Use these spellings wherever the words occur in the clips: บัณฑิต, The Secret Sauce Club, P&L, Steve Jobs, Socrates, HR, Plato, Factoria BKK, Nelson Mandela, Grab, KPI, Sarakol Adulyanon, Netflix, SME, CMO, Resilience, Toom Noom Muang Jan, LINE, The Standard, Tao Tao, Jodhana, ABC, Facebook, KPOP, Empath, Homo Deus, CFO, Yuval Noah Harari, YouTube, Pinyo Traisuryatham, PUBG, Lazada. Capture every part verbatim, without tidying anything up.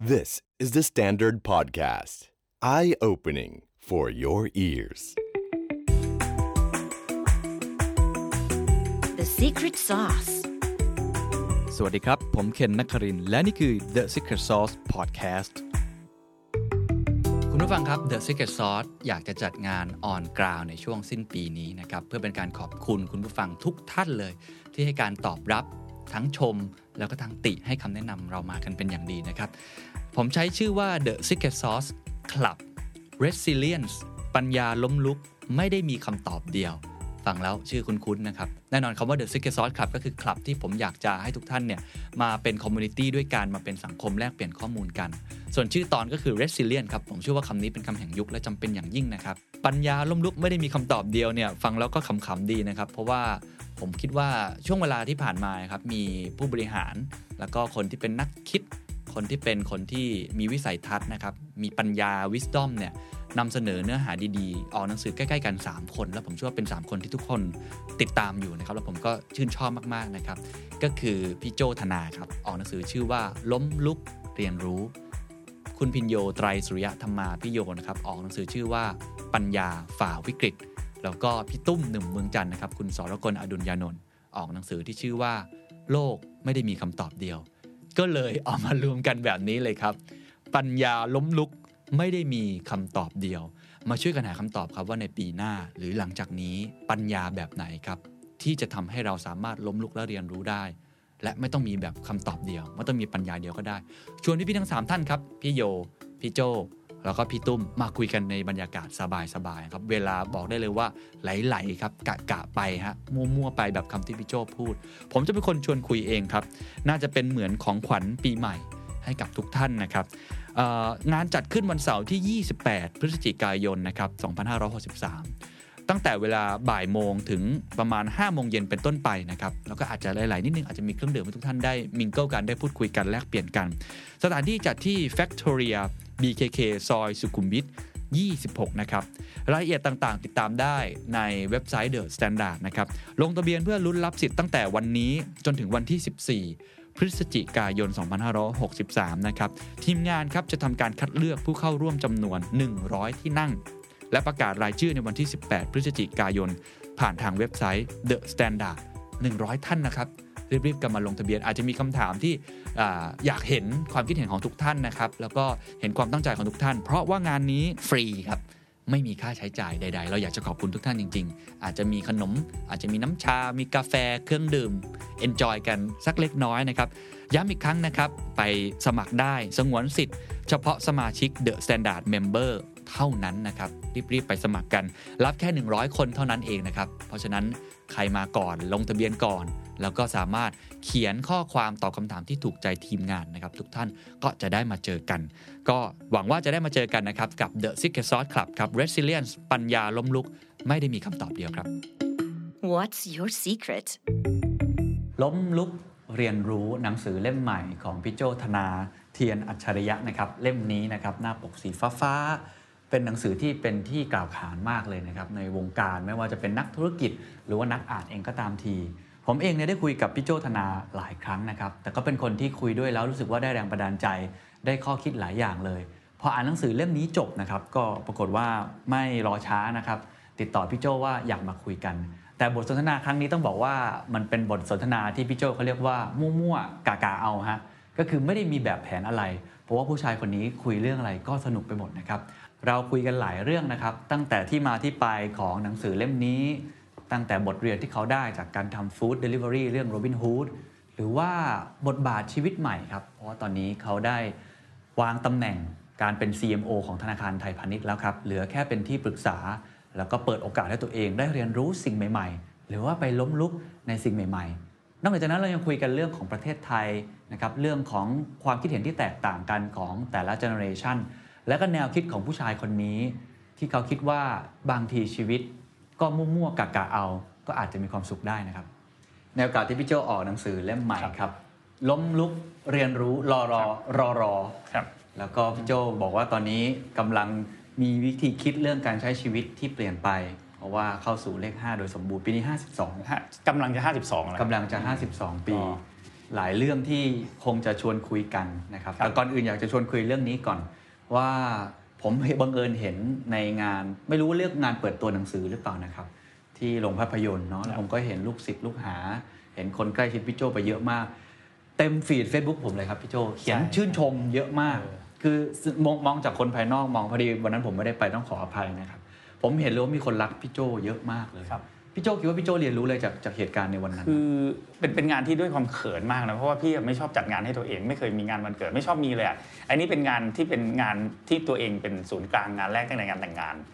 This is the Standard Podcast. Eye-opening for your ears. The Secret Sauce. สวัสดีครับผมเคนนักครินทร์และนี่คือ The Secret Sauce Podcast. คุณผู้ฟังครับ The Secret Sauce อยากจะจัดงาน On Ground ในช่วงสิ้นปีนี้นะครับเพื่อเป็นการขอบคุณคุณผู้ฟังทุกท่านเลยที่ให้การตอบรับทั้งชมแล้วก็ทั้งติให้คำแนะนำเรามากันเป็นอย่างดีนะครับผมใช้ชื่อว่า The Secret Sauce Club Resilience ปัญญาล้มลุกไม่ได้มีคำตอบเดียวฟังแล้วชื่อคุ้นๆนะครับแน่นอนคำว่า The Secret Sauce Club ก็คือคลับที่ผมอยากจะให้ทุกท่านเนี่ยมาเป็นคอมมูนิตี้ด้วยกันมาเป็นสังคมแลกเปลี่ยนข้อมูลกันส่วนชื่อตอนก็คือ Resilience ครับผมเชื่อว่าคำนี้เป็นคำแห่งยุคและจำเป็นอย่างยิ่งนะครับปัญญาล้มลุกไม่ได้มีคำตอบเดียวเนี่ยฟังแล้วก็ขำๆดีนะครับเพราะว่าผมคิดว่าช่วงเวลาที่ผ่านมาครับมีผู้บริหารแล้วก็คนที่เป็นนักคิดคนที่เป็นคนที่มีวิสัยทัศน์นะครับมีปัญญา wisdom เนี่ยนำเสนอเนื้อหาดีๆออกหนังสือใกล้ๆกันสามคนแล้วผมเชื่อว่าเป็นสามคนที่ทุกคนติดตามอยู่นะครับแล้วผมก็ชื่นชอบมากๆนะครับก็คือพี่โจธนาครับออกหนังสือชื่อว่าล้มลุกเรียนรู้คุณพินโยไตรสุริยะธรรมาพี่โยนะครับออกหนังสือชื่อว่าปัญญาฝ่าวิกฤตแล้วก็พี่ตุ้มหนุ่มเมืองจันทร์นะครับคุณสรกลอดุลยานนท์ออกหนังสือที่ชื่อว่าโลกไม่ได้มีคำตอบเดียวก็เลยเอามารวมกันแบบนี้เลยครับปัญญาล้มลุกไม่ได้มีคำตอบเดียวมาช่วยกันหาคำตอบครับว่าในปีหน้าหรือหลังจากนี้ปัญญาแบบไหนครับที่จะทำให้เราสามารถล้มลุกและเรียนรู้ได้และไม่ต้องมีแบบคำตอบเดียวไม่ต้องมีปัญญาเดียวก็ได้ชวนพี่ๆทั้งสามท่านครับพี่โยพี่โจแล้วก็พี่ตุ้มมาคุยกันในบรรยากาศสบายๆครับเวลาบอกได้เลยว่าไหลๆครับกะกะไปฮะมั่วๆไปแบบคำที่พี่โจ้พูดผมจะเป็นคนชวนคุยเองครับน่าจะเป็นเหมือนของขวัญปีใหม่ให้กับทุกท่านนะครับงานจัดขึ้นวันเสาร์ที่ยี่สิบแปดพฤศจิกายนนะครับสองพันห้าร้อยหกสิบสามตั้งแต่เวลาบ่ายโมงถึงประมาณห้าโมงเย็นเป็นต้นไปนะครับแล้วก็อาจจะไหลๆนิดนึงอาจจะมีเครื่องดื่มให้ทุกท่านได้มิงเกิลกันได้พูดคุยกันแลกเปลี่ยนกันสถานที่จัดที่ Factoriaบี เค เค ซอยสุขุมวิทยี่สิบหกนะครับรายละเอียดต่างๆติดตามได้ในเว็บไซต์ The Standard นะครับลงทะเบียนเพื่อลุ้นรับสิทธิ์ตั้งแต่วันนี้จนถึงวันที่สิบสี่พฤศจิกายนสองพันห้าร้อยหกสิบสามนะครับทีมงานครับจะทำการคัดเลือกผู้เข้าร่วมจำนวนหนึ่งร้อยที่นั่งและประกาศรายชื่อในวันที่สิบแปดพฤศจิกายนผ่านทางเว็บไซต์ The Standard หนึ่งร้อยท่านนะครับรีบๆกันมาลงทะเบียนอาจจะมีคำถามที่ อ, อยากเห็นความคิดเห็นของทุกท่านนะครับแล้วก็เห็นความตั้งใจของทุกท่านเพราะว่างานนี้ฟรีครับไม่มีค่าใช้จ่ายใดๆเราอยากจะขอบคุณทุกท่านจริงๆอาจจะมีขนมอาจจะมีน้ำชามีกาแฟเครื่องดื่มเอนจอยกันสักเล็กน้อยนะครับย้ำอีกครั้งนะครับไปสมัครได้สงวนสิทธิ์เฉพาะสมาชิก The Standard Member เท่านั้นนะครับรีบๆไปสมัครกันรับแค่หนึ่งร้อยคนเท่านั้นเองนะครับเพราะฉะนั้นใครมาก่อนลงทะเบียนก่อนแล้วก็สามารถเขียนข้อความตอบคำถามที่ถูกใจทีมงานนะครับทุกท่านก็จะได้มาเจอกันก็หวังว่าจะได้มาเจอกันนะครับกับ The Secret Sauce Club ครับ Resilience ปัญญาล้มลุกไม่ได้มีคำตอบเดียวครับ What's your secret ล้มลุกเรียนรู้หนังสือเล่มใหม่ของพี่โจธนาเทียนอัจฉริยะนะครับเล่มนี้นะครับหน้าปกสีฟ้าๆเป็นหนังสือที่เป็นที่กล่าวขานมากเลยนะครับในวงการไม่ว่าจะเป็นนักธุรกิจหรือว่านักอ่านเองก็ตามทีผมเองเนี่ยได้คุยกับพี่โจธนาหลายครั้งนะครับแต่ก็เป็นคนที่คุยด้วยแล้วรู้สึกว่าได้แรงบันดาลใจได้ข้อคิดหลายอย่างเลยพออ่านหนังสือเล่มนี้จบนะครับก็ปรากฏว่าไม่รอช้านะครับติดต่อพี่โจว่าอยากมาคุยกันแต่บทสนทนาครั้งนี้ต้องบอกว่ามันเป็นบทสนทนาที่พี่โจเขาเรียกว่ามั่วๆกะๆเอาฮะก็คือไม่ได้มีแบบแผนอะไรเพราะว่าผู้ชายคนนี้คุยเรื่องอะไรก็สนุกไปหมดนะครับเราคุยกันหลายเรื่องนะครับตั้งแต่ที่มาที่ไปของหนังสือเล่มนี้ตั้งแต่บทเรียนที่เขาได้จากการทำฟู้ดเดลิเวอรี่เรื่อง Robinhood หรือว่าบทบาทชีวิตใหม่ครับเพราะตอนนี้เขาได้วางตำแหน่งการเป็น ซี เอ็ม โอ ของธนาคารไทยพาณิชย์แล้วครับเหลือแค่เป็นที่ปรึกษาแล้วก็เปิดโอกาสให้ตัวเองได้เรียนรู้สิ่งใหม่ๆหรือว่าไปล้มลุกในสิ่งใหม่ๆนอกจากนั้นเรายังคุยกันเรื่องของประเทศไทยนะครับเรื่องของความคิดเห็นที่แตกต่างกันของแต่ละเจเนอเรชันและก็แนวคิดของผู้ชายคนนี้ที่เขาคิดว่าบางทีชีวิตก็มั่วๆกะกะเอาก็อาจจะมีความสุขได้นะครับในโอกาสที่พี่โจออกหนังสือเล่มใหม่ครับล้มลุกเรียนรู้รอรอรอรอแล้วก็พี่โจบอกว่าตอนนี้กำลังมีวิธีคิดเรื่องการใช้ชีวิตที่เปลี่ยนไปเพราะว่าเข้าสู่เลขห้าโดยสมบูรณ์ปีนี้ห้าสิบสองกำลังจะห้าสิบสองแล้วกำลังจะห้าสิบสองปี หลายเรื่องที่คงจะชวนคุยกันนะครับแต่ก่อนอื่นอยากจะชวนคุยเรื่องนี้ก่อนว่าผมบังเอิญเห็นในงานไม่รู้เลือกงานเปิดตัวหนังสือหรือเปล่านะครับที่โรงภาพยนตร์เนาะผมก็เห็นลูกศิษย์ลูกหาเห็นคนใกล้ชิดพี่โจไปเยอะมากเต็มฟีด Facebook ผมเลยครับพี่โจเขียนชื่นชมเยอะมากคือมองมองจากคนภายนอกมองพอดีวันนั้นผมไม่ได้ไปต้องขออภัยนะครับผมเห็นเลยว่ามีคนรักพี่โจเยอะมากเลยพี่โจคิดว่าพี่โจเรียนรู้อะไรจากจากเหตุการณ์ในวันนั้นคือเป็นเป็นงานที่ด้วยความเขินมากนะเพราะว่าพี่ไม่ชอบจัดงานให้ตัวเองไม่เคยมีงานวันเกิดไม่ชอบมีเลยอ่ะอันนี้เป็นงานที่เป็นงานที่ตัวเองเป็นศูนย์กลางงานแรกตั้งแต่งานแต่งงาน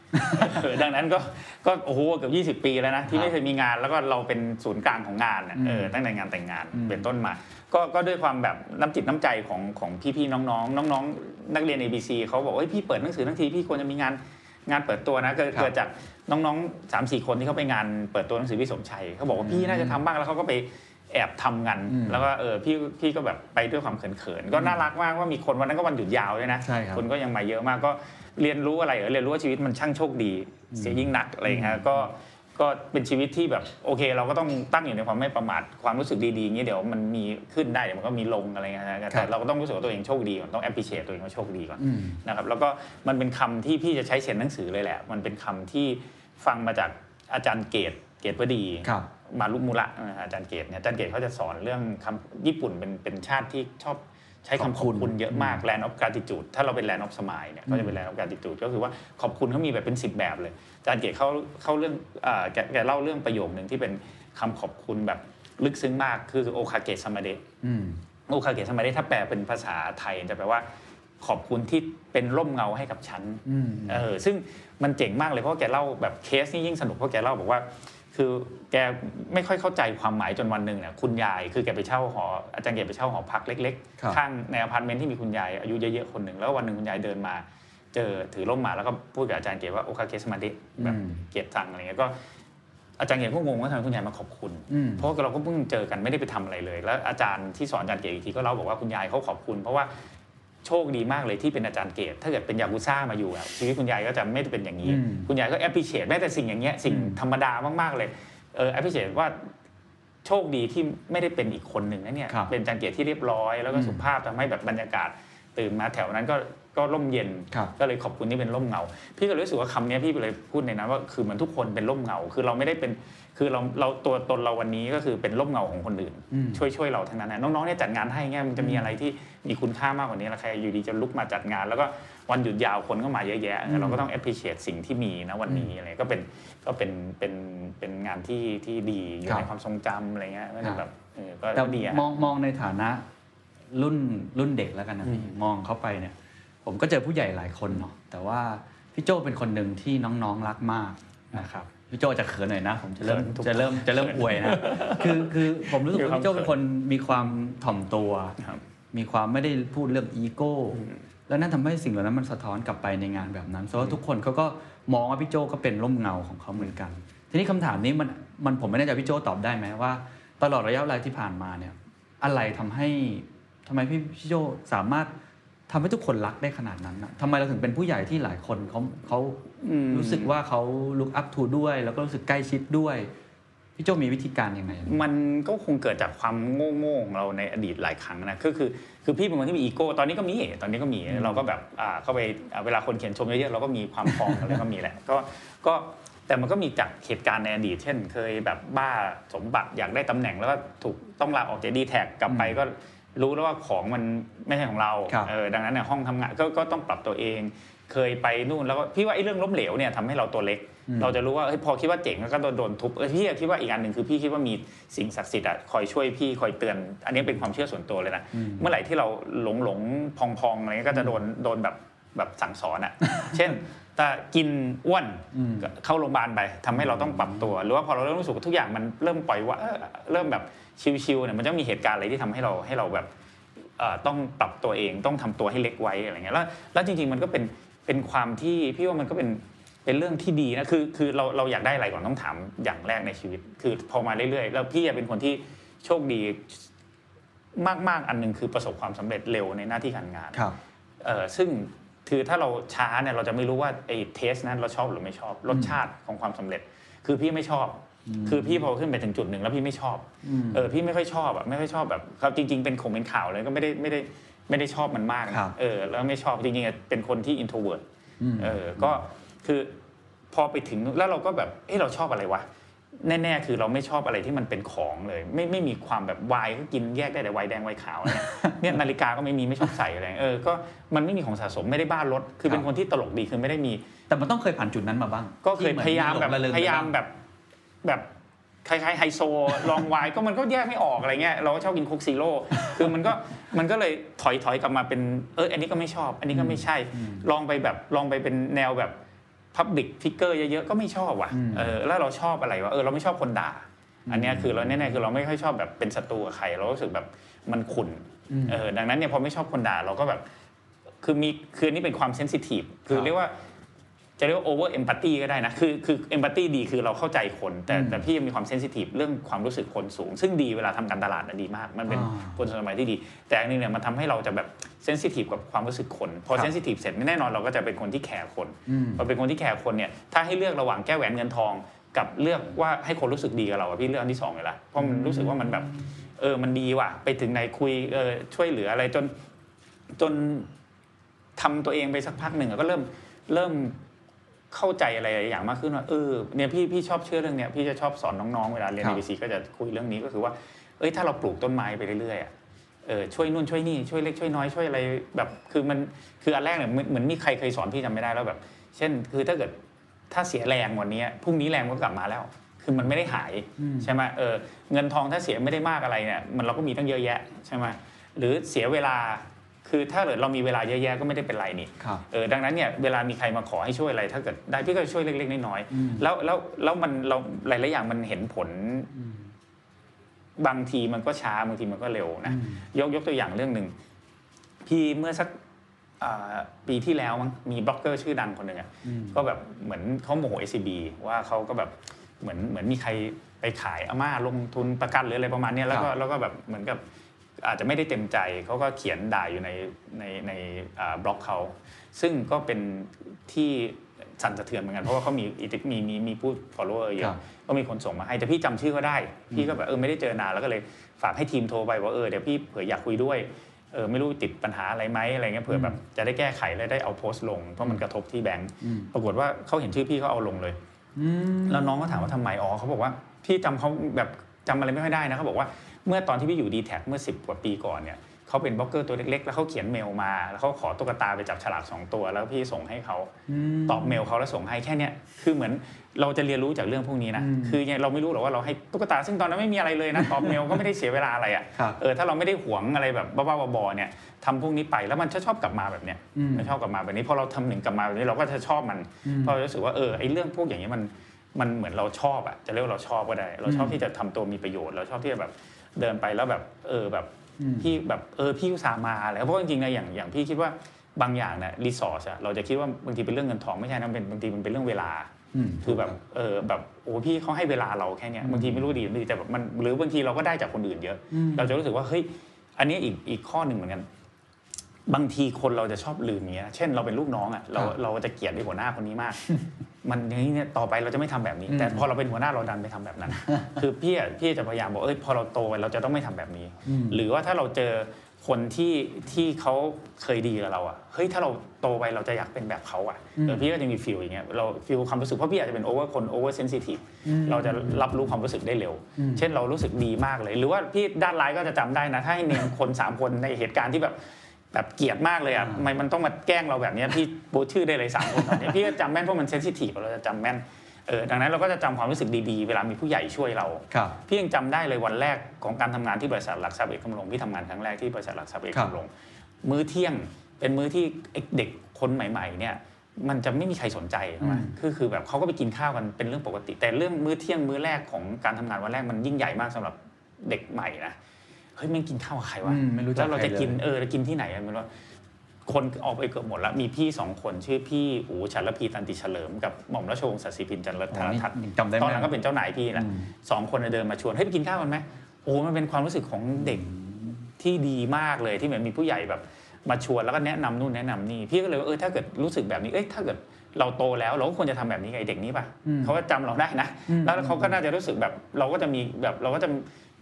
ดังนั้นก็ก็โอ้โหเกือบยี่สิบปีแล้วนะที่ไม่เคยมีงานแล้วก็เราเป็นศูนย์กลางของงานเออตั้งแต่งานแต่งงานเป็นต้นมาก็ก็ด้วยความแบบน้ำจิตน้ำใจของของพี่ๆน้องๆน้องๆนักเรียน เอ บี ซี เค้าบอกเฮ้ยพี่เปิดหนังสือทั้งทีพี่ควรจะมีงานงานเปิดตัวนะเกิดจากน้องๆ สามสี่ คนที่เขาไปงานเปิดตัวหนังสือพี่สมชัยเขาบอกว่าพี่น่าจะทำบ้างแล้วเขาก็ไปแอบทำงานแล้วก็เออพี่พี่ก็แบบไปด้วยความเขินๆก็น่ารักมากว่ามีคนวันนั้นก็วันหยุดยาวด้วยนะคนก็ยังมาเยอะมากก็เรียนรู้อะไรเออเรียนรู้ว่าชีวิตมันช่างโชคดีเสียยิ่งหนักอะไรอย่างเงี้ยก็ก็เป็นชีวิตที่แบบโอเคเราก็ต้องตั้งอยู่ในความไม่ประมาทความรู้สึกดีๆอย่างนี้เดี๋ยวมันมีขึ้นได้เดี๋ยวมันก็มีลงอะไรเงี้ยนะแต่เราก็ต้องรู้สึกว่าตัวเองโชคดีก่อนต้อง appreciate ตัวเองว่าโชคดีก่อนนะครับแล้วก็มันเป็นคำที่พี่จะใช้เขียนหนังสือเลยแหละมันเป็นคำที่ฟังมาจากอาจารย์เกตเกตวดีมารุมุระอาจารย์เกตเนี่ยอาจารย์เกตเขาจะสอนเรื่องคำญี่ปุ่นเป็นเป็นชาติที่ชอบใช้คำขอบคุณเยอะมาก Land of Gratitude ถ้าเราเป็น Land of Smile เนี่ยก็จะเป็น Land of Gratitude ก็คือว่าขอบคุณเขามีแบบเป็นสิบแบบเลยอาจารย์เกศเข้าเข้าเรื่องเอ่อแกเล่าเรื่องประโยคนึงที่เป็นคำขอบคุณแบบลึกซึ้งมากคือโอคาเกะสมะเดะอืมโอคาเกะสมะเดะถ้าแปลเป็นภาษาไทยจะแปลว่าขอบคุณที่เป็นร่มเงาให้กับฉันเออซึ่งมันเจ๋งมากเลยเพราะแกเล่าแบบเคสนี่ยิ่งสนุกเพราะแกเล่าบอกว่าคือแกไม่ค่อยเข้าใจความหมายจนวันหนึ่งเนี่ยคุณยายคือแกไปเช่าหออาจารย์เกศไปเช่าหอพักเล็กๆข้างในอพาร์ตเมนต์ที่มีคุณยายอายุเยอะๆคนหนึ่งแล้ววันหนึ่งคุณยายเดินมาเจอถือร่มมาแล้วก็พูดกับอาจารย์เกศว่าโอคาเกะสมาดิแบบเกศสั่งอะไรเงี้ยก็อาจารย์เกศก็งงว่าทำไมคุณยายมาขอบคุณเพราะเราก็เพิ่งเจอกันไม่ได้ไปทำอะไรเลยแล้วอาจารย์ที่สอนอาจารย์เกศอีกทีก็เล่าบอกว่าคุณยายเขาขอบคุณเพราะว่าโชคดีมากเลยที่เป็นอาจารย์เกศถ้าเกิดเป็นยากุซ่ามาอยู่อ่ะชีวิตคุณยายก็จะไม่ได้เป็นอย่างนี้คุณยายก็ appreciate แม้แต่สิ่งอย่างเงี้ยสิ่งธรรมดามากๆเลยเออ appreciate ว่าโชคดีที่ไม่ได้เป็นอีกคนนึงนะเนี่ยเป็นอาจารย์เกศที่เรียบร้อยแล้วก็สุภาพทำให้แบบบรรยากาศตื่นมาแถวนั้นก็ก็ร่มเย็นก็เลยขอบคุณที่เป็นร่มเงาพี่ก็รู้สึกว่าคำนี้พี่เลยพูดในนั้นว่าคือมันทุกคนเป็นร่มเงาคือเราไม่ได้เป็นคือเราเราตัวตนเราวันนี้ก็คือเป็นร่มเงาของคนอื่นช่วยช่วยเราทั้งนั้นนะน้องๆเนี่ยจัดงานให้เงี้ยมันจะมีอะไรที่มีคุณค่ามากกว่านี้ละใครอยู่ดีจะลุกมาจัดงานแล้วก็วันหยุดยาวคนก็มาเยอะแยะเราก็ต้อง appreciate สิ่งที่มีนะวันนี้อะไรก็เป็นก็เป็นเป็นเป็นงานที่ที่ดีอยู่ในความทรงจำอะไรเงี้ยไม่ได้แบบก็ดีมองมองในฐานะรุ่นรุ่นเด็กแล้วกันนะพี่มองเข้าไปเนี่ยผมก็เจอผู้ใหญ่หลายคนเนาะแต่ว่าพี่โจ้เป็นคนหนึ่งที่น้องๆรักมากนะครับพี่โจ้จะเขินหน่อยนะผมจะเริ่มจะเริ่มจะเริ่มอวยนะคือคือผมรู้สึกว่าพี่โจ้เป็นคนมีความถ่อมตัวมีความไม่ได้พูดเรื่องอีโก้แล้วนั่นทำให้สิ่งเหล่านั้นมันสะท้อนกลับไปในงานแบบนั้นเพราะว่าทุกคนเขาก็มองว่าพี่โจ้ก็เป็นร่มเงาของเขาเหมือนกันทีนี้คำถามนี้มันมันผมไม่แน่ใจพี่โจ้ตอบได้ไหมว่าตลอดระยะเวลาที่ผ่านมาเนี่ยอะไรทำให้ทำไมพี่พี่โจ้สามารถทำให้ทุกคนรักได้ขนาดนั้นนะทำไมเราถึงเป็นผู้ใหญ่ที่หลายคนเขาเขารู้สึกว่าเขา look up to ด้วยแล้วก็รู้สึกใกล้ชิดด้วยพี่โจ้มีวิธีการยังไงมันก็คงเกิดจากความโง่ๆของเราในอดีตหลายครั้งนะก็คือคือพี่เป็นคนที่มีอีโก้ตอนนี้ก็มีตอนนี้ก็มีเราก็แบบเข้าไปเวลาคนเขียนชมเยอะๆเราก็มีความฟองอะไรก็มีแหละก็ก็แต่มันก็มีจากเหตุการณ์ในอดีตเช่นเคยแบบบ้าสมบัติอยากได้ตำแหน่งแล้วก็ถูกต้องลาออกจาก ดี แท็ก กลับไปก็รู้แล้วว่าของมันไม่ใช่ของเราเออดังนั้นเนี่ยห้องทำงานก็ก็ต้องปรับตัวเองเคยไปนู่นแล้วก็พี่ว่าไอ้เรื่องล้มเหลวเนี่ยทำให้เราตัวเล็กเราจะรู้ว่าเฮ้ยพอคิดว่าเจ๋งก็โดนทุบเออพี่คิดว่าอีกอันหนึ่งคือพี่คิดว่ามีสิ่งศักดิ์สิทธิ์อ่ะคอยช่วยพี่คอยเตือนอันนี้เป็นความเชื่อส่วนตัวเลยนะเมื่อไหร่ที่เราหลงหลงพองพองอะไรก็จะโดนโดนแบบแบบสั่งสอนอ่ะ เช่นถ้ากินอ้วนเข้าโรงพยาบาลไปทำให้เราต้องปรับตัวหรือว่าพอเราเริ่มรู้สึกทุกอย่างมันเริ่มปล่อยว่าเริ่มแบบชิวๆเนี่ยมันจะมีเหตุการณ์อะไรที่ทำให้เราให้เราแบบต้องปรับตัวเองต้องทำตัวให้เล็กไว้อะไรเงี้ยแล้วแล้วจริงๆมันก็เป็นเป็นความที่พี่ว่ามันก็เป็นเป็นเรื่องที่ดีนะคือคือเราเราอยากได้อะไรก่อนต้องถามอย่างแรกในชีวิตคือพอมาเรื่อยๆแล้วพี่เป็นคนที่โชคดีมากๆอันนึงคือประสบความสำเร็จเร็วในหน้าที่การงานซึ่งคือถ้าเราช้าเนี่ยเราจะไม่รู้ว่าไอ้เทสนั้นเราชอบหรือไม่ชอบรสชาติของความสำเร็จคือพี่ไม่ชอบ คือพี่พอขึ้นไปถึงจุดหนึ่งแล้วพี่ไม่ชอบเออพี่ไม่ค่อยชอบอ่ะไม่ค่อยชอบแบบครับจริงๆเป็นข่งเป็นข่าวเลยก็ไม่ได้ไม่ได้ไม่ได้ชอบมันมากเออแล้วไม่ชอบจริงๆเป็นคนที่ introvert เออก็คือพอไปถึงแล้วเราก็แบบเอ้เราชอบอะไรวะแน่ๆคือเราไม่ชอบอะไรที่มันเป็นของเลยไม่ไม่มีความแบบวายก็กินแยกได้แต่วายแดงวายขาวเนี่ยเนี่ยนาฬิกาก็ไม่มีไม่ชอบใส่อะไรเออก็มันไม่มีของสะสมไม่ได้บ้ารถคือเป็นคนที่ตลกดีคือไม่ได้มีแต่มันต้องเคยผ่านจุดนั้นมาบ้างก็เคยพยายามแบบพยายามแบบแบบคล้ายๆไฮโซลองวายก็มันก็แยกไม่ออกอะไรเงี้ยเราก็ชอบกินโค้กซีโร่คือมันก็มันก็เลยถอยๆกลับมาเป็นเอออันนี้ก็ไม่ชอบอันนี้ก็ไม่ใช่ลองไปแบบลองไปเป็นแนวแบบpublic figure เยอะๆก็ไม่ชอบว่ะเออแล้วเราชอบอะไรวะเออเราไม่ชอบคนด่าอันนี้คือเราแน่ๆคือเราไม่ค่อยชอบแบบเป็นศัตรูกับใครเรารู้สึกแบบมันขุ่นเออดังนั้นเนี่ยพอไม่ชอบคนด่าเราก็แบบคือมีคือนี่เป็นความเซนซิทีฟคือเรียกว่าจะเรียกว่า over empathy ก็ได้นะคือคือ empathy ดีคือเราเข้าใจคนแต่แต่พี่มีความเซนซิทีฟเรื่องความรู้สึกคนสูงซึ่งดีเวลาทำการตลาดน่ะดีมากมันเป็นกลสมัยที่ดีแต่อันนี้เนี่ยมันทำให้เราจะแบบเซนซิทีฟกับความรู้สึกคนพอเซนซิทีฟเสร็จแน่นอนเราก็จะเป็นคนที่แคร์คนพอเป็นคนที่แคร์คนเนี่ยถ้าให้เลือกระหว่างแก้วแหวนเงินทองกับเลือกว่าให้คนรู้สึกดีกับเราพี่เลือกอันที่สองเลยละเพราะมันรู้สึกว่ามันแบบเออมันดีว่ะไปถึงไหนคุยเออช่วยเหลืออะไรจนจนทำตัวเองไปสักพักนึงก็เริ่มเริ่มเข้าใจอะไรอย่างมากขึ้นว่าเออเนี่ยพี่พี่ชอบเชื่อเรื่องเนี้ยพี่จะชอบสอนน้องๆเวลาเรียน เอ บี ซี ก็จะคุยเรื่องนี้ก็คือว่าเอ้ยถ้าเราปลูกต้นไม้ไปเรื่อยๆอ่ะเออช่วยนู่นช่วยนี่ช่วยเล็กช่วยน้อยช่วยอะไรแบบคือมันคืออันแรกเนี่ยเหมือนมีใครเคยสอนพี่จำไม่ได้แล้วแบบเช่นคือถ้าเกิดถ้าเสียแรงวันนี้พรุ่งนี้แรงก็กลับมาแล้วคือมันไม่ได้หายใช่ไหมเออเงินทองถ้าเสียไม่ได้มากอะไรเนี่ยมันเราก็มีตั้งเยอะแยะใช่ไหมหรือเสียเวลาคือถ้าเกิดเรามีเวลาเยอะแยะก็ไม่ได้เป็นไรนี่เออดังนั้นเนี่ยเวลามีใครมาขอให้ช่วยอะไรถ้าเกิดได้พี่ก็ช่วยเล็กๆน้อยๆแล้วแล้วแล้วมันเราหลายๆอย่างมันเห็นผลบางทีมันก็ช้าบางทีมันก็เร็วนะยกยกตัวอย่างเรื่องนึงพี่เมื่อสักปีที่แล้วมั้งมีบล็อกเกอร์ชื่อดังคนนึงอ่ะก็แบบเหมือนเขาโมโห เอ ซี บี ว่าเขาก็แบบเหมือนเหมือนมีใครไปขายอาม่าลงทุนประกันหรืออะไรประมาณเนี้ยแล้วก็แล้วก็แบบเหมือนกับอาจจะไม่ได้เต็มใจเขาก็เขียนด่าอยู่ในในในบล็อกเขาซึ่งก็เป็นที่สั่นสะเทือนเหมือนกันเพราะว่าเขามีมีมีมีผู้ follower เยอะก็มีคนส่งมาให้แต่พี่จำชื่อก็ได้พี่ก็แบบเออไม่ได้เจอนานแล้วก็เลยฝากให้ทีมโทรไปว่าเออเดี๋ยวพี่เผื่ออยากคุยด้วยเออไม่รู้ติดปัญหาอะไรไหมอะไรเงี้ยเผื่อแบบจะได้แก้ไขและได้เอาโพสต์ลงเพราะมันกระทบที่แบงก์ปรากฏว่าเขาเห็นชื่อพี่เขาเอาลงเลยแล้วน้องก็ถามว่าทำไมอ๋อเขาบอกว่าพี่จำเขาแบบจำอะไรไม่ค่อยได้นะเขาบอกว่าเมื่อตอนที่พี่อยู่ D-Tech เมื่อสิบกว่าปีก่อนเนี่ยเขาเป็นบล็อกเกอร์ตัวเล็กๆแล้วเขาเขียนเมลมาแล้วเขาขอตุ๊กตาไปจับฉลากสองตัวแล้วพี่ส่งให้เขาตอบเมลเขาแล้วส่งให้แค่เนี้ยคือเหมือนเราจะเรียนรู้จากเรื่องพวกนี้นะคือเราไม่รู้หรอกว่าเราให้ตุ๊กตาซึ่งตอนนั้นไม่มีอะไรเลยนะตอบเมลก็ไม่ได้เสียเวลาอะไรอ่ะเออถ้าเราไม่ได้หวงอะไรแบบบ้าๆบอๆเนี่ยทำพวกนี้ไปแล้วมันชอบกลับมาแบบเนี้ยมันชอบกลับมาแบบนี้พอเราทำหนึ่งกลับมาแบบนี้เราก็จะชอบมันเพราะรู้สึกว่าเออไอ้เรื่องพวกอย่างนี้มันมันเหมือนเราชอบอ่ะจะเรียกว่าเราชอบก็ได้เราชอบที่จะทำตัวมีประโยชน์เราชอบที่จะแบบเดินไปแล้วแบบเออแบบพี่แบบเออพี่อุตส่าห์มาแล้วเพราะจริงๆนะอย่างอย่างพี่คิดว่าบางอย่างเนี่ยรีซอร์สอะเราจะคิดว่าบางทีเป็นเรื่องเงินทองไม่ใช่นะเป็นบางทีมันเป็นเรื่องเวลาคือแบบเออแบบโอ้พี่เขาให้เวลาเราแค่เนี้ยบางทีไม่รู้ดีไม่ดีแต่แบบมันหรือบางทีเราก็ได้จากคนอื่นเยอะเราจะรู้สึกว่าเฮ้ยอันนี้อีกอีกข้อหนึ่งเหมือนกันบางทีคนเราจะชอบลืมเงี้ยเช่นเราเป็นลูกน้องอะเราเราจะเกลียดไอ้หัวหน้าคนนี้มากมันอย่างนี้เนี่ยต่อไปเราจะไม่ทำแบบนี้แต่พอเราเป็นหัวหน้าเราดันไปทำแบบนั้นคือพี่อ่ะพี่จะพยายามบอกเอ้ยพอเราโตไปเราจะต้องไม่ทำแบบนี้หรือว่าถ้าเราเจอคนที่ที่เขาเคยดีกับเราอ่ะเฮ้ยถ้าเราโตไปเราจะอยากเป็นแบบเขาอ่ะพี่ก็จะมีฟีลอย่างเงี้ยเราฟีลความรู้สึกเพราะพี่อาจจะเป็นโอเวอร์คนโอเวอร์เซนซิทีฟเราจะรับรู้ความรู้สึกได้เร็วเช่นเรารู้สึกดีมากเลยหรือว่าพี่ด้านร้ายก็จะจำได้นะถ้าให้เนียมคนสามคนในเหตุการณ์ที่แบบแบบเกลียดมากเลยอ่ะทำไมมันต้องมาแกล้งเราแบบนี้พี่โบชื่อได้เลยสามคนตอนนี้พี่ก็จำแม่นเพราะมันเซนซิทีฟเราจะจำแม่นเออดังนั้นเราก็จะจำความรู้สึกดีๆเวลามีผู้ใหญ่ช่วยเราพี่ยังจำได้เลยวันแรกของการทำงานที่บริษัทหลักทรัพย์เอกชนลงพี่ทำงานครั้งแรกที่บริษัทหลักทรัพย์เอกชนลงมื้อเที่ยงเป็นมื้อที่เด็กคนใหม่ๆเนี่ยมันจะไม่มีใครสนใจใช่ไหมคือคือแบบเขาก็ไปกินข้าวกันเป็นเรื่องปกติแต่เรื่องมื้อเที่ยงมื้อแรกของการทำงานวันแรกมันยิ่งใหญ่มากสำหรับเด็กใหม่นะเฮ้ยมันกินข้าวกับใครวะไม่รู้จักแล้วเราจะกินเออเรากินที่ไหนกันไม่รู้คนออกไปเกือบหมดแล้วมีพี่สองคนชื่อพี่อู๋ฉันละพีตันติเฉลิมกับหม่อมราชวงศ์สัตย์ศรีพินจันทรัตน์ตอนนั้นก็เป็นเจ้านายพี่แหละสองคนเดินมาชวนเฮ้ยไปกินข้าวกันไหมโอ้มันเป็นความรู้สึกของเด็กที่ดีมากเลยที่เหมือนมีผู้ใหญ่แบบ มาชวนแล้วก็แนะนำนู่นแนะนำนี่พี่ก็เลยว่าเออถ้าเกิดรู้สึกแบบนี้เอ้ยถ้าเกิดเราโตแล้วเราก็ควรจะทำแบบนี้กับไอ้เด็กนี้ป่ะเขาก็จำเราได้นะแล้วเขาก็น่าจะรู้สึกแบบเราก็จะมีแบบเราก็จะ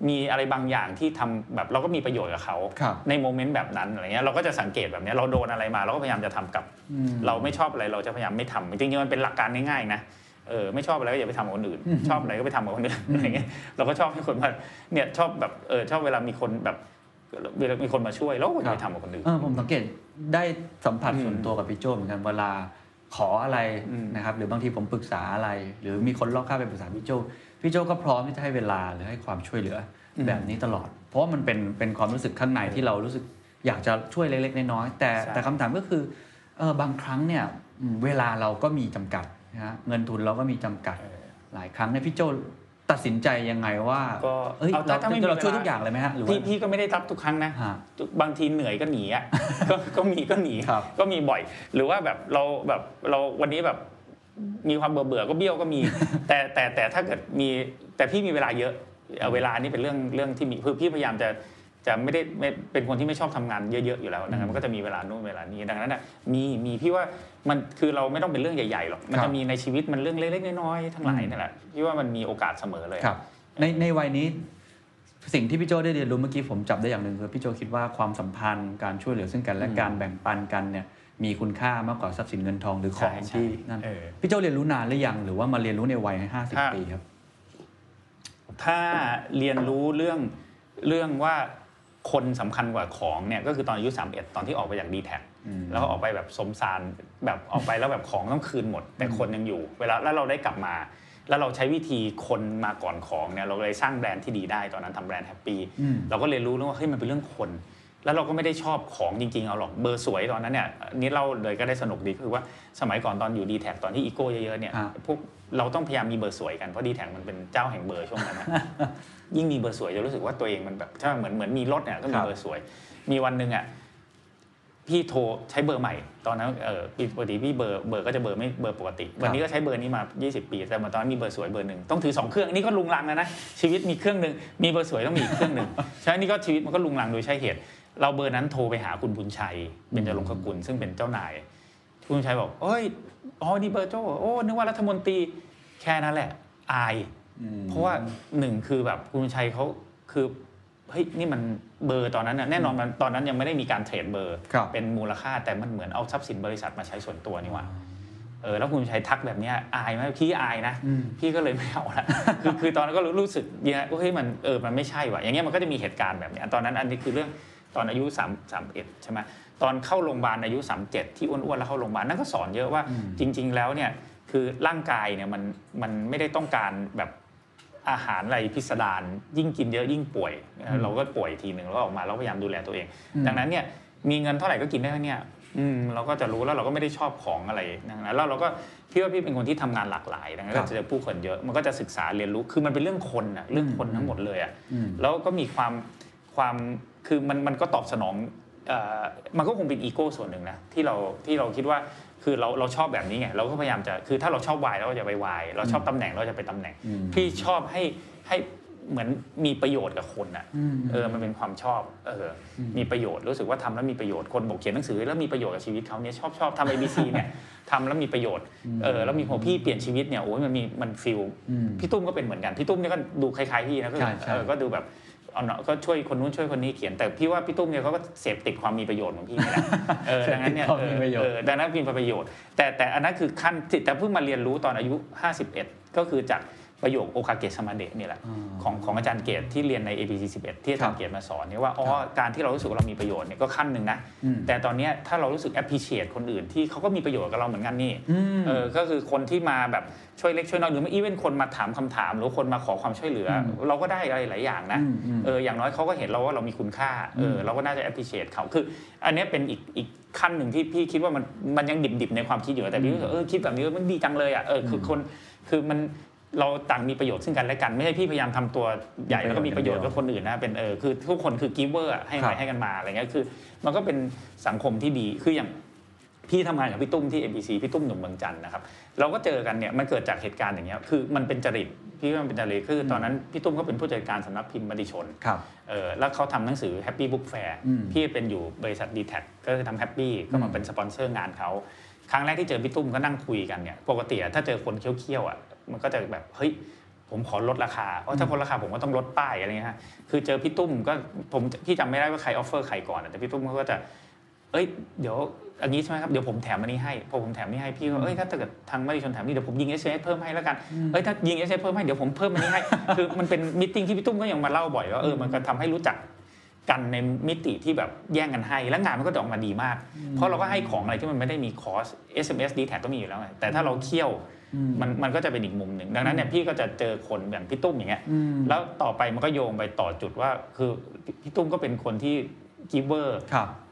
มีอะไรบางอย่างที่ทำแบบเราก็มีประโยชน์กับเขาในโมเมนต์แบบนั้นอะไรเงี้ยเราก็จะสังเกตแบบนี้เราโดนอะไรมาเราก็พยายามจะทำกับเราไม่ชอบอะไรเราจะพยายามไม่ทำจริงๆมันเป็นหลักการง่ายๆนะเออไม่ชอบอะไรก็อย่าไปทำกับคนอื่นชอบอะไรก็ไปทำกับคนอื่นอะไรเงี้ยเราก็ชอบให้คนมาเนี่ยชอบแบบเออชอบเวลามีคนแบบเวลามีคนมาช่วยแล้วก็ไปทำกับคนอื่นเออผมสังเกตได้สัมผัสส่วนตัวกับพี่โจ้เหมือนกันเวลาขออะไรนะครับหรือบางทีผมปรึกษาอะไรหรือมีคนรอบข้างไปปรึกษาพี่โจ้พี่โจ้ก็พร้อมที่จะให้เวลาหรือให้ความช่วยเหลือแบบนี้ตลอดเพราะมันเป็นเป็นความรู้สึกข้างในที่เรารู้สึกอยากจะช่วยเล็กๆน้อยๆแต่แต่คำถามก็คือเออบางครั้งเนี่ยเวลาเราก็มีจำกัดนะเงินทุนเราก็มีจำกัดหลายครั้งเนี่ยพี่โจ้ตัดสินใจยังไงว่าก็เอ้ยเราเราช่วยทุกอย่างเลยไหมฮะหรือว่าพี่ก็ไม่ได้รับทุกครั้งนะบางทีเหนื่อยก็หนีอ่ะก็มีก็หนีก็มีบ่อยหรือว่าแบบเราแบบเราวันนี้แบบมีความเบื่อเบื่อก็เบี้ยวก็มีแต่แต่แต่ถ้าเกิดมีแต่พี่มีเวลาเยอะเวลานี่เป็นเรื่องเรื่องที่มีคือพี่พยายามจะจะไม่ได้เป็นคนที่ไม่ชอบทำงานเยอะๆอยู่แล้วนะครับมันก็จะมีเวลาโน้นเวลานี้ดังนั้นน่ะมีมีพี่ว่ามันคือเราไม่ต้องเป็นเรื่องใหญ่ๆหรอกมันจะมีในชีวิตมันเรื่องเล็กๆน้อยๆทั้งหลายนั่นแหละพี่ว่ามันมีโอกาสเสมอเลยครับในในวัยนี้สิ่งที่พี่โจ้ได้เรียนรู้เมื่อกี้ผมจับได้อย่างนึงคือพี่โจ้คิดว่าความสัมพันธ์การช่วยเหลือซึ่งกันและการแบ่งปันกันเนี่ยมีคุณค่ามากกว่าทรัพย์สินเงินทองหรือของที่นั่นพี่โจ้เรียนรู้นานหรือยังหรือว่ามาเรียนรู้ในวัยห้าสิบปีครับถ้าเรียนรู้เรื่องเรื่องว่าคนสำคัญกว่าของเนี่ยก็คือตอนอายุสามสิบเอ็ดตอนที่ออกไปจาก D-Tech แล้วออกไปแบบสมสารแบบออกไปแล้วแบบของต้องคืนหมดแต่คนยังอยู่เวลาแล้วเราได้กลับมาแล้วเราใช้วิธีคนมาก่อนของเนี่ยเราเลยสร้างแบรนด์ที่ดีได้ตอนนั้นทำแบรนด์แฮปปี้เราก็เลยรู้แล้วว่าเฮ้ยมันเป็นเรื่องคนแล้วเราก็ไม่ได้ชอบของจริงๆเอาหรอกเบอร์สวยตอนนั้นเนี่ยนี่เราเลยก็ได้สนุกดีคือว่าสมัยก่อนตอนอยู่ D-Tech ตอนที่อีโก้เยอะๆเนี่ยพวกเราต้องพยายามมีเบอร์สวยกันเพราะ D-Tech มันเป็นเจ้าแห่งเบอร์ช่วงนั้นนะ ยิ่งมีเบอร์สวยจะรู้สึกว่าตัวเองมันแบบถ้าเหมือนเหมือนมีรถเนี่ยก็มีเบอร์สวยมีวันนึงอ่ะพี่โทรใช้เบอร์ใหม่ตอนนั้นเอ่อปกติพี่เบอร์เบอร์ก็จะเบอร์ไม่เบอร์ปกติวันนี้ก็ใช้เบอร์นี้มายี่สิบปีแต่ตอนนั้นมีเบอร์สวยเบอร์นึงต้องถือสองเครื่องอันนี้ก็ลุงลังแล้วนะชีวิตมีเครื่องนึงมีเบอร์สวยต้องมีอีกเครื่องนึงฉะนั้นนี่ก็ชีวิตมันก็ลุงลังโดยใช่เหตุเราเบอร์นั้นโทรไปหาคุณบุญชัยเบญจรงคกุลซึ่งเป็นเจ้านายคุณบุญชัยบอกเอ้ยอ๋อนี่เบอร์โจ้โอ้นึกว่ารัฐมนตรีแค่นั้นแหละอายเพราะว่าหนึ่งคือแบบคุณบุญชัยเขาคือเฮ้ยนี่มันเบอร์ตอนนั้นแน่นอนตอนนั้นยังไม่ได้มีการเทรดเบอร์เป็นมูลค่าแต่มันเหมือนเอาทรัพย์สินบริษัทมาใช้ส่วนตัวนี่หว่าเออแล้วคุณบุญชัยทักแบบนี้อายไหมพี่อายนะพี่ก็เลยไม่เอาละคือคือตอนนั้นก็รู้สึกเนี่ยเฮ้ยมันเออมันไม่ใช่ว่ะอย่างเงี้ยมันก็จะมีเหตุการณ์แบบนี้ตอนนั้นอันนี้คือเรื่องตอนอายุสามสิบเอ็ดใช่ไหมตอนเข้าโรงพยาบาลอายุสามสิบเจ็ดที่อ้วนๆแล้วเข้าโรงพยาบาลนั่นก็สอนเยอะว่าจริงๆแล้วเนี่ยคือร่างกายเนี่ยมันมันไม่ได้ต้องการแบบอาหารอะไรพิสดารยิ่งกินเยอะยิ่งป่วยเราก็ป่วยทีหนึ่งแล้วออกมาเราพยายามดูแลตัวเองดังนั้นเนี่ยมีเงินเท่าไหร่ก็กินได้ทั้งเนี่ยเราก็จะรู้แล้วเราก็ไม่ได้ชอบของอะไรนะแล้วเราก็พี่ว่าพี่เป็นคนที่ทำงานหลากหลายดังนั้นก็จะเจอผู้คนเยอะมันก็จะศึกษาเรียนรู้คือมันเป็นเรื่องคนอะเรื่องคนทั้งหมดเลยอะแล้วก็มีความความคือมันมันก็ตอบสนองมันก็คงเป็นอีโก้ส่วนหนึ่งนะที่เราที่เราคิดว่าคือเราเราชอบแบบนี้ไงเราก็พยายามจะคือถ้าเราชอบวายเราก็จะไปวายเราชอบตำแหน่งเราจะไปตำแหน่งพี่ชอบให้ให้เหมือนมีประโยชน์กับคนอ่ะเออมันเป็นความชอบเออมีประโยชน์รู้สึกว่าทำแล้วมีประโยชน์คนบอกเขียนหนังสือแล้วมีประโยชน์กับชีวิตเขาเนี่ยชอบชอบทำ เอ บี ซี เนี่ยทำแล้วมีประโยชน์เออแล้วมีหัวพี่เปลี่ยนชีวิตเนี่ยโอ้ยมันมีมันฟิลพี่ตุ้มก็เป็นเหมือนกันพี่ตุ้มเนี่ยก็ดูคล้ายๆพี่นะก็ก็ดูแบบเอาเนาะก็ช่วยคนนู้นช่วยคนนี้เขียนแต่พี่ว่าพี่ตุ้มเนี่ยเขาก็เสพติดความมีประโยชน์ของพี่นี่แหละเออดังนั้นเนี่ยเออดังนั้นมีประโยชน์แต่แต่อันนั้นคือขั้นแต่เพิ่งมาเรียนรู้ตอนอายุห้าสิบเอ็ดก็คือจากประโยคโอคาเกะสมาเดะนี่แหละของของอาจารย์เกตที่เรียนใน เอ บี ซี สิบเอ็ดที่อาจารย์เกตมาสอนเนี่ยว่าอ๋อการที่เรารู้สึกเรามีประโยชน์เนี่ยก็ขั้นหนึ่งนะแต่ตอนนี้ถ้าเรารู้สึก appreciate คนอื่นที่เขาก็มีประโยชน์กับเราเหมือนกันนี่เออก็คือคนที่มาแบบช่วยเล็กช่วยน้อยหรือไม่อีเวนคนมาถามคำถามหรือคนมาขอความช่วยเหลือเราก็ได้อะไรหลายอย่างนะเอออย่างน้อยเขาก็เห็นเราว่าเรามีคุณค่าเออเราก็น่าจะ appreciate เขาคืออันนี้เป็นอีกอีกขั้นหนึ่งที่พี่คิดว่ามันมันยังดิบๆในความคิดอยู่แต่พี่รู้สึกเออคิดแบบนี้มันดีจังเลยอ่ะเออคือคนคือมันเราต่างมีประโยชน์ซึ่งกันและกันไม่ใช่พี่พยายามทำตัวใหญ่แล้วก็มีประโยชน์กับคนอื่นนะเป็นเออคือทุกคนคือกิฟเวอร์ให้อะไรให้กันมาอะไรเงี้ยคือมันก็เป็นสังคมที่ดีคืออย่างพี่ทำงานกับพี่ตุ้มที่ เอ บี ซี พี่ตุ้มหนุ่มเมืองจันทร์นะครับเราก็เจอกันเนี่ยมันเกิดจากเหตุการณ์อย่างเงี้ยคือมันเป็นจริต พี่ก็เป็นดาราคือตอนนั้นพี่ตุ้มก็เป็นผู้จัดการสำนักพิมพ์มติชนครับเออแล้วเขาทำหนังสือ Happy Book Fair พี่เป็นอยู่บริษัท ดี แท็ค ก็คือทำ Happy ก็มาเป็นสปอนเซอร์งานเขาครั้งแรกที่เจอพี่ตุ้มก็นั่งคุยกันเนี่ยปกติถ้าเจอคนเคี้ยวๆอ่ะมันก็จะแบบเฮ้ยผมขอลดราคาเพราะถ้าคนราคาผมก็ต้องลดป้ายอะไรเงี้ยฮะคือเจอพี่ตุ้มก็ผมพี่จำไม่ได้ว่าใครออฟเฟอร์ใครก่อนแต่พี่ตุ้มเขาก็จะเอ้ยเดี๋ยวอันนี้ใช่ไหมครับเดี๋ยวผมแถมอันนี้ให้พอผมแถมนี่ให้พี่ก็เอ้ยถ้าเกิดทางมติชนแถมนี่เดี๋ยวผมยิง เอส เอส เพิ่มให้แล้วกันเอ้ยถ้ายิง เอส เอส เพิ่มให้เดี๋ยวผมเพิ่มอันนี้ให้คือมันเป็นมิทติ้งที่พี่ตุ้มก็ยังมาเล่าบ่อยว่าเออมันก็ทำให้รู้จักกันในมิติที่แบบแย่งกันให้แล้วงานมันก็ออกมาดีมากเพราะเราก็ให้ของอะไรที่มันไม่ได้มีคอส เอส เอ็ม เอส D-Tech ก็มีอยู่แล้วไงแต่ถ้าเราเคี่ยวมันมันก็จะเป็นอีกมุมหนึ่งดังนั้นเนี่ยพี่ก็จะเจอคนแบบพี่ตุ้มอย่างเงี้ยแล้วต่อไปมันก็โยงไปต่อจุดว่าคือพี่ตุ้มก็เป็นคนที่กิฟเวอร์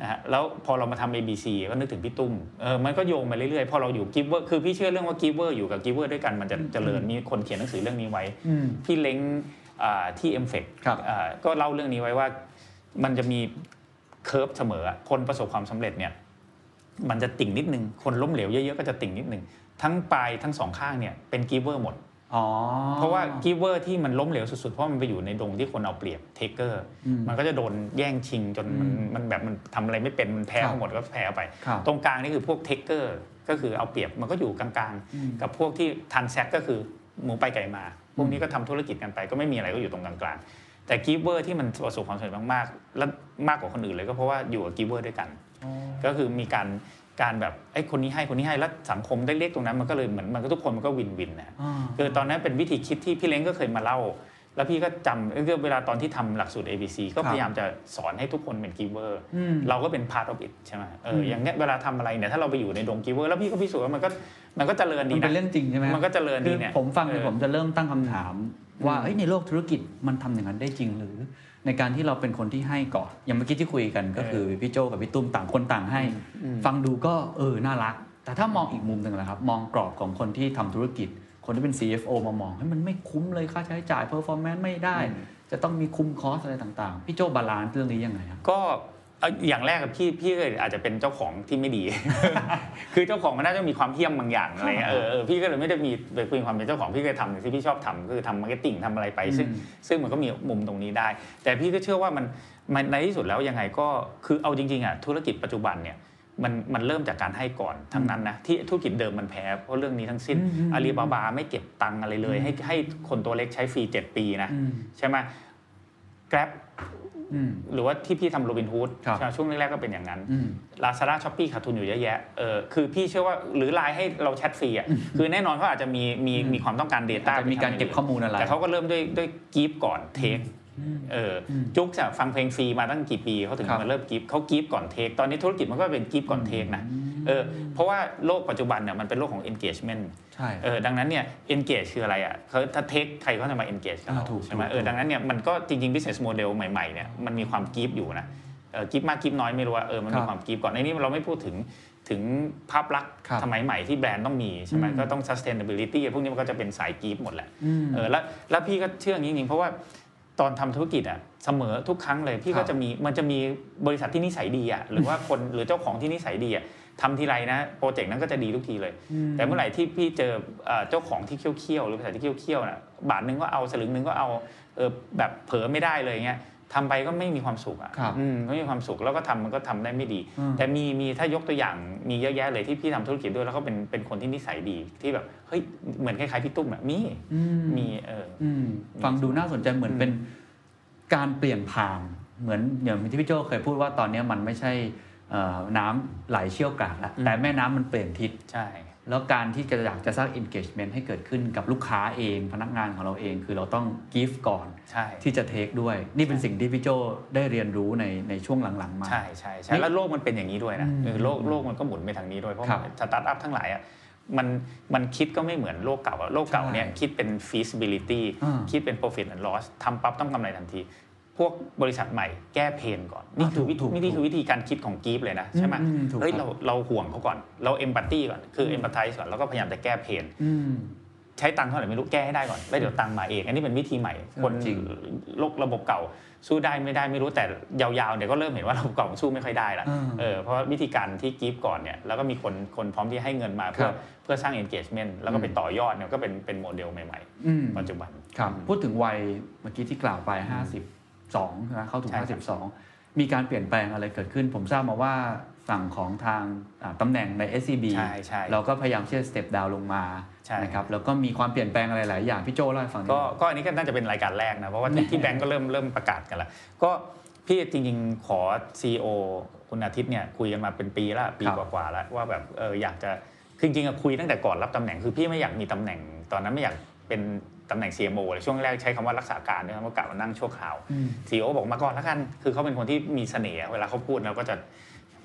นะฮะแล้วพอเรามาทำ เอ บี ซี ก็นึกถึงพี่ตุ้มเออมันก็โยงไปเรื่อยๆพอเราอยู่กิฟเวอร์คือพี่เชื่อเรื่องว่ากิฟเวอร์อยู่กับกิฟเวอร์ด้วยกันมันจะเจริญมีคนเขียนหนังสือเรื่องนี้ไว้พี่เล้งที่ เอ็ม เอฟ อี ซี ก็เล่าเรื่องนี้ไว้ว่ามันจะมีเคิร์ฟเสมอคนประสบความสำเร็จเนี่ยมันจะติ่งนิดนึงคนล้มเหลวเยอะๆก็จะติ่งนิดนึงทั้งปลายทั้งสองข้างเนี่ยเป็นกิฟเวอร์หมดเพราะว่ากิฟเวอร์ที่มันล้มเหลวสุดๆเพราะมันไปอยู่ในดงที่คนเอาเปรียบเทคเกอร์มันก็จะโดนแย่งชิงจนมันมันแบบมันทำอะไรไม่เป็นมันแพ้หมดก็แพ้ไปตรงกลางนี่คือพวกเทคเกอร์ก็คือเอาเปรียบมันก็อยู่กลางๆกับพวกที่ทันแซกก็คือหมูไปไก่มาพวกนี้ก็ทำธุรกิจกันไปก็ไม่มีอะไรก็อยู่ตรงกลางๆแต่กิฟเวอร์ที่มันประสบความสำเร็จมากๆและมากกว่าคนอื่นเลยก็เพราะว่าอยู่กับกิฟเวอร์ด้วยกันก็คือมีการการแบบไอ้คนนี้ให้คนนี้ให้แล้วสังคมได้เรียกตรงนั้นมันก็เลยเหมือนมันก็ทุกคนมันก็วินวินนะคือตอนนั้นเป็นวิธีคิดที่พี่เล้งก็เคยมาเล่าแล้วพี่ก็จำก็เวลาตอนที่ทำหลักสูตร เอ บี ซี ก็พยายามจะสอนให้ทุกคนเป็นกิฟเวอร์เราก็เป็น part of it ใช่ไหมเอออย่างเนี้ยเวลาทำอะไรเนี่ยถ้าเราไปอยู่ในดงกิฟเวอร์แล้วพี่ก็พิสูจน์ว่ามันก็มันก็เจริญดีนะมันเป็นเรื่องจริงใช่ไหมมันก็เจริญดีเนี่ยผมฟังเลยผมจะเริ่มตั้งคำถามว่าในโลกธุรกิจมันทำอย่างนั้นได้จริงหรือในการที่เราเป็นคนที่ให้ก่อนอย่างเมื่อกี้ที่คุยกันก็คือพี่โจกับพี่ตุ้มต่างคนต่างให้ฟังดูก็เออน่ารักแต่ถ้ามองอีกมุมหนึ่งนะครับมองกรอบของคนที่ทำธุรกิจคนที่เป็น ซี เอฟ โอ มามองให้มันไม่คุ้มเลยค่าใช้จ่าย performance ไม่ได้จะต้องมีคุมคอสอะไรต่างๆพี่โจบาลานซ์เรื่องนี้ยังไงครับก็อย่างแรกกับพี่พี่ก็อาจจะเป็นเจ้าของที่ไม่ดี คือเจ้าของมันน่าจะมีความเที่ยมบางอย่างอะไรเงี้ยเออพี่ก็เลยไม่ได้มีไปคุยความเป็นเจ้าของพี่ก็ทำที่พี่ชอบทำคือทำมาร์เก็ตติ้งทำอะไรไปซึ่งซึ่งมันก็มีมุมตรงนี้ได้แต่พี่ก็เชื่อว่ามันมันในที่สุดแล้วยังไงก็คือเอาจริงๆอ่ะธุรกิจปัจจุบันเนี่ยมันมันเริ่มจากการให้ก่อนทั้งนั้นนะที่ธุรกิจเดิมมันแพ้เพราะเรื่องนี้ทั้งสิ้นอาลีบาบาไม่เก็บตังอะไรเลยให้ให้คนตัวเล็กใช้ฟรีเจ็ดปีนะใช่ไหมแกร็บหรือว่าที่พี่ทำ Robinhood ช่วงแรกๆก็เป็นอย่างนั้น Lazada Shopee ขาดทุนอยู่เยอะแยะเออคือพี่เชื่อว่าหรือ ไลน์ ให้เราแชทฟรีอ่ะคือแน่นอนเขาอาจจะมีมีมีความต้องการ data มีการเก็บข้อมูลอะไรแต่เขาก็เริ่มด้วยด้วยกีฟก่อนเทคเออจุ๊กจะฟังเพลงฟรีมาตั้งกี่ปีเขาถึงมาเริ่มกีฟเขากีฟก่อนเทคตอนนี้ธุรกิจมันก็เป็นกีฟก่อนเทคนะเออเพราะว่าโลกปัจจุบันเนี่ยมันเป็นโลกของ engagement ใช่เออดังนั้นเนี่ย engage คืออะไรอ่ะเขาถ้า take ใครเขาจะมา engage กันใช่ไหมเออดังนั้นเนี่ยมันก็จริงๆ business model ใหม่ๆเนี่ยมันมีความกีฟอยู่นะเออกีฟมากกีฟน้อยไม่รู้ว่าเออมันมีความกีฟก่อนในนี้เราไม่พูดถึงถึงภาพลักษณ์สมัยใหม่ที่แบรนด์ต้องมีใช่ไหมก็ต้อง sustainability พวกนี้มันก็จะเป็นสายกีฟหมดแหละเออแล้วแล้วพี่ก็เชื่อจริงๆเพราะว่าตอนทำธุรกิจอ่ะเสมอทุกครั้งเลยพี่ก็จะมีมันจะมีบริษัทที่นิสัยดีอ่ะหรือว่าคนหรือเจ้าของที่นิสัยดีอ่ะทำทีไรนะโปรเจกต์นั้นก็จะดีทุกทีเลยแต่เมื่อไหร่ที่พี่เจอเจ้าของที่เขี้ยวๆหรือบริษัทที่เขี้ยวๆน่ะบาทนึงก็เอาสลึงนึงก็เอาเออแบบเผลอไม่ได้เลยเงี้ยทำไปก็ไม่มีความสุขอ่ะไม่มีความสุขแล้วก็ทำมันก็ทำได้ไม่ดีแต่มีมีถ้ายกตัวอย่างมีเยอะแยะเลยที่พี่ทำธุรกิจด้วยแล้วเขาเป็นเป็นคนที่นิสัยดีที่แบบเฮ้ยเหมือนคล้ายๆพี่ตุ้มอ่ะมีมีเออฟังดูน่าสนใจเหมือนเป็นการเปลี่ยนผ่านเหมือนอย่างที่พี่โจเคยพูดว่าตอนนี้มันไม่ใช่น้ำไหลเชี่ยวกรากแล้วแต่แม่น้ำมันเปลี่ยนทิศใช่แล้วการที่จะอยากจะสร้าง engagement ให้เกิดขึ้นกับลูกค้าเองพนักงานของเราเองคือเราต้อง give ก่อนที่จะ take ด้วยนี่เป็นสิ่งที่พี่โจได้เรียนรู้ในในช่วงหลังๆมาใช่ใช่ใช่แล้วโลกมันเป็นอย่างนี้ด้วยนะโลกโลกมันก็หมุนไปทางนี้ด้วยเพราะสตาร์ทอัพทั้งหลายอ่ะมันมันคิดก็ไม่เหมือนโลกเก่าโลกเก่าเนี่ยคิดเป็น feasibility คิดเป็น profit and loss ทำปั๊บต้องกำไรทันทีพวกบริษัทใหม่แก้เพนก่อนนี่คือวิธีนี่คือวิธีการคิดของกีฟเลยนะใช่ไหมเฮ้ยเราเราห่วงเขาก่อนเราเอมพัตตี้ก่อนคือเอมพัตไทซ์ก่อนแล้วก็พยายามจะแก้เพน ใช้ตังค์เท่าไหร่ไม่รู้แก้ให้ได้ก่อนแล้วเดี๋ยวตังค์มาเองอันนี้เป็นวิธีใหม่คนจริงลกระบบเก่าสู้ได้ไม่ได้ไม่รู้แต่ยาวๆเนี่ยก็เริ่มเห็นว่าระบบเก่าสู้ไม่ค่อยได้ละเออเพราะวิธีการที่กีฟก่อนเนี่ยแล้วก็มีคนคนพร้อมที่ให้เงินมาเพื่อเพื่อสร้าง engagement แล้วก็ไปต่อยอดเนี่ยก็เป็นเป็นโมเดลใหม่ๆปัจจุบันครับพูดถึงวัยเมื่อกี้ที่กล่าวไปห้าสิบสองนะเข้าถึงห้าสิบสองมีการเปลี่ยนแปลงอะไรเกิดขึ้นผมทราบมาว่าฝั่งของทางตำแหน่งใน เอส ซี บี เราก็พยายามที่จะสเต็ปดาวลงมานะครับแล้วก็มีความเปลี่ยนแปลงอะไรหลายอย่างพี่โจ้เล่าให้ฟังก็ก็อันนี้ก็น่าจะเป็นรายการแรกนะเพราะว่าที่แบงก์ก็เริ่มเริ่มประกาศกันละก็พี่จริงๆขอ ซี อี โอ คุณอาทิตย์เนี่ยคุยกันมาเป็นปีละปีกว่าๆแล้วว่าแบบเอออยากจะจริงๆคุยตั้งแต่ก่อนรับตำแหน่งคือพี่ไม่อยากมีตำแหน่งตอนนั้นไม่อยากเป็นตำแหน่ง ซี เอ็ม โอ เลยช่วงแรกใช้คำว่ารักษาการด้วยครับว่ากะว่านั่งชั่วคราว ซี อี โอ บอกมาก่อนแล้วกันคือเขาเป็นคนที่มีเสน่ห์เวลาเขาพูดเราก็จะ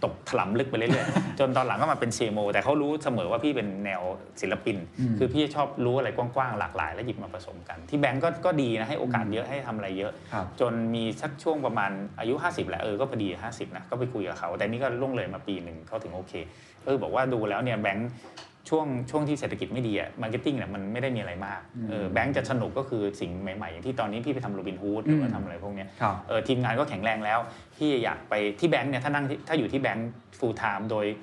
ตกถล่ำลึกไปเรื่อยๆจนตอนหลังก็มาเป็น ซี เอ็ม โอ แต่เขารู้เสมอว่าพี่เป็นแนวศิลปินคือพี่ชอบรู้อะไรกว้างๆหลากหลายแล้วหยิบมาผสมกันที่แบงก์ก็ดีนะให้โอกาสเยอะให้ทำอะไรเยอะจนมีสักช่วงประมาณอายุห้าสิบแหละเออก็พอดีห้าสิบนะก็ไปคุยกับเขาแต่นี่ก็ล่วงเลยมาปีหนึ่งเขาถึงโอเคเออบอกว่าดูแล้วเนี่ยแบงก์ช่วงช่วงที่เศรษฐกิจไม่ดีอ่ะมาร์เก็ตติ้งเนี่ยมันไม่ได้มีอะไรมากเออแบงก์จะสนุกก็คือสิ่งใหม่ๆอย่างที่ตอนนี้พี่ไปทำ Robinhood หรือว่าทำอะไรพวกเนี้ยเออทีมงานก็แข็งแรงแล้วพี่อยากไปที่แบงก์เนี่ยถ้านั่งถ้าอยู่ที่แบงก์ full time โดยโ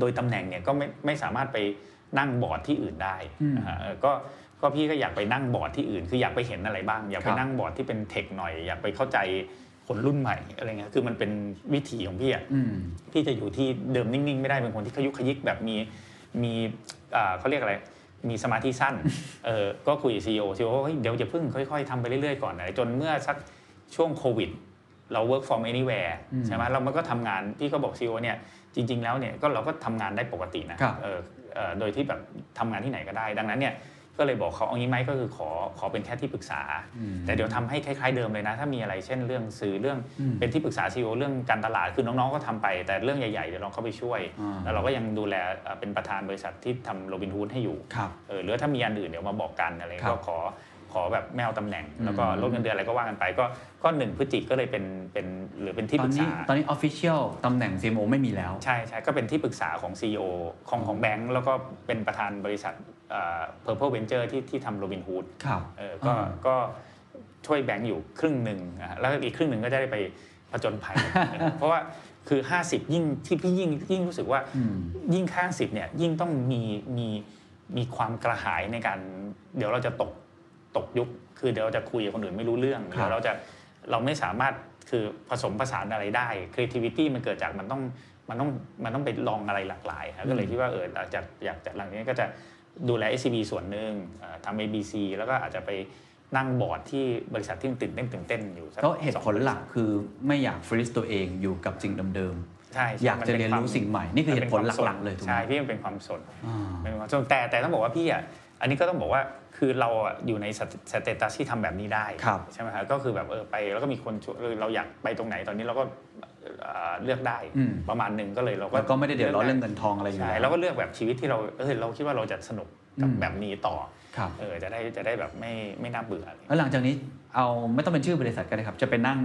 ดยตำแหน่งเนี่ยก็ไม่ไม่สามารถไปนั่งบอร์ดที่อื่นได้นะฮะก็ก็พี่ก็อยากไปนั่งบอร์ดที่อื่นคืออยากไปเห็นอะไรบ้างอยากไปนั่งบอร์ดที่เป็นเทคหน่อยอยากไปเข้าใจคนรุ่นใหม่อะไรเงี้ยคือมันเป็นวิถีของพี่อ่ะพี่จะอยู่ที่เดิมนิ่งๆไม่ได้เป็นคนที่ขยุกขยิกแบบมีมีเขาเรียกอะไรมีสมาธิสั้นเออก็คุยกับ ซี อี โอ ซี อี โอ เฮ้ยเดี๋ยวจะพึ่งค่อยๆทำไปเรื่อยๆก่อนนะจนเมื่อสักช่วงโควิดเรา work from anywhere ใช่ไหมเรามันก็ทำงานพี่ก็บอก ซี อี โอ เนี่ยจริงๆแล้วเนี่ยก็เราก็ทำงานได้ปกตินะเออเออโดยที่แบบทำงานที่ไหนก็ได้ดังนั้นเนี่ยก็เลยบอกเขาเอางี้ไหมก็คือขอขอเป็นแค่ที่ปรึกษาแต่เดี๋ยวทำให้คล้ายๆเดิมเลยนะถ้ามีอะไรเช่นเรื่องสื่อเรื่องเป็นที่ปรึกษา ซี อี โอ เรื่องการตลาดคือน้องๆก็ทำไปแต่เรื่องใหญ่ๆเดี๋ยวเราเข้าไปช่วยแล้วเราก็ยังดูแลเป็นประธานบริษัทที่ทำ Robinhood ให้อยู่เออหรือถ้ามีอันอื่นเดี๋ยวมาบอกกันอะไรก็ขอขอแบบแมวตำแหน่งแล้วก็ลดเงินเดือนอะไรก็ว่ากันไปก็ก็หนึ่งพฤศจิกก็เลยเป็นเป็นหรือเป็นที่ปรึกษาตอนนี้ official ตำแหน่ง ซี เอ็ม โอ ไม่มีแล้วใช่ใช่ก็เป็นที่ปรึกษาของ ซี อี โอ ของของแบงก์แล้วก็เป็นประธานบริษัทเอ่อ Purple Venture ที่ที่ทำ Robinhood ครับเออก็ก็ช่วยแบงก์อยู่ครึ่งนึงแล้วอีกครึ่งนึงก็จะได้ไปผจญภัย เพราะว่าคือห้าสิบยิ่งที่พี่ยิ่งยิ่งรู้สึกว่ายิ่งข้างสิบเนี่ยยิ่งต้องมีมีมีความกระหายในการเดี๋ยวเราจะตกตกยุคคือเดี๋ยวเราจะคุยกับคนอื่นไม่รู้เรื่องแล้วเราจะเราไม่สามารถคือผสมผสานอะไรได้ creativity มันเกิดจากมันต้องมันต้องมันต้องไปลองอะไรหลากหลายก็เลยคิดว่าเอออาจจะอยากจัดหลังนี้ก็จะดูแล เอส ซี บี ส่วนหนึ่งทำ เอ บี ซี แล้วก็อาจจะไปนั่งบอร์ดที่บริษัทที่ตื่นเต้นตื่นเต้นอยู่แล้วเหตุผลหลักคือไม่อยากฟรีซตัวเองอยู่กับสิ่งเดิมๆใช่อยากจะเรียนรู้สิ่งใหม่นี่คือเหตุผลหลักๆเลยถูกไหมใช่พี่มันเป็นความสนเป็นความสนแต่แต่ต้องบอกว่าพี่อ่ะอันนี้ก็ต้องบอกว่าคือเราอยู่ในสเตตัสที่ทำแบบนี้ได้ใช่ไหมครับก็คือแบบเออไปแล้วก็มีคนเราอยากไปตรงไหนตอนนี้เราก็เลือกได้ประมาณนึงก็เลยเราก็ไม่ได้เดือดร้อนเรื่องเงินทองอะไรอยู่แล้วเราก็เลือกแบบชีวิตที่เราเออเราคิดว่าเราจะสนุกกับแบบนี้ต่อเออจะได้จะได้แบบไม่ไม่น่าเบื่อแล้วหลังจากนี้เอาไม่ต้องเป็นชื่อบริษัทก็ได้ครับจะไปนั่ง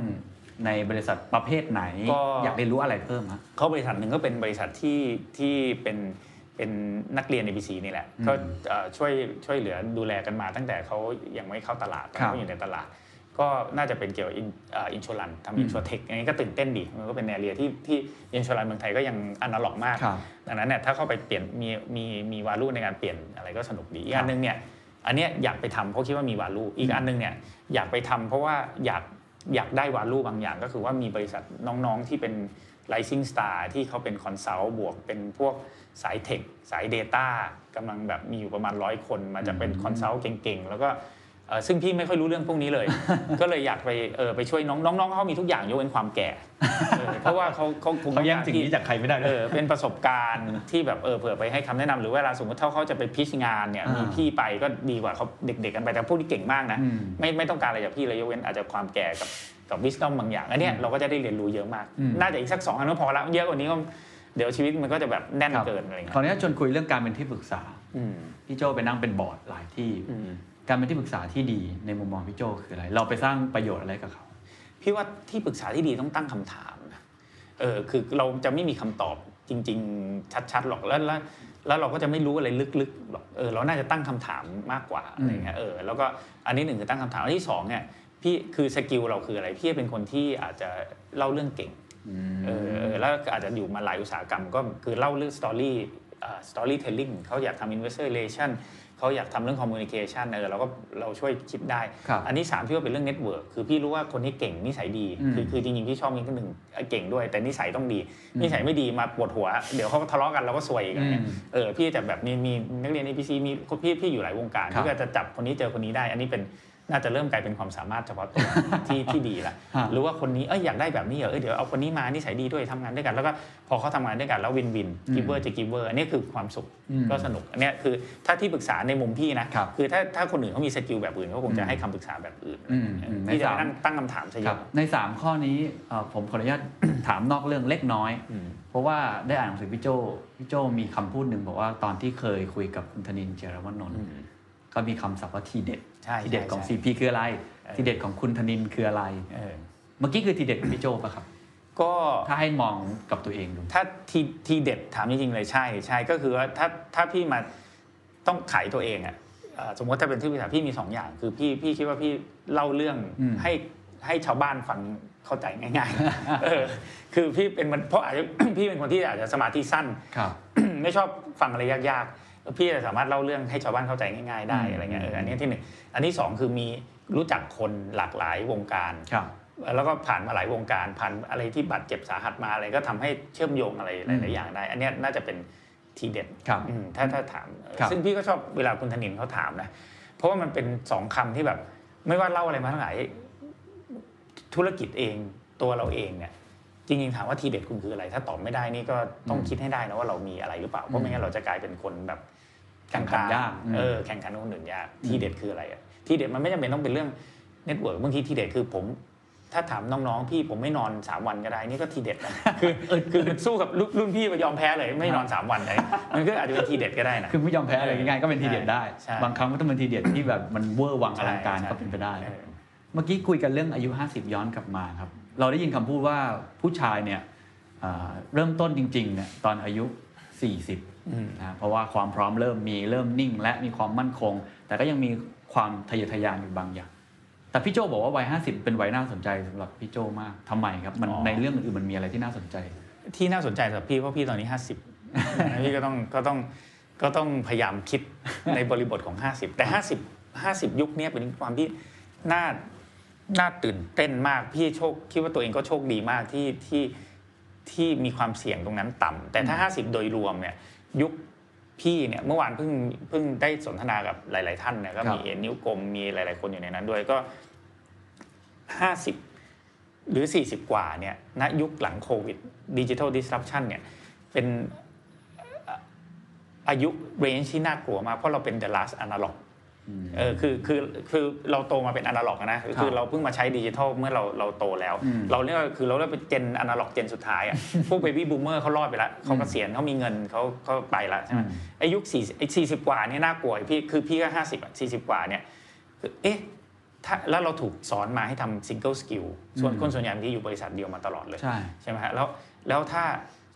ในบริษัทประเภทไหนอยากเรียนรู้อะไรเพิ่มครับเขาบริษัทหนึ่งก็เป็นบริษัทที่ที่เป็นเป็นนักเรียน เอ บี ซี นี่แหละก็ช่วยช่วยเหลือดูแลกันมาตั้งแต่เขายังไม่เข้าตลาดตอนเขาอยู่ในตลาดก็น่าจะเป็นเกี่ยวกับอินชัวรันทำอินชัวเทคอันนี้ก็ตื่นเต้นดีมันก็เป็นแนวเรียนที่ที่อินชัวรันเมืองไทยก็ยังอนาล็อกมากดังนั้นเนี่ยถ้าเข้าไปเปลี่ยนมีมีมีวาลูในการเปลี่ยนอะไรก็สนุกดีอีกอันนึงเนี่ยอันเนี้ยอยากไปทำเพราะคิดว่ามีวาลูอีกอันนึงเนี่ยอยากไปทำเพราะว่าอยากอยากได้วาลูบางอย่างก็คือว่ามีบริษัทน้องๆที่เป็นRising Star ที่เขาเป็นคอนซัลท์บวกเป็นพวกสายเทคสาย Data กำลังแบบมีอยู่ประมาณหนึ่งร้อยคนมาจะเป็นคอนซัลท์เก่งๆแล้วก็ซึ่งพี่ไม่ค่อยรู้เรื่องพวกนี้เลยก็เลยอยากไปเออไปช่วยน้องน้องๆเขามีทุกอย่างยกเว้นความแก่เพราะว่าเขาเขาคงแย่งสิ่งนี้จากใครไม่ได้เออเป็นประสบการณ์ที่แบบเออเผื่อไปให้คำแนะนำหรือเวลาสมมติถ้าเขาจะไปพิชงานเนี่ยมีพี่ไปก็ดีกว่าเขาเด็กๆกันไปแต่พวกที่เก่งมากนะไม่ไม่ต้องการอะไรจากพี่เลยยกเว้นอาจจะความแก่กับกับวิสตอมบางอย่างอันนี้เราก็จะได้เรียนรู้เยอะมากน่าจะอีกสักสองอันก็พอแล้วเยอะกว่านี้ก็เดี๋ยวชีวิตมันก็จะแบบแน่นเกินอะไรอย่างเงี้ยคราวนี้ชวนคุยเรื่องการเป็นที่ปรึกษาพี่โจไปนั่งเป็นบอร์ดหลายที่การเป็นที่ปรึกษาที่ดีในมุมมองพี่โจคืออะไรเราไปสร้างประโยชน์อะไรกับเขาพี่ว่าที่ปรึกษาที่ดีต้องตั้งคำถามนะเออคือเราจะไม่มีคำตอบจริงๆชัดๆหรอกแล้ว แล้วเราก็จะไม่รู้อะไรลึกๆหรอกเออเราน่าจะตั้งคำถามมากกว่าอะไรเงี้ยเออแล้วก็อันนี้หนึ่งคือตั้งคำถามอันที่สองเนี่ยพี่คือสกิลเราคืออะไรพี่เป็นคนที่อาจจะเล่าเรื่องเก่งเออแล้วอาจจะอยู่มาหลายอุตสาหกรรมก็คือเล่าเรื่องสตอรี่อ่าสตอรี่เทลลิ่งเขาอยากทำ investor relation เขาอยากทำเรื่อง communication เออเราก็เราช่วยคิดได้อันนี้สามพี่ว่าเป็นเรื่อง network คือพี่รู้ว่าคนนี้เก่งนิสัยดีคือคือจริงๆพี่ชอบนี่ก็หนึ่งเก่งด้วยแต่นิสัยต้องดีนิสัยไม่ดีมาปวดหัวเดี๋ยวเขาทะเลาะกันเราก็ซวยอีกอะไรเงี้ยเออพี่จะแบบมีมีนักเรียน เอ พี ซี มีพี่พี่อยู่หลายวงการพี่ก็จะจับคนนี้เจอคนนี้ได้อันนี้เป็นน่าจะเริ่มกลายเป็นความสามารถเฉพาะตัว ที่ที่ดีละ หรือว่าคนนี้เอ้ยอยากได้แบบนี้เหรอเอ้ยเดี๋ยวเอาคนนี้มานิสัยดีด้วยทำงานด้วยกันแล้วก็พอเขาทำงานด้วยกันแล้ววินวินกิฟเวอร์จะกิฟเวอร์อันนี้คือความสุขก็สนุกอันนี้คือถ้าที่ปรึกษาในมุมพี่นะ คือถ้าถ้าคนอื่นเขามีสกิลแบบอื่นเขาคงจะให้คำปรึกษาแบบอื่นที่จะตั้งคำถามใช่ไหมในสามข้อนี้ผมขออนุญาตถามนอกเรื่องเล็กน้อยเพราะว่าได้อ่านหนังสือพี่โจพี่โจมีคำพูดหนึ่งบอกว่าตอนที่เคยคุยกับคุณธนินทร์เจรวนนท์ก็มีคำศัพท์ว่าทีเด็ดทีเด็ดของ ซี พี คืออะไรทีเด็ดของคุณธนินคืออะไรเมื่อกี้คือทีเด็ดพี่โจป่ะครับก็ถ้าให้มองกับตัวเองดูถ้าทีทีเด็ดถามจริงๆเลยใช่ใช่ก็คือว่าถ้าถ้าพี่มาต้องขายตัวเองอ่ะสมมติถ้าเป็นที่ปรึกษาพี่มีสองอย่างคือพี่พี่คิดว่าพี่เล่าเรื่องให้ให้ชาวบ้านฟังเข้าใจง่ายๆคือพี่เป็นมันเพราะอาจจะพี่เป็นคนที่อาจจะสมาธิสั้นไม่ชอบฟังอะไรยากๆพี่จะสามารถเล่าเรื่องให้ชาวบ้านเข้าใจง่ายๆได้อะไรเงี้ยเอออันนี้ที่หนึ่งอันที่สองคือมีรู้จักคนหลากหลายวงการแล้วก็ผ่านมาหลายวงการผ่านอะไรที่บาดเจ็บสาหัสมาอะไรก็ทำให้เชื่อมโยงอะไรหลายๆอย่างได้อันนี้น่าจะเป็นทีเด็ดถ้าถ้าถามซึ่งพี่ก็ชอบเวลาคุณธนินเขาถามนะเพราะว่ามันเป็นสองคำที่แบบไม่ว่าเล่าอะไรมาทั้งหลายธุรกิจเองตัวเราเองเนี่ยจริงๆถามว่าทีเด็ดคุณคืออะไรถ้าตอบไม่ได้นี่ก็ต้องคิดให้ได้นะว่าเรามีอะไรหรือเปล่าเพราะไม่งั้นเราจะกลายเป็นคนแบบแข่งขันยากเออแข่งขันคนอื่นยากทีเด็ดคืออะไรอ่ะทีเด็ดมันไม่จำเป็นต้องเป็นเรื่องเน็ตเวิร์กบางทีทีเด็ดคือผมถ้าถามน้องๆพี่ผมไม่นอนสามวันก็ได้นี่ก็ทีเด็ดนะคือคือมันสู้กับรุ่นพี่ไปยอมแพ้เลยไม่นอนสามวันเลยมันก็อาจจะเป็นทีเด็ดก็ได้นะคือไม่ยอมแพ้อะไรง่ายๆก็เป็นทีเด็ดได้บางครั้งก็ต้องเป็นทีเด็ดที่แบบมันเวอร์วังอลังการก็เป็นไปได้เมื่อกี้คุยกันเรื่องอายุห้าสิบย้อนกลับมาครับเราได้ยินคำพูดว่าผู้ชายเนี่ยเริ่มต้นจริงๆเนี่ยตอนอายุสี่สิบนะเพราะว่าความพร้อมเริ่มมีเริ่มนิ่งและมีความมั่นคงแต่ก็ยังมีความทะเยอทะยานอยู่บางอย่างแต่พี่โจบอกว่าวัยห้าสิบเป็นวัยน่าสนใจสำหรับพี่โจมากทำไมครับมันในเรื่องอื่นมันมีอะไรที่น่าสนใจที่น่าสนใจสำหรับพี่เพราะพี่ตอนนี้ห้าสิบพี่ก็ต้องก็ต้องก็ต้องพยายามคิดในบริบทของห้าสิบแต่ห้าสิบ ห้าสิบยุคนี้เป็นความที่น่าน่าตื่นเต้นมากพี่โชคคิดว่าตัวเองก็โชคดีมากที่ที่ที่มีความเสี่ยงตรงนั้นต่ำแต่ถ้าห้าสิบโดยรวมเนี่ยยุคพี่เนี่ยเมื่อวานเพิ่งเพิ่งได้สนทนากับหลายๆท่านนะก็มีเอ็นนิ้วกลมมีหลายๆคนอยู่ในนั้นด้วยก็ห้าสิบหรือสี่สิบกว่าเนี่ยณยุคหลังโควิด Digital Disruption เนี่ยเป็นอายุเรนจ์ที่น่ากลัวมากเพราะเราเป็น The Last Analogเออคือคือคือเราโตมาเป็นอนาล็อกนะคือเราเพิ่งมาใช้ดิจิทัลเมื่อเราเราโตแล้วเราเนี่ยคือเราเริ่มเป็นเจนอนาล็อกเจนสุดท้ายอ่ะพวกเบบี้บูมเมอร์เขารอดไปละเขาเกษียณเขามีเงินเขาเขาไปละใช่ไหมไอ้ยุคสี่ไอ้สี่สิบกว่านี่น่ากลัวพี่คือพี่ก็ห้าสิบสี่สิบกว่าเนี่ยเอ๊ะถ้าแล้วเราถูกสอนมาให้ทำซิงเกิลสกิลส่วนคนส่วนใหญ่ที่อยู่บริษัทเดียวมาตลอดเลยใช่ใช่ไหมฮะแล้วแล้วถ้า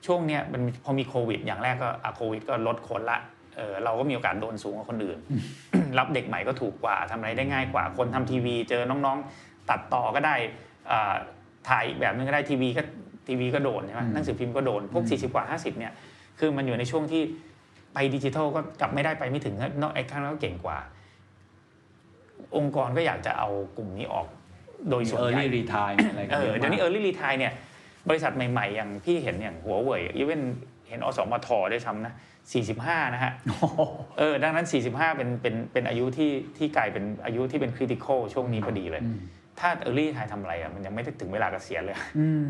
ช่วงเนี้ยมันพอมีโควิดอย่างแรกก็อ่ะโควิดก็ลดคนละเออเราก็มีโอกาสโดนสูงกว่าคนอื่น รับเด็กใหม่ก็ถูกกว่าทำอะไรได้ง่ายกว่าคนทำทีวีเจอน้องๆตัดต่อก็ได้ถ่ายอีกแบบนึงก็ได้ทีวีก็ทีวีก็โดนใช่ไหมหนังสือพิมพ์ก็โดนพวกสี่สิบกว่าห้าสิบเนี่ยคือมันอยู่ในช่วงที่ไปดิจิทัลก็กลับไม่ได้ไปไม่ถึงนอกไอ้ข้างนั้นก็เก่งกว่าองค์กรก็อยากจะเอากลุ่มนี้ออกโดยส่วนใหญ่ early retire อะไรกันเออเดี๋ยวนี้ early retire เนี่ยบริษัทใหม่ๆอย่างพี่เห็นอย่าง Huawei อีเวนเห็นอสมทด้วยซ้ำนะสี่สิบห้านะฮะเออดังนั้นสี่สิบห้าเป็นเป็นเป็นอายุที่ที่กลายเป็นอายุที่เป็นคริติคอลช่วงนี้พอดีเลยถ้า early ไทยทำอะไรอ่ะมันยังไม่ถึงเวลาเกษียณเลย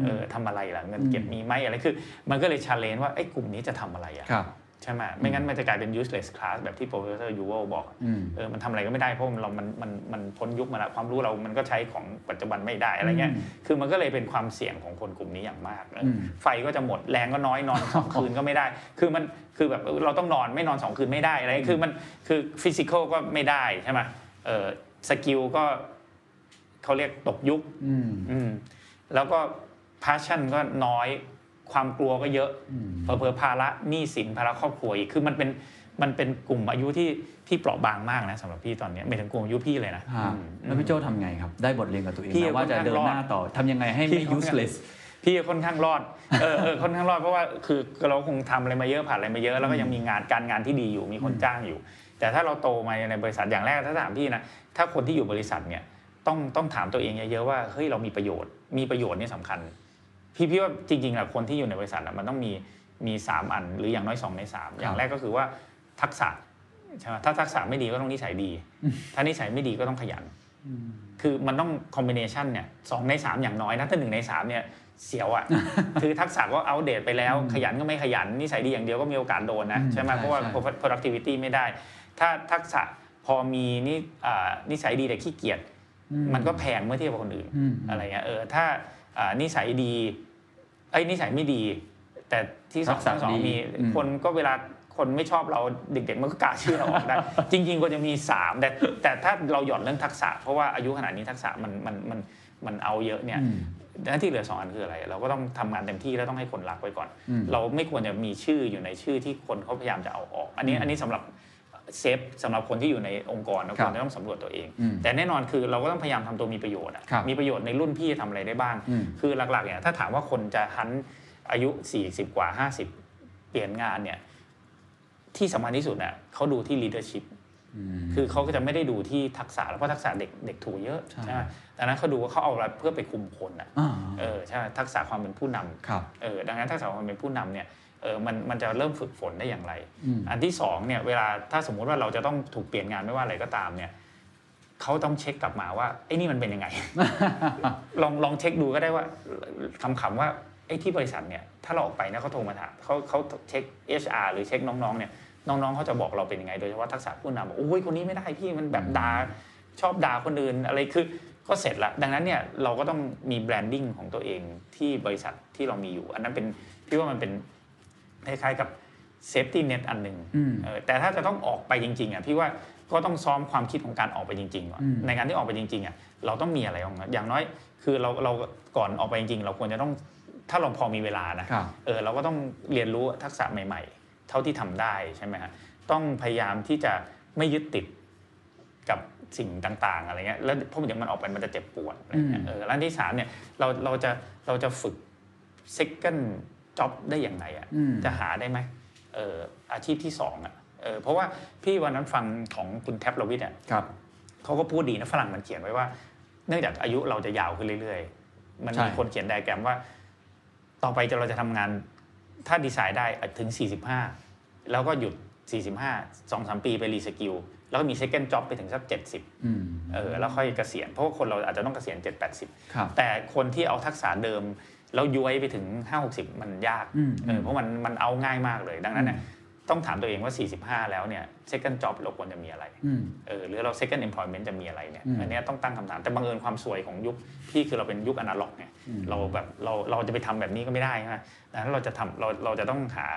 เออทำอะไรล่ะเงินเก็บมีไหมอะไรคือมันก็เลยชาเลนจ์ว่าไอ้กลุ่มนี้จะทำอะไรอ่ะใช่ไหมไม่งั้นมันจะกลายเป็น useless class แบบที่ Professor Yuval บอกเออมันทำอะไรก็ไม่ได้เพราะมันเรามันมันมันพ้นยุคมาแล้วความรู้เรามันก็ใช้ของปัจจุบันไม่ได้อะไรเงี้ยคือมันก็เลยเป็นความเสี่ยงของคนกลุ่มนี้อย่างมากไฟก็จะหมดแรงก็น้อยนอนสอง คืนก็ไม่ได้คือมันคือแบบเราต้องนอนไม่นอนสองคืนไม่ได้อะไรคือมันคือ physical ก็ไม่ได้ใช่ไหมเออสกิลก็เขาเรียกตกยุคแล้วก็ passion ก็น้อย ความกลัวก็เยอะเผลอๆภาระหนี้สินภาระครอบครัวอีกคือมันเป็นมันเป็นกลุ่มอายุที่ที่เปราะบางมากนะสำหรับพี่ตอนนี้ไม่ถึงกลุ่มอายุพี่เลยนะแล้วพี่โจ้ทำไงครับได้บทเรียนกับตัวเองว่าจะเดินหน้าต่อทำยังไงให้ไม่ useless พี่ค่อนข้างรอดเออเออค่อนข้างรอดเพราะว่าคือเราคงทำอะไรมาเยอะผ่านอะไรมาเยอะแล้วก็ยังมีงานการงานที่ดีอยู่มีคนจ้างอยู่แต่ถ้าเราโตมาในบริษัทอย่างแรกถ้าถามพี่นะถ้าคนที่อยู่บริษัทเนี่ยต้องต้องถามตัวเองเยอะๆว่าเฮ้ยเรามีประโยชน์มีประโยชน์นี่สำคัญพี่พี่ว่าจริงๆแหละคนที่อยู่ในบริษัทมันต้องมีมีสามอันหรืออย่างน้อยสองในสามอย่างแรกก็คือว่าทักษะใช่ไหมถ้าทักษะไม่ดีก็ต้องนิสัยดีถ้านิสัยไม่ดีก็ต้องขยันคือมันต้องคอมบิเนชันเนี่ยสองในสามอย่างน้อยนะถ้าหนึ่งในสามเนี่ยเสียวอ่ะคือทักษะก็อัปเดตไปแล้วขยันก็ไม่ขยันนิสัยดีอย่างเดียวก็มีโอกาสโดนนะใช่ไหมเพราะว่า productivity ไม่ได้ถ้าทักษะพอมีนี่นิสัยดีแต่ขี้เกียจมันก็แพงเมื่อเทียบกับคนอื่นอะไรเงี้ยเออถ้านิสัยดีไอ้นิสัยไม่ดีแต่ที่สองสองมีคนก็เวลาคนไม่ชอบเราเด็กๆมันก็กล้าชื่อเราออกได้จริงๆก็จะมีสามแต่แต่ถ้าเราหย่อนเรื่องทักษะเพราะว่าอายุขนาดนี้ทักษะมันมันมันมันเอาเยอะเนี่ยหน้าที่เหลือสองอันคืออะไรเราก็ต้องทำงานเต็มที่แล้วต้องให้คนรักไว้ก่อนเราไม่ควรจะมีชื่ออยู่ในชื่อที่คนเขาพยายามจะเอาออกอันนี้อันนี้สำหรับเซฟสำหรับคนที่อยู่ในองค์กรนะคนต้องสำรวจตัวเองแต่แน่นอนคือเราก็ต้องพยายามทำตัวมีประโยชน์มีประโยชน์ในรุ่นพี่ทำอะไรได้บ้างคือหลักๆเนี่ยถ้าถามว่าคนจะหันอายุสี่สิบกว่าห้าสิบเปลี่ยนงานเนี่ยที่สำคัญที่สุดเนี่ยเขาดูที่ leadership คือเขาก็จะไม่ได้ดูที่ทักษะเพราะทักษะเด็กเด็กถูกเยอะใช่ไหมดังนั้นเขาดูว่าเขาเอาอะไรเพื่อไปคุมคนอ่ะเออใช่ทักษะความเป็นผู้นำเออดังนั้นทักษะความเป็นผู้นำเนี่ยเออมันมันจะเริ่มฝึกฝนได้อย่างไรอันที่สองเนี่ยเวลาถ้าสมมติว่าเราจะต้องถูกเปลี่ยนงานไม่ว่าอะไรก็ตามเนี่ยเขาต้องเช็คกลับมาว่าไอ้นี่มันเป็นยังไง ลองลองเช็คดูก็ได้ว่าคำคำว่าไอ้ที่บริษัทเนี่ยถ้าเราออกไปนะเขาโทรมาถามเขาเขาเช็ค เอช อาร์ หรือเช็คน้องๆเนี่ยน้องๆเขาจะบอกเราเป็นยังไงโดยเฉพาะทักษะผู้นำบอกโอ้ยคนนี้ไม่ได้พี่มันแบบด่าชอบด่าคนอื่นอะไรคือก็เสร็จละดังนั้นเนี่ยเราก็ต้องมีแบรนดิ้งของตัวเองที่บริษัทที่เรามีอยู่อันนั้นเป็นพี่ว่ามันเป็นคล้ายๆกับเซฟตี้เน็ตอันหนึ่งแต่ถ้าจะต้องออกไปจริงๆอ่ะพี่ว่าก็ต้องซ้อมความคิดของการออกไปจริงๆก่อนในการที่ออกไปจริงๆอ่ะเราต้องมีอะไรบ้างอย่างน้อยคือเราเราก่อนออกไปจริงๆเราควรจะต้องถ้าเราพอมีเวลานะเออเราก็ต้องเรียนรู้ทักษะใหม่ๆเท่าที่ทำได้ใช่ไหมฮะต้องพยายามที่จะไม่ยึดติดกับสิ่งต่างๆอะไรเงี้ยแล้วเพราะอย่างมันออกไปมันจะเจ็บปวดอะไรเงี้ยเออแล้วที่สามเนี่ยเราเราจะเราจะฝึก second job ได้อย่างไรอ่ะจะหาได้ไหมเอออาชีพที่สองอ่ะเออเพราะว่าพี่วันนั้นฟังของคุณแท็บลวิทย์อ่ะเขาก็พูดดีนะฝรั่งมันเขียนไว้ว่าเนื่องจากอายุเราจะยาวขึ้นเรื่อยๆมันมีคนเขียนไดอะแกรมว่าต่อไปเราจะทำงานถ้าดีไซน์ได้ถึงสี่สิบห้าแล้วก็หยุดสี่สิบห้า สองถึงสาม ปีไปรีสกิลแล้วก็มี second job ไปถึงสักเจ็ดสิบเออแล้วค่อยเกษียณเพราะว่าคนเราอาจจะต้องเกษียณเจ็ดสิบ แปดสิบแต่คนที่เอาทักษะเดิมแล้วย้วยไปถึง ห้าหกสิบ มันยากเออเพราะมันมันเอาง่ายมากเลยดังนั้นเนี่ยต้องถามตัวเองว่าสี่สิบห้าแล้วเนี่ย second job เราควรจะมีอะไรเออหรือเรา second employment จะมีอะไรเนี่ยอันนี้ต้องตั้งคำถามแต่บังเอิญความสวยของยุคพี่คือเราเป็นยุคอนาล็อกเนี่ยเราแบบเราเราจะไปทำแบบนี้ก็ไม่ได้ใช่ไหมดังนั้นเราจะทำเราเราจะต้องหา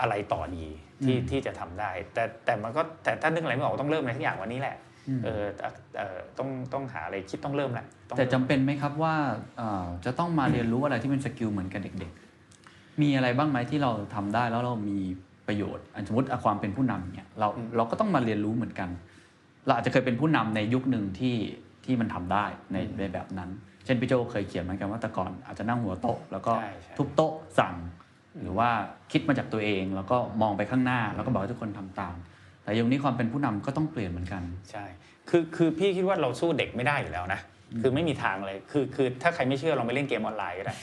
อะไรต่อดีที่ที่จะทำได้แต่แต่มันก็แต่ถ้านึกอะไรไม่ออกต้องเริ่มอะไรทุกอย่างวันนี้แหละเออเออต้องต้องหาอะไรคิดต้องเริ่มแหละแต่จำเป็นไหมครับว่าจะต้องมาเรียนรู้อะไรที่เป็นสกิลเหมือนกันเด็กๆมีอะไรบ้างไหมที่เราทำได้แล้วเรามีประโยชน์สมมติความเป็นผู้นำเนี่ยเราเราก็ต้องมาเรียนรู้เหมือนกันเราอาจจะเคยเป็นผู้นำในยุคหนึ่งที่ที่มันทำได้ในในแบบนั้นเช่นพี่โจเคยเขียนเหมือนกันว่าแต่ก่อนอาจจะนั่งหัวโต๊ะแล้วก็ทุบโต๊ะสั่งหรือว่าคิดมาจากตัวเองแล้วก็มองไปข้างหน้าแล้วก็บอกให้ทุกคนทำตามแต่ยุคนี้ความเป็นผู้นำก็ต้องเปลี่ยนเหมือนกันใช่คือคือพี่คิดว่าเราสู้เด็กไม่ได้อยู่แล้วนะคือไม่มีทางเลยคือคือถ้าใครไม่เชื่อเราไปเล่นเกมออนไลน์ก็ได้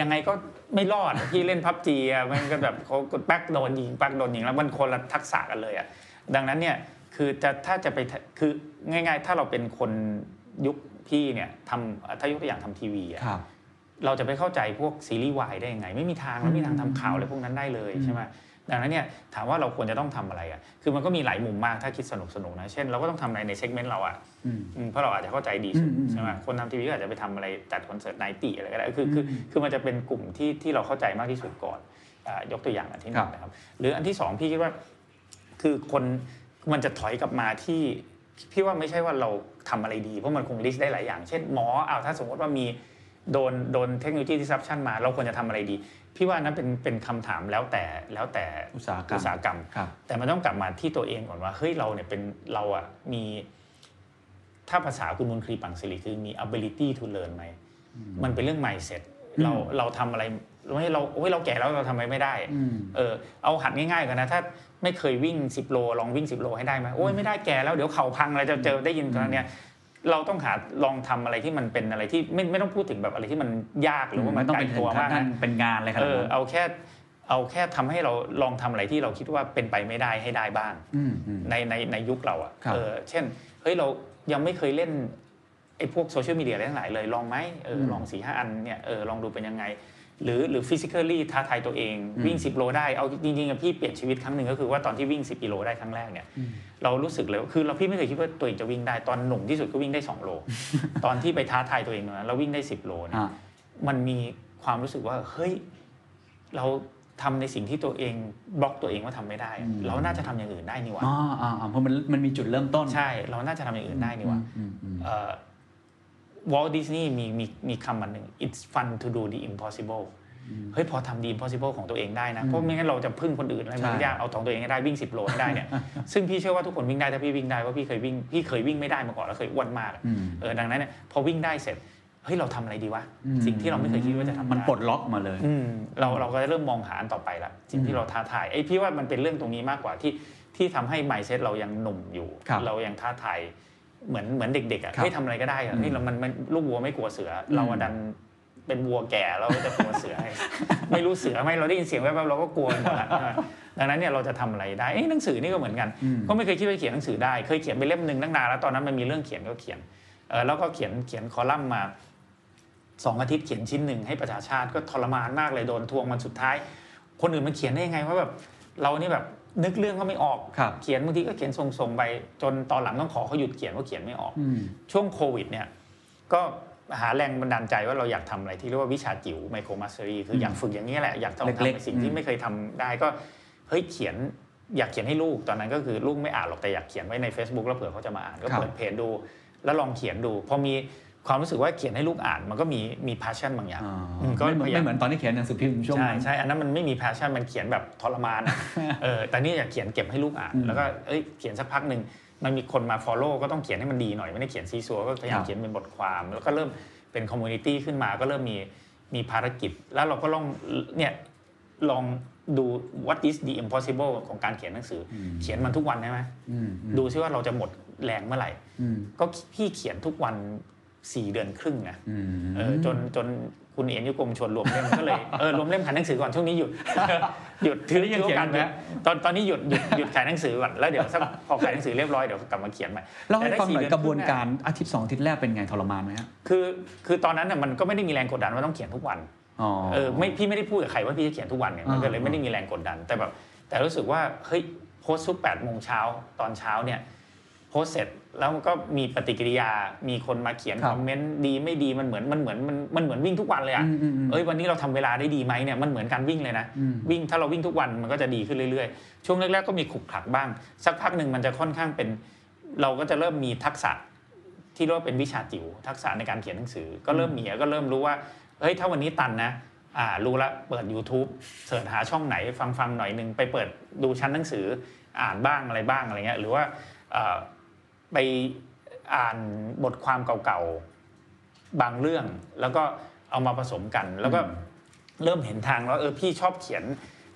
ยังไงก็ไม่รอดพี่เล่น พับจี อ่ะมันก็แบบเขากดแป๊กโดนยิงแป๊กโดนยิงแล้วมันคนละทักษะกันเลยอ่ะดังนั้นเนี่ยคือจะถ้าจะไปคือง่ายๆถ้าเราเป็นคนยุคพี่เนี่ยทำถ้ายกตัวอย่างทำทีวีอ่ะเราจะไปเข้าใจพวกซีรีส์วายได้ยังไงไม่มีทางเราไม่มีทางทำข่าวอะไรพวกนั้นได้เลยใช่ไหมดังนั้นเนี่ยถามว่าเราควรจะต้องทำอะไรอ่ะคือมันก็มีหลายมุมมากถ้าคิดสนุกๆนะเช่นเราก็ต้องทำอะไรในเซกเมนต์เราอ่ะเพราะเราอาจจะเข้าใจดีสุดใช่ไหมคนทำทีวีก็อาจจะไปทำอะไรจัดคอนเสิร์ตไนตี้อะไรก็ได้คือคือคือมันจะเป็นกลุ่มที่ที่เราเข้าใจมากที่สุดก่อนยกตัวอย่างอันที่หนึ่งนะครับหรืออันที่สองพี่คิดว่าคือคนมันจะถอยกลับมาที่พี่ว่าไม่ใช่ว่าเราทำอะไรดีเพราะมันคงลิสต์ได้หลายอย่างเช่นหมอเอาถ้าสมมติว่ามี โดนโดนเทคโนโลยี disruption มาเราควรจะทำอะไรดีพี่ว่านั้นเป็นเป็นคำถามแล้วแต่แล้วแต่อุตสาหกรรมอุตสาหกรรมแต่มันต้องกลับมาที่ตัวเองก่อนว่าเฮ้ยเราเนี่ยเป็นเราอ่ะมีถ้าภาษาคุณมนตรีปังศิริคือมี ability to learn ไหมมันเป็นเรื่อง mindset เราเราทำอะไรไม่เราเฮ้ยเราแก่แล้วเราทำอะไรไม่ได้เออเอาหัดง่ายๆก่อนนะถ้าไม่เคยวิ่งสิบโลลองวิ่งสิบโลให้ได้ไหมโอ้ยไม่ได้แก่แล้วเดี๋ยวเข่าพังอะไรจะเจอได้ยินตอนนี้เราต้องหาลองทำอะไรที่มันเป็นอะไรที่ไม่ไม่ต้องพูดถึงแบบอะไรที่มันยากหรือว่ามันไกลตัวมากนะเป็นงานอะไรครับเออเอาแค่เอาแค่ทำให้เราลองทำอะไรที่เราคิดว่าเป็นไปไม่ได้ให้ได้บ้างในในในยุคเราอ่ะเออเช่นเฮ้ยเรายังไม่เคยเล่นไอ้พวกโซเชียลมีเดียอะไรทั้งหลายเลยลองไหมเออลอง สี่ห้า อันเนี่ยเออลองดูเป็นยังไงหรือหรือ physically ท้าทายตัวเองวิ่งสิบโลได้เอาจริงๆกับพี่เปลี่ยนชีวิตครั้งหนึ่งก็คือว่าตอนที่วิ่งสิบกิโลได้ครั้งแรกเนี่ยเรารู้สึกเลยคือเราพี่ไม่เคยคิดว่าตัวเองจะวิ่งได้ตอนหนุ่มที่สุดก็วิ่งได้สองโลตอนที่ไปท้าทายตัวเองนะเราวิ่งได้สิบโลเนี่ยมันมีความรู้สึกว่าเฮ้ยเราทำในสิ่งที่ตัวเองบล็อกตัวเองว่าทำไม่ได้เราน่าจะทำอย่างอื่นได้นี่หว่าอ๋ออ๋อเพราะมันมันมีจุดเริ่มต้นใช่เราน่าจะทำอย่างอื่นได้นี่หว่าวอลต์ดิสนีย์มีมีมีคำมันหนึ่ง it's fun to do the impossible เฮ้ยพอทำ the impossible ของตัวเองได้นะเพราะไม่งั้นเราจะพึ่งคนอื่นอะไรมันยากเอาของตัวเองให้ได้วิ่งสิบโลให้ได้เนี่ยซึ่งพี่เชื่อว่าทุกคนวิ่งได้ถ้าพี่วิ่งได้ว่าพี่เคยวิ่งพี่เคยวิ่งไม่ได้มาก่อนแล้วเคยอ้วนมากเออดังนั้นเนี่ยพอวิ่งได้เสร็จเฮ้ยเราทำอะไรดีวะสิ่งที่เราไม่เคยคิดว่าจะทำมันปลดล็อกมาเลยเราเราก็จะเริ่มมองหาอันต่อไปละสิ่งที่เราท้าทายไอ้พี่ว่ามันเป็นเรื่องตรงนี้มากกว่าที่ที่ทำให้ mindset เรายังหนุ่มอยู่เรายังท้าทายเหมือนเหมือนเด็กๆอ่ะให้ทำอะไรก็ได้อ่ะนี่เรามันลูกวัวไม่กลัวเสือเราดันเป็นวัวแก่เราจะกลัวเสือไม่รู้เสือไหมเราได้ยินเสียงแว๊บๆเราก็กลัวหมดละดังนั้นเนี่ยเราจะทำอะไรได้เอ๊ะหนังสือนี่ก็เหมือนกันก็ไม่เคยคิดว่าเขียนหนังสือได้เคยเขียนไปเล่มนึงตั้งนานแล้วตอนนั้นมันมีเรื่องเขียนก็เขียนเออแล้วก็เขียนเขียนคอลัมน์มาสองอาทิตย์เขียนชิ้นนึงให้ประชาชาติก็ทรมานมากเลยโดนทวงมันสุดท้ายคนอื่นมันเขียนได้ยังไงว่าแบบเรานี่แบบนึกเรื่องก็ไม่ออกเขียนบางทีก็เขียนส่งๆไปจนตอนหลังต้องขอเขาหยุดเขียนว่าเขียนไม่ออกช่วงโควิดเนี่ยก็หาแรงบันดาลใจว่าเราอยากทำอะไรที่เรียกว่าวิชาจิ๋วไมโครมาสเตอรี่คืออยากฝึกอย่างนี้แหละอยากทำในสิ่งที่ไม่เคยทำได้ก็เฮ้ยเขียนอยากเขียนให้ลูกตอนนั้นก็คือลูกไม่อ่านหรอกแต่อยากเขียนไว้ใน Facebook แล้วเผื่อเขาจะมาอ่านก็เปิดเพจดูแล้วลองเขียนดูพอมีความรู้สึกว่าเขียนให้ลูกอ่านมันก็มีมี passion บางอย่างก็ไม่เหมือนตอนที่เขียนหนังสือพิมพ์ช่วงนั้นใช่อันนั้นมันไม่มี passion มันเขียนแบบทรมานเออแต่นี่อยากเขียนเก็บให้ลูกอ่านแล้วก็เอ้ยเขียนสักพักนึงมันมีคนมา follow ก็ต้องเขียนให้มันดีหน่อยไม่ได้เขียนซีซัวก็พยายามเขียนเป็นบทความแล้วก็เริ่มเป็น community ขึ้นมาก็เริ่มมีมีภารกิจแล้วเราก็ลองเนี่ยลองดู what is the impossible ของการเขียนหนังสือเขียนมันทุกวันได้มั้ยดูซิว่าเราจะหมดแรงเมื่อไหร่ก็พี่เขียนทุกวันสี่เดือนครึ่งนะเออจนจนคุณเอ็นยุกรมชวนรวมเล่มก็เลยเออรวมเล่มขายหนังสือก่อนช่วงนี้หยุดหยุดถือยังเขียนอยู่นะตอนตอนนี้หยุดหยุดหยุดขายหนังสือก่อนแล้วเดี๋ยวสักพอขายหนังสือเรียบร้อยเดี๋ยวกลับมาเขียนใหม่เราให้ฟังหน่อยกระบวนการอาทิตย์สองอาทิตย์แรกเป็นไงทรมานมั้ยฮะคือคือตอนนั้นน่ะมันก็ไม่ได้มีแรงกดดันว่าต้องเขียนทุกวันอ๋อเออไม่พี่ไม่ได้พูดกับใครว่าพี่จะเขียนทุกวันเนี่ยมันก็เลยไม่ได้มีแรงกดดันแต่แบบแต่รู้สึกว่าเฮ้ยโพสต์ทุก แปดโมง นตอนเช้าเนี่ยโพสเสร็จแล้วมันก็มีปฏิกิริยามีคนมาเขียนคอมเมนต์ดีไม่ดีมันเหมือนมันเหมือนมันมันเหมือนวิ่งทุกวันเลยอ่ะเอ้ยวันนี้เราทำเวลาได้ดีไหมเนี่ยมันเหมือนการวิ่งเลยนะวิ่งถ้าเราวิ่งทุกวันมันก็จะดีขึ้นเรื่อยๆช่วงแรกๆก็มีขลุกขลักบ้างสักพักหนึ่งมันจะค่อนข้างเป็นเราก็จะเริ่มมีทักษะที่เรียกว่าเป็นวิชาจิ๋วทักษะในการเขียนหนังสือก็เริ่มมีก็เริ่มรู้ว่าเฮ้ยถ้าวันนี้ตันนะอ่ารู้ละเปิด YouTube เสิร์ชหาช่องไหนฟังๆหน่อยนึงไปเปิดดูชั้นหนังสืออ่านบ้างอะไรบ้างอะไรเงี้ยหรือว่าไปอ่านบทความเก่าๆบางเรื่องแล้วก็เอามาผสมกันแล้วก็เริ่มเห็นทางแล้วเออพี่ชอบเขียนแ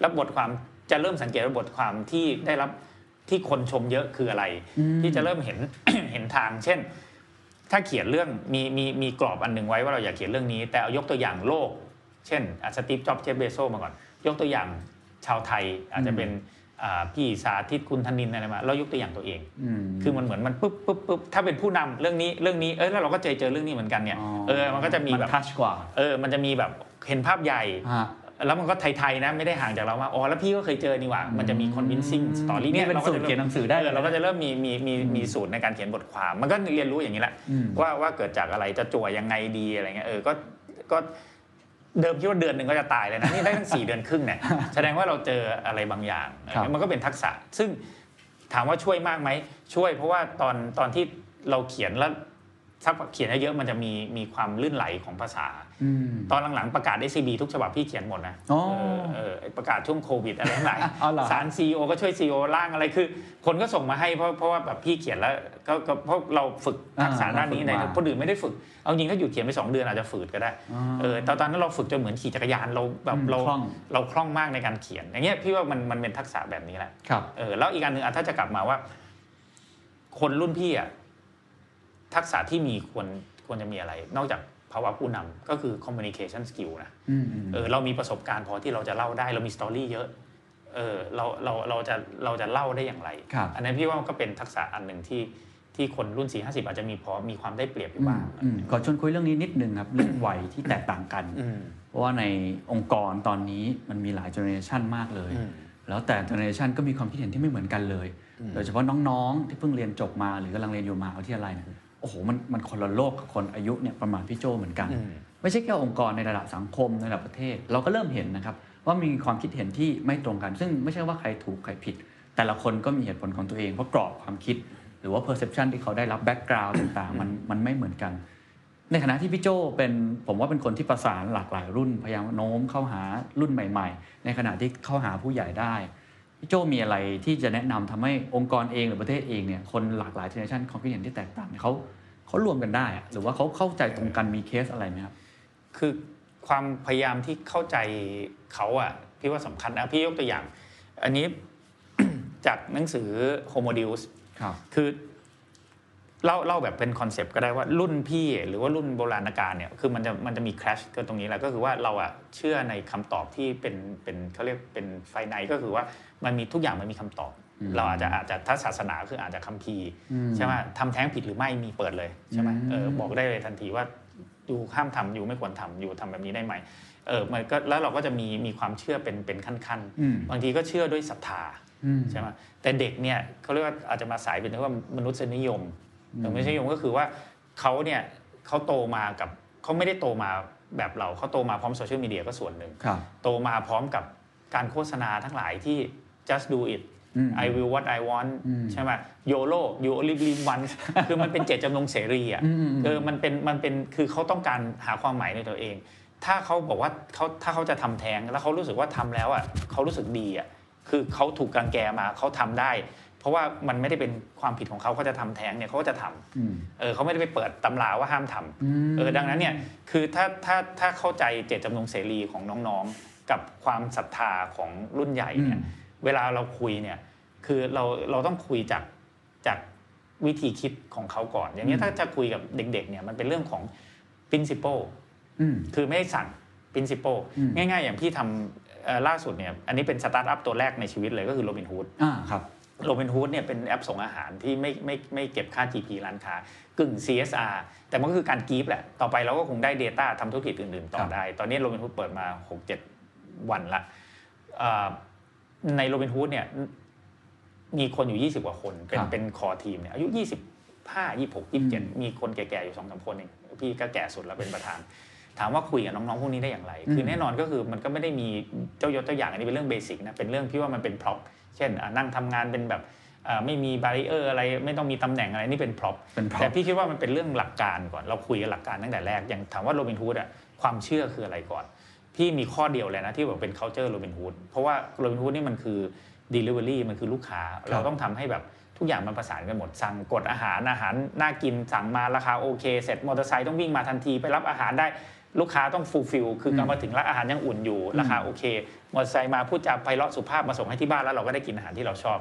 ล้วบทความจะเริ่มสังเกตว่าบทความที่ได้รับที่คนชมเยอะคืออะไรที่จะเริ่มเห็น เห็นทางเช่นถ้าเขียนเรื่องมีมีมีกรอบอันนึงไว้ว่าเราอยากเขียนเรื่องนี้แต่เอายกตัวอย่างโลกเช่นอาจจะสตีฟจ็อบส์เจฟเบโซสมาก่อนยกตัวอย่างชาวไทยอาจจะเป็นพี่สาธิตคุณธนินอะไรมาเรายกตัวอย่างตัวเองคือมันเหมือนมันปุ๊บปุ๊บปุ๊บถ้าเป็นผู้นำเรื่องนี้เรื่องนี้เอ้ยแล้วเราก็เจอเจอเรื่องนี้เหมือนกันเนี่ยเออมันก็จะมีแบบทัชกว่าเออมันจะมีแบบเห็นภาพใหญ่แล้วมันก็ไทยๆนะไม่ได้ห่างจากเรามากอ๋อแล้วพี่ก็เคยเจอนี่หว่ามันจะมี convincing story เนี่ยเราก็จะเขียนหนังสือได้เราก็จะเริ่มมีมีมีมีสูตรในการเขียนบทความมันก็เรียนรู้อย่างนี้แหละว่าว่าเกิดจากอะไรจะจั่วยังไงดีอะไรเงี้ยเออก็ก็เดิมคิดว่าเดือนหนึ่งก็จะตายเลยนะนี่ได้ตั้งสี่เดือนครึ่งเนี่ยแสดงว่าเราเจออะไรบางอย่างมันก็เป็นทักษะซึ่งถามว่าช่วยมากไหมช่วยเพราะว่าตอนตอนที่เราเขียนแล้ว ถ้าเขียนเยอะๆมันจะมีมีความลื่นไหลของภาษาตอนหลังๆประกาศ เอ ซี บี ทุกฉบับพี่เขียนหมดนะเออเออประกาศช่วงโควิดอะไรทั้งหลายสาร ซี อี โอ ก็ช่วย ซี อี โอ ร่างอะไรคือคนก็ส่งมาให้เพราะเพราะว่าแบบพี่เขียนแล้วก็เพราะเราฝึกทักษะด้านนี้ในคนอื่นไม่ได้ฝึกเอาจริงถ้าอยู่เขียนไปสองเดือนอาจจะฝืดก็ได้เออตอนนั้นเราฝึกจนเหมือนขี่จักรยานเราแบบเราเราคล่องมากในการเขียนอย่างเงี้ยพี่ว่ามันมันเป็นทักษะแบบนี้แหละเออแล้วอีกอันนึงถ้าจะกลับมาว่าคนรุ่นพี่อ่ะทักษะที่มีควรควรจะมีอะไรนอกจากภาวะผู้นำก็คือ communication skill นะเออเรามีประสบการณ์พอที่เราจะเล่าได้เรามีสตอรี่เยอะเออเราเราเราจะเราจะเล่าได้อย่างไรอันนั้นพี่ว่าก็เป็นทักษะอันหนึ่งที่ที่คนรุ่น สี่ห้าสิบ อาจจะมีพอมีความได้เปรียบอยู่บ้างขอชวนคุยเรื่องนี้นิดนึงครับเรื่องวัยที่แตกต่างกันเพราะว่าในองค์กรตอนนี้มันมีหลายเจเนอเรชันมากเลยแล้วแต่เจเนอเรชันก็มีความคิดเห็นที่ไม่เหมือนกันเลยโดยเฉพาะน้องๆที่เพิ่งเรียนจบมาหรือกำลังเรียนอยู่มหาวิทยาลัยเนี่ยโอ้โหมันมันคนละโลกกับคนอายุเนี่ยประมาณพี่โจเหมือนกันไม่ใช่แค่องค์กรในระดับสังคมในระดับประเทศเราก็เริ่มเห็นนะครับว่ามีความคิดเห็นที่ไม่ตรงกันซึ่งไม่ใช่ว่าใครถูกใครผิดแต่ละคนก็มีเหตุผลของตัวเองเพราะกรอบความคิดหรือว่า perception ที่เขาได้รับ background ต่างๆมันมันไม่เหมือนกันในขณะที่พี่โจเป็นผมว่าเป็นคนที่ประสานหลากหลายรุ่นพยายามโน้มเข้าหารุ่นใหม่ๆในขณะที่เข้าหาผู้ใหญ่ได้พี่โจมีอะไรที่จะแนะนำทำให้องค์กรเองหรือประเทศเองเนี่ยคนหลากหลายเจเนอเรชันความคิดเห็นที่แตกต่างเขาเขารวมกันได้หรือว่าเขาเข้าใจตรงกันมีเคสอะไรไหมครับคือความพยายามที่เข้าใจเขาอ่ะพี่ว่าสำคัญนะพี่ยกตัวอย่างอันนี้ จากหนังสือ Homo Deus ครับคือเล่าเล่าแบบเป็นคอนเซปต์ก็ได้ว่ารุ่นพี่หรือว่ารุ่นโบราณกาลเนี่ยคือมันจะมันจะมีแครชเกิดตรงนี้แหละก็คือว่าเราอ่ะเชื่อในคำตอบที่เป็นเป็นเขาเรียกเป็นไฟไนก็คือว่ามันมีทุกอย่างมันมีคำตอบเราอาจจะอาจจะถ้าศาสนาคืออาจจะคัมภีร์ใช่ไหมทำแท้งผิดหรือไม่มีเปิดเลยใช่ไหมเออบอกได้เลยทันทีว่าอยู่ห้ามทำอยู่ไม่ควรทำอยู่ทำแบบนี้ได้ไหมเออมันก็แล้วเราก็จะมีมีความเชื่อเป็นเป็นขั้นๆบางทีก็เชื่อด้วยศรัทธาใช่ไหมแต่เด็กเนี่ยเขาเรียกว่าอาจจะมาสายเป็นเรียกว่ามนุษยนิยมแต่ไม่ใช่ยงก็คือว่าเขาเนี่ยเขาโตมากับเขาไม่ได้โตมาแบบเราเขาโตมาพร้อมโซเชียลมีเดียก็ส่วนหนึ่งโตมาพร้อมกับการโฆษณาทั้งหลายที่ just do it I will what I want ใช่ไหม โย โล you only live once คือมันเป็นเจตจำนงเสรีอ่ะเออมันเป็นมันเป็นคือเขาต้องการหาความหมายในตัวเองถ้าเขาบอกว่าเขาถ้าเขาจะทำแท้งแล้วเขารู้สึกว่าทำแล้วอ่ะเขารู้สึกดีอ่ะคือเขาถูกกางแกมาเขาทำได้เพราะว่ามันไม่ได้เป็นความผิดของเขาเขาจะทำแท้งเนี่ยเขาก็จะทำเออเขาไม่ได้ไปเปิดตำราว่าห้ามทำเออดังนั้นเนี่ยคือถ้าถ้าถ้าเข้าใจเจตจำนงเสรีของน้องๆกับความศรัทธาของรุ่นใหญ่เนี่ยเวลาเราคุยเนี่ยคือเราเราต้องคุยจากจากวิธีคิดของเขาก่อนอย่างนี้ถ้าจะคุยกับเด็กๆเนี่ยมันเป็นเรื่องของ principle คือไม่ได้สั่ง principle ง่ายๆอย่างพี่ทำล่าสุดเนี่ยอันนี้เป็นสตาร์ทอัพตัวแรกในชีวิตเลยก็คือ Robinhood ครับRobinhood เนี่ยเป็นแอปส่งอาหารที่ไม่ไม่ไม่เก็บค่า จี พี ร้านค้ากึ่ง ซี เอส อาร์ แต่มันก็คือการกีฟแหละต่อไปเราก็คงได้ data ทำธุรกิจอื่นๆต่อได้ตอนนี้ Robinhood เปิดมา หกเจ็ด วันละใน Robinhood เนี่ยมีคนอยู่ยี่สิบกว่าคนเป็นเป็นคอทีมเนี่ยอายุยี่สิบห้า ยี่สิบหก ยี่สิบเจ็ดมีคนแก่ๆอยู่ สองสาม คนเองพี่ก็แก่สุดแล้วเป็นประธานถามว่าคุยกับน้องๆพวกนี้ได้อย่างไรคือแน่นอนก็คือมันก็ไม่ได้มีเจ้ายศเจ้าอย่างอันนี้เป็นเรื่องเบสิกนะเป็นเรื่องพี่ว่ามันเป็นพร็อพเช่นนั่งทำงานเป็นแบบไม่มีบาริเออร์อะไรไม่ต้องมีตำแหน่งอะไรนี่เป็นพร็อพแต่พี่คิดว่ามันเป็นเรื่องหลักการก่อนเราคุยกันหลักการตั้งแต่แรกอย่างถามว่าโรบินฮูดอ่ะความเชื่อคืออะไรก่อนพี่มีข้อเดียวเลยนะที่บอกเป็น culture โรบินฮูดเพราะว่าโรบินฮูดนี่มันคือ delivery มันคือลูกค้าเราต้องทำให้แบบทุกอย่างมันประสานกันหมดสั่งกดอาหารอาหารน่ากินสั่งมาราคาโอเคเสร็จมอเตอร์ไซค์ต้องวิ่งมาทันทีไปรับอาหารได้ลูกค้าต้องฟูลฟิลคือเอามาถึงแล้วอาหารยังอุ่นอยู่ราคาโอเคมอเตอร์ไซค์มาพูดจาไพเราะสุภาพมาส่งให้ที่บ้านแล้วเราก็ได้กินอาหารที่เราชอบ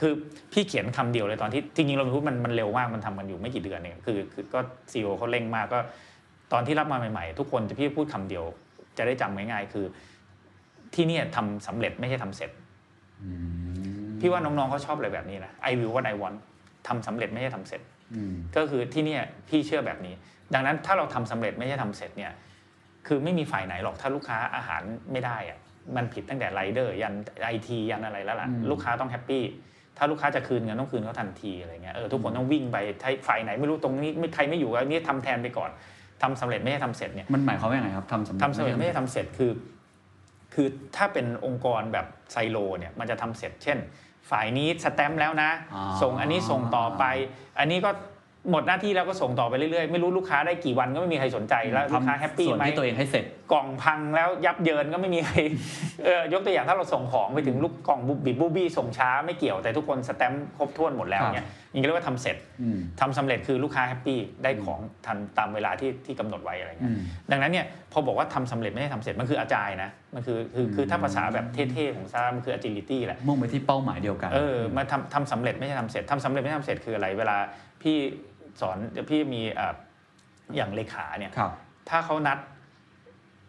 คือพี่เขียนคำเดียวเลยตอนที่จริงๆเราพูดมันมันเร็วมากมันทำกันอยู่ไม่กี่เดือนเองคือคือก็ซีอีโอเขาเร่งมากก็ตอนที่รับมาใหม่ๆทุกคนจะพี่พูดคำเดียวจะได้จำง่ายๆคือที่นี่ทำสำเร็จไม่ใช่ทำเสร็จพี่ว่าน้องๆเขาชอบอะไรแบบนี้นะ I will what I want ทำสำเร็จไม่ใช่ทำเสร็จก็คือที่นี่พี่เชื่อแบบนี้ดังนั้นถ้าเราทำสำเร็จไม่ใช่ทำเสร็จเนี่ยคือไม่มีฝ่ายไหนหรอกถ้าลูกค้าอาหารไม่ได้อะมันผิดตั้งแต่ไรเดอร์ยันไอทียันอะไรแล้วล่ะลูกค้าต้องแฮปปี้ถ้าลูกค้าจะคืนเงินต้องคืนเขาทันทีอะไรเงี้ยเออทุกคนต้องวิ่งไปฝ่ายไหนไม่รู้ตรงนี้ใครไม่อยู่อันนี้ทำแทนไปก่อนทำสำเร็จไม่ใช่ทำเสร็จเนี่ยมันหมายความว่าไงครับทำสำเร็จทำสำเร็จไม่ใช่ทำเสร็จคือคือถ้าเป็นองค์กรแบบไซโลเนี่ยมันจะทำเสร็จเช่นฝ่ายนี้สแตมป์แล้วนะส่งอันนี้ส่งต่อไปอันนี้ก็ หมดหน้าที่แล้วก็ส่งต่อไปเรื่อยๆไม่รู้ลูกค้าได้กี่วันก็ไม่มีใครสนใจแล้วลูกค้าแฮปปี้ไหมตัวเองให้เสร็จกล่องพังแล้วยับเยินก็ไม่มีใครเอ่อยกตัวอย่างถ้าเราส่งของไปถึงลูกกล่องบุบบิบบูบี้ส่งช้าไม่เกี่ยวแต่ทุกคนสแตมป์ครบถ้วนหมดแล้วเนี่ยอย่างเรียกว่าทำเสร็จทำสำเร็จคือลูกค้าแฮปปี้ได้ของทันตามเวลาที่ที่กำหนดไว้อะไรเงี้ยดังนั้นเนี่ยพอบอกว่าทำสำเร็จไม่ได้ทำเสร็จมันคืออาจายนะมันคือคือคือถ้าภาษาแบบเท่ๆของซาร่ามันคือ agility แหละมุ่งไปที่เป้าหมายเดียวกันเออมาทำทำสำเร็จไม่ใช่ทำเสร็จทำสำเร็จไม่ทำเสร็จคืออะไรเวลาพี่สอนพี่มีอย่างเลขาเนี่ยถ้าเขานัด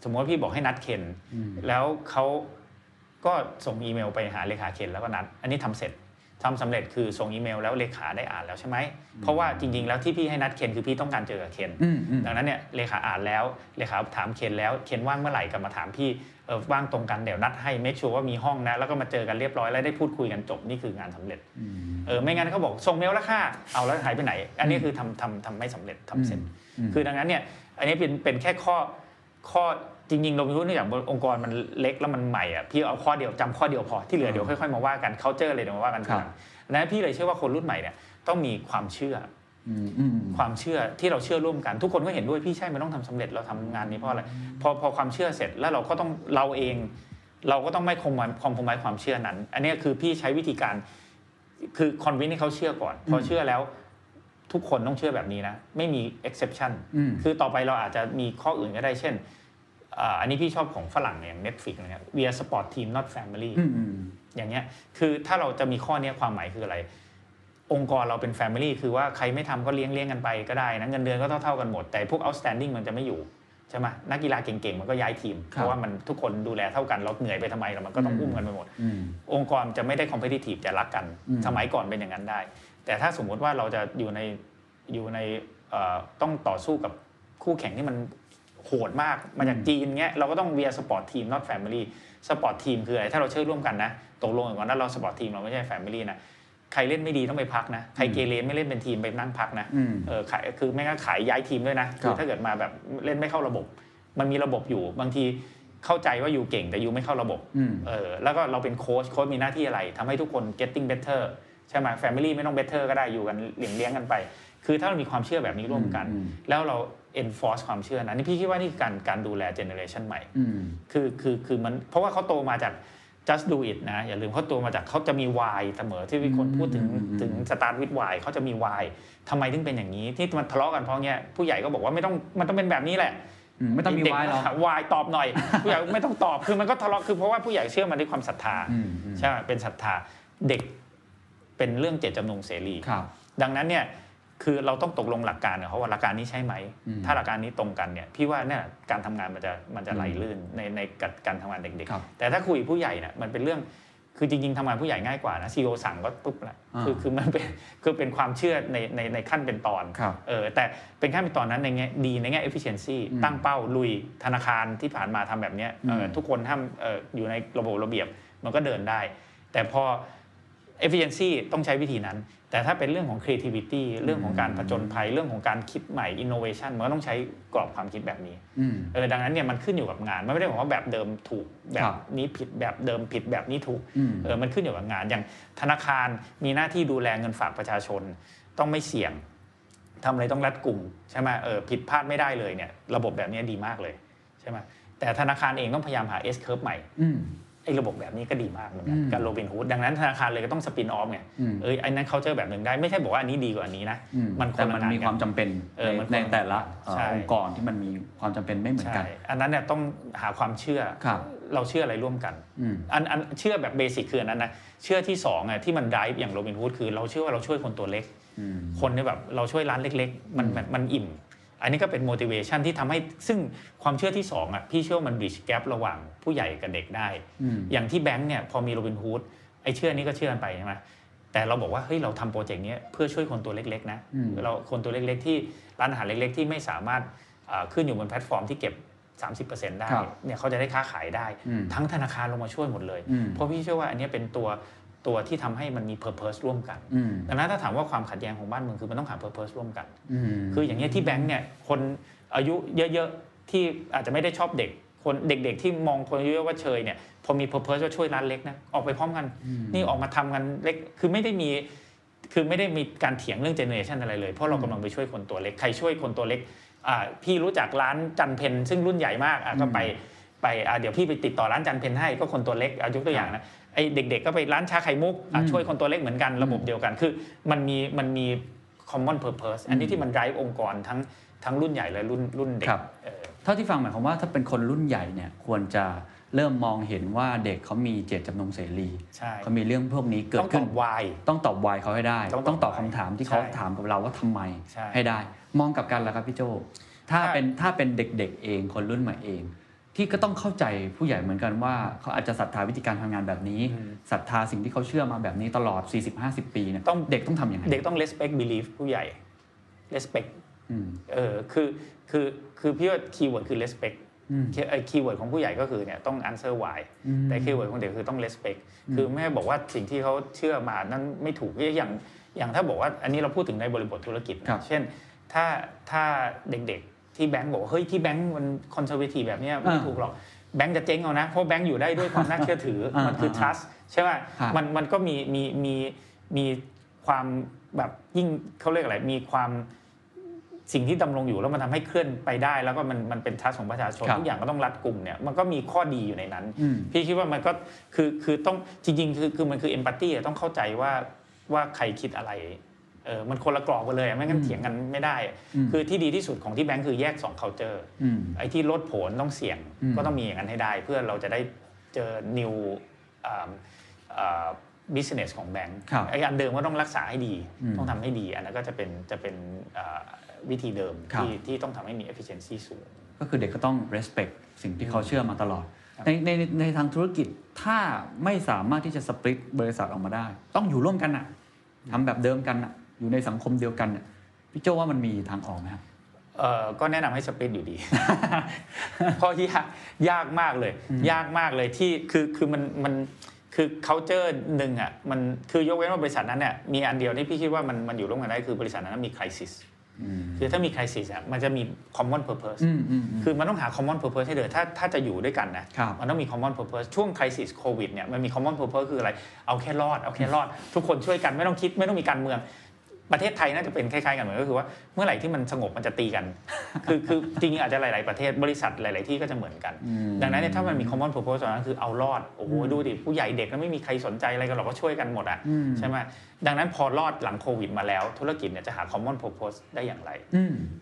สมมติว่าพี่บอกให้นัดเคนแล้วเขาก็ส่งอีเมลไปหาเลขาเคนแล้วก็นัดอันนี้ทำเสร็จทำสำเร็จคือส่งอีเมลแล้วเลขาได้อ่านแล้วใช่ไหมเพราะว่าจริงๆแล้วที่พี่ให้นัดเคนคือพี่ต้องการเจอเคนดังนั้นเนี่ยเลขาอ่านแล้วเลขาถามเคนแล้วเคนว่างเมื่อไหร่กลับมาถามพี่เออว่างตรงกันเดี๋ยวนัดให้เมคชัวร์ว่ามีห้องนะแล้วก็มาเจอกันเรียบร้อยแล้วได้พูดคุยกันจบนี่คืองานสำเร็จเออไม่งั้นเขาบอกส่งเมลแล้วค่ะเอาแล้วหายไปไหนอันนี้คือทำทำทำไม่สำเร็จทำเสร็จคือดังนั้นเนี่ยอันนี้เป็นเป็นแค่ข้อข้อจริงๆ Robinhood เนี่ยอย่างองค์กรมันเล็กแล้วมันใหม่อ่ะพี่เอาข้อเดียวจำข้อเดียวพอที่เหลือเดี๋ยวค่อยๆมาว่ากันเค้าเจอเลยเดี๋ยวมาว่ากันครับนะพี่เลยเชื่อว่าคนรุ่นใหม่เนี่ยต้องมีความเชื่อความเชื่อที่เราเชื่อร่วมกันทุกคนก็เห็นด้วยพี่ใช่มันต้องทำสำเร็จเราทำงานนี้เพราะอะไรพอพอความเชื่อเสร็จแล้วเราก็ต้องเราเองเราก็ต้องไม่คอมโพรไมซ์ความเชื่อนั้นอันนี้คือพี่ใช้วิธีการคือคอนวินซ์ให้เค้าเชื่อก่อนพอเชื่อแล้วทุกคนต้องเชื่อแบบนี้นะไม่มีเอ็กเซปชั่นคือต่อไปเราอาจจะมีข้ออื่นก็ได้เช่นอันนี้พี่ชอบของฝรั่งอย่าง Netflix เนี่ย We are support team not family อย่างเงี้ยคือถ้าเราจะมีข้อนี้ความหมายคืออะไรองค์กรเราเป็น family คือว่าใครไม่ทำก็เลี้ยงเลี้ยงกันไปก็ได้นะเงินเดือนก็เท่าๆกันหมดแต่พวก outstanding มันจะไม่อยู่ใช่ไหมนักกีฬาเก่งๆมันก็ย้ายทีมเพราะว่ามันทุกคนดูแลเท่ากันเราเหนื่อยไปทำไมเรามันก็ต้องอุ้มกันไปหมดองค์กรจะไม่ได้ competitive จะรักกันสมัยก่อนเป็นอย่างนั้นได้แต่ถ้าสมมติว่าเราจะอยู่ในอยู่ในต้องต่อสู้กับคู่แข่งที่มันโหดมากมาจากจีนเงี้ยเราก็ต้อง We are support team not family support team คืออะไรถ้าเราเชื่อร่วมกันนะตกลงกันว่าเรา support team เราไม่ใช่ family นะใครเล่นไม่ดีต้องไปพักนะใครเกเรไม่เล่นเป็นทีมไปนั่งพักนะเออขายคือไม่งั้นขายย้ายทีมด้วยนะคือถ้าเกิดมาแบบเล่นไม่เข้าระบบมันมีระบบอยู่บางทีเข้าใจว่าอยู่เก่งแต่อยู่ไม่เข้าระบบเออแล้วก็เราเป็นโค้ชโค้ชมีหน้าที่อะไรทำให้ทุกคน getting better ใช่ไหม family ไม่ต้อง better ก็ได้อยู่กันเลี้ยงเลี้ยงกันไปคือถ้าเรามีความเชื่อแบบนี้ร่วมกันแล้วเรา enforce ความเชื่อนะนี่พี่คิดว่านี่คือการการดูแลเจเนอเรชันใหม่คือคือคือมันเพราะว่าเขาโตมาจาก just do it นะอย่าลืมเขาโตมาจากเขาจะมี why เสมอที่มีคนพูดถึงถึง start with why เขาจะมี why ทำไมถึงเป็นอย่างนี้ที่มันทะเลาะกันเพราะเงี้ยผู้ใหญ่ก็บอกว่าไม่ต้องมันต้องเป็นแบบนี้แหละไม่ต้องมี why หรอก why ตอบหน่อยผู้ใหญ่ไม่ต้องตอบคือมันก็ทะเลาะคือเพราะว่าผู้ใหญ่เชื่อมันด้วยความศรัทธาใช่เป็นศรัทธาเด็กเป็นเรื่องเจตจำนงเสรีดังนั้นเนี่ยคือเราต้องตกลงหลักการกับเขาว่าหลักการนี้ใช่ไหมถ้าหลักการนี้ตรงกันเนี่ยพี่ว่าเนี่ยการทำงานมันจะมันจะไหลลื่นในในการทำงานเด็กๆแต่ถ้าคุยผู้ใหญ่เนี่ยมันเป็นเรื่องคือจริงๆทำงานผู้ใหญ่ง่ายกว่านะ ซี อี โอ สั่งก็ปุ๊บแหละคือคือมันเป็นคือเป็นความเชื่อในในในขั้นเป็นตอนเออแต่เป็นขั้นเป็นตอนนั้นในแง่ดีในแง่ efficiency ตั้งเป้าลุยธนาคารที่ผ่านมาทำแบบเนี้ยทุกคนห้ามอยู่ในระบบระเบียบมันก็เดินได้แต่พอ efficiency ต้องใช้วิธีนั้นแต่ถ้าเป็นเรื่องของ creativity เรื่องของการผจญภัยเรื่องของการคิดใหม่ innovation มันก็ต้องใช้กรอบความคิดแบบนี้เออดังนั้นเนี่ยมันขึ้นอยู่กับงานมันไม่ได้บอกว่าแบบเดิมถูกแบบนี้ผิดแบบเดิมผิดแบบนี้ถูกเออมันขึ้นอยู่กับงานอย่างธนาคารมีหน้าที่ดูแลเงินฝากประชาชนต้องไม่เสี่ยงทำอะไรต้องรัดกุมใช่ไหมเออผิดพลาดไม่ได้เลยเนี่ยระบบแบบนี้ดีมากเลยใช่ไหมแต่ธนาคารเองต้องพยายามหา S curve ใหม่ไอ้ระบบแบบนี้ก็ดีมากเหมือนกันกับ Robinhood ดังนั้นธนาคารเลยก็ต้องสปินออฟไงเอ้ยไอ้นั้นเค้าเจอแบบนึงได้ไม่ใช่บอกว่าอันนี้ดีกว่าอันนี้นะมันแต่มันมีความจำเป็นในแต่ละองค์กรที่มันมีความจำเป็นไม่เหมือนกันอันนั้นเนี่ยต้องหาความเชื่อเราเชื่ออะไรร่วมกันอันอันเชื่อแบบเบสิกคืออันนั้นนะเชื่อที่สองอ่ะที่มันไดรฟ์อย่าง Robinhood คือเราเชื่อว่าเราช่วยคนตัวเล็กคนเนี่ยแบบเราช่วยร้านเล็กๆมันมันอิ่มอันนี้ก็เป็น motivation ที่ทำให้ซึ่งความเชื่อที่สองอ่ะพี่เชื่อว่ามัน bridge gap ระหว่างผู้ใหญ่กับเด็กได้อย่างที่แบงค์เนี่ยพอมี Robinhood ไอ้เชื่อนี้ก็เชื่อกันไปใช่ไหมแต่เราบอกว่าเฮ้ยเราทำโปรเจกต์นี้เพื่อช่วยคนตัวเล็กๆนะเราคนตัวเล็กๆที่ร้านอาหารเล็กๆที่ไม่สามารถขึ้นอยู่บนแพลตฟอร์มที่เก็บ สามสิบเปอร์เซ็นต์ ได้เนี่ยเขาจะได้ค้าขายได้ทั้งธนาคารลงมาช่วยหมดเลยเพราะพี่เชื่อว่าอันนี้เป็นตัวตัวที่ทำให้มันมี purpose ร่วมกันดังนั้นถ้าถามว่าความขัดแย้งของบ้านเมืองคือมันต้องหา purpose ร่วมกันคืออย่างนี้ที่แบงค์เนี่ยคนอายุเยอะๆที่อาจจะไม่ได้ชอบเด็กคนเด็กๆที่มองคนอายุเยอะว่าเชยเนี่ยพอมี purpose ว่าช่วยร้านเล็กนะออกไปพร้อมกันนี่ออกมาทำกันเล็กคือไม่ได้มี คือไม่ได้มีการเถียงเรื่องเจเนอเรชันอะไรเลยเพราะเรากำลังไปช่วยคนตัวเล็กใครช่วยคนตัวเล็กพี่รู้จักร้านจันเพนซึ่งรุ่นใหญ่มากก็ไปไปเดี๋ยวพี่ไปติดต่อร้านจันเพนให้ก็คนตัวเล็กเอายกตัวอย่างนะไอ้เด็กๆก็ไปร้านชาไข่มุกช่วยคนตัวเล็กเหมือนกันระบบเดียวกันคือมันมีมันมี common purpose อันนี้ที่มัน drive องค์กรทั้งทั้งรุ่นใหญ่และรุ่นรุ่นเด็กเท่าที่ฟังหมายความว่าถ้าเป็นคนรุ่นใหญ่เนี่ยควรจะเริ่มมองเห็นว่าเด็กเขามีเจตจำนงเสรีเขามีเรื่องพวกนี้เกิดขึ้นต้องตอบวายต้องตอบวายเขาให้ได้ต้องตอบคำถามที่เขาถามกับเราว่าทำไมให้ได้มองกับกันแล้วครับพี่โจถ้าเป็นถ้าเป็นเด็กๆเองคนรุ่นใหม่เองที่ก็ต้องเข้าใจผู้ใหญ่เหมือนกันว่าเขาอาจจะศรัทธาวิธีการทำงานแบบนี้ศรัทธาสิ่งที่เขาเชื่อมาแบบนี้ตลอด สี่สิบห้าสิบ ปีเนี่ยเด็กต้องทำอย่างไรเด็กต้อง respect belief ผู้ใหญ่ respect เออคือคือคือพี่ว่าคีย์เวิร์ดคือ respectคีย์เวิร์ดของผู้ใหญ่ก็คือเนี่ยต้อง answer why แต่คีย์เวิร์ดของเด็กคือต้อง respect คือไม่บอกว่าสิ่งที่เขาเชื่อมานั้นไม่ถูกอย่างอย่างถ้าบอกว่าอันนี้เราพูดถึงในบริบทธุรกิจเช่นถ้าถ้าเด็กๆที่แบงค์บอกเฮ้ยที่แบงค์มันคอนเซอร์เวทีฟแบบนี้ไม่ถูกหรอกแบงค์จะเจ๊งเอานะเพราะแบงค์อยู่ได้ด้วยความน่าเชื่อถือมันคือ trust ใช่ไหมมันมันก็มีมีมีมีความแบบยิ่งเขาเรียกอะไรมีความสิ่งที่ดำรงอยู่แล้วมันทำให้เคลื่อนไปได้แล้วก็มันมันเป็นทัศน์ของประชาชนทุกอย่างก็ต้องรัดกุมเนี่ยมันก็มีข้อดีอยู่ในนั้นพี่คิดว่ามันก็คือคือต้องจริงๆคือคือมันคือเอมพัตตี้ต้องเข้าใจว่าว่าใครคิดอะไรเออมันคนละกรอบกันเลยไม่งั้นเถียงกันไม่ได้คือที่ดีที่สุดของที่แบงค์คือแยกสอง culture ไอ้ที่ลดผลต้องเสี่ยงก็ต้องมีอย่างนั้นให้ได้เพื่อเราจะได้เจอ new business ของแบงค์ไอ้อันเดิมก็ต้องรักษาให้ดีต้องทำให้ดีอันนั้นก็จะเป็นจะเป็นวิธีเดิมที่ที่ต้องทำให้มี efficiency สูงก็คือเด็กก็ต้อง respect สิ่งที่เขาเชื่อมาตลอดในในในทางธุรกิจถ้าไม่สามารถที่จะ split บริษัทออกมาได้ต้องอยู่ร่วมกันน่ะทำแบบเดิมกันน่ะอยู่ในสังคมเดียวกันน่ะพี่โจ้ว่ามันมีทางออกไหมครับเอ่อก็แนะนำให้ split อยู่ดีเพราะยากยากมากเลยยากมากเลยที่คือคือมันมันคือ culture หนึ่งอ่ะมันคือยกเว้นว่าบริษัทนั้นเนี่ยมีอันเดียวที่พี่คิดว่ามันมันอยู่ร่วมกันได้คือบริษัทนั้นมี crisisคือถ้ามี crisis อ่ะมันจะมี common purpose คือมันต้องหา common purpose ให้เด้อถ้าถ้าจะอยู่ด้วยกันนะมันต้องมี common purpose ช่วง crisis โควิดเนี่ยมันมี common purpose คืออะไรเอาแค่รอดเอาแค่รอดทุกคนช่วยกันไม่ต้องคิดไม่ต้องมีการเมืองประเทศไทยน่าจะเป็นคล้ายๆกันเหมือนก็คือว่าเมื่อไหร่ที่มันสงบมันจะตีกันคือคือจริงๆอาจจะหลายๆประเทศบริษัทหลายๆที่ก็จะเหมือนกันดังนั้นเนี่ยถ้ามันมี common purpose ตอนนั้นคือเอารอดโอ้โหดูดิผู้ใหญ่เด็กแล้วไม่มีใครสนใจอะไรกันหรอกก็ช่วยกันหมดอ่ะใช่ไหมดังนั้นพอรอดหลังโควิดมาแล้วธุรกิจเนี่ยจะหา common purpose ได้อย่างไร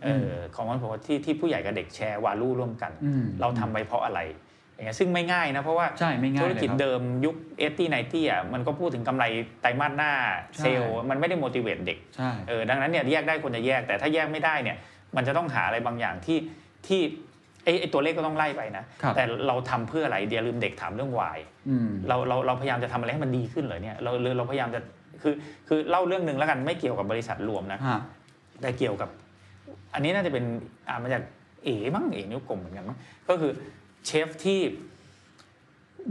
เออ common purpose ที่ที่ผู้ใหญ่กับเด็กแชร์ value ร่วมกันเราทำไปเพราะอะไรอย่างเงี้ยซึ่งไม่ง่ายนะเพราะว่าธุรกิจเดิมยุค แปดสิบ เก้าสิบ อ่ะมันก็พูดถึงกำไรไตรมาสหน้าเซลล์มันไม่ได้ motivate เด็กเออดังนั้นเนี่ยแยกได้คนจะแยกแต่ถ้าแยกไม่ได้เนี่ยมันจะต้องหาอะไรบางอย่างที่ที่ไอ้ตัวเลขก็ต้องไล่ไปนะแต่เราทำเพื่ออะไรเดี๋ยวลืมเด็กถามเรื่อง why เราเราเราพยายามจะทำอะไรให้มันดีขึ้นเลยเนี่ยเราเราพยายามจะคือคือเล่าเรื่องนึงแล้วกันไม่เกี่ยวกับบริษัทรวมนะแต่เกี่ยวกับอันนี้น่าจะเป็นอ่ามาจากเอ๋มั้งเอ๋นิ้วกลมเหมือนกันมั้งก็คือเชฟที่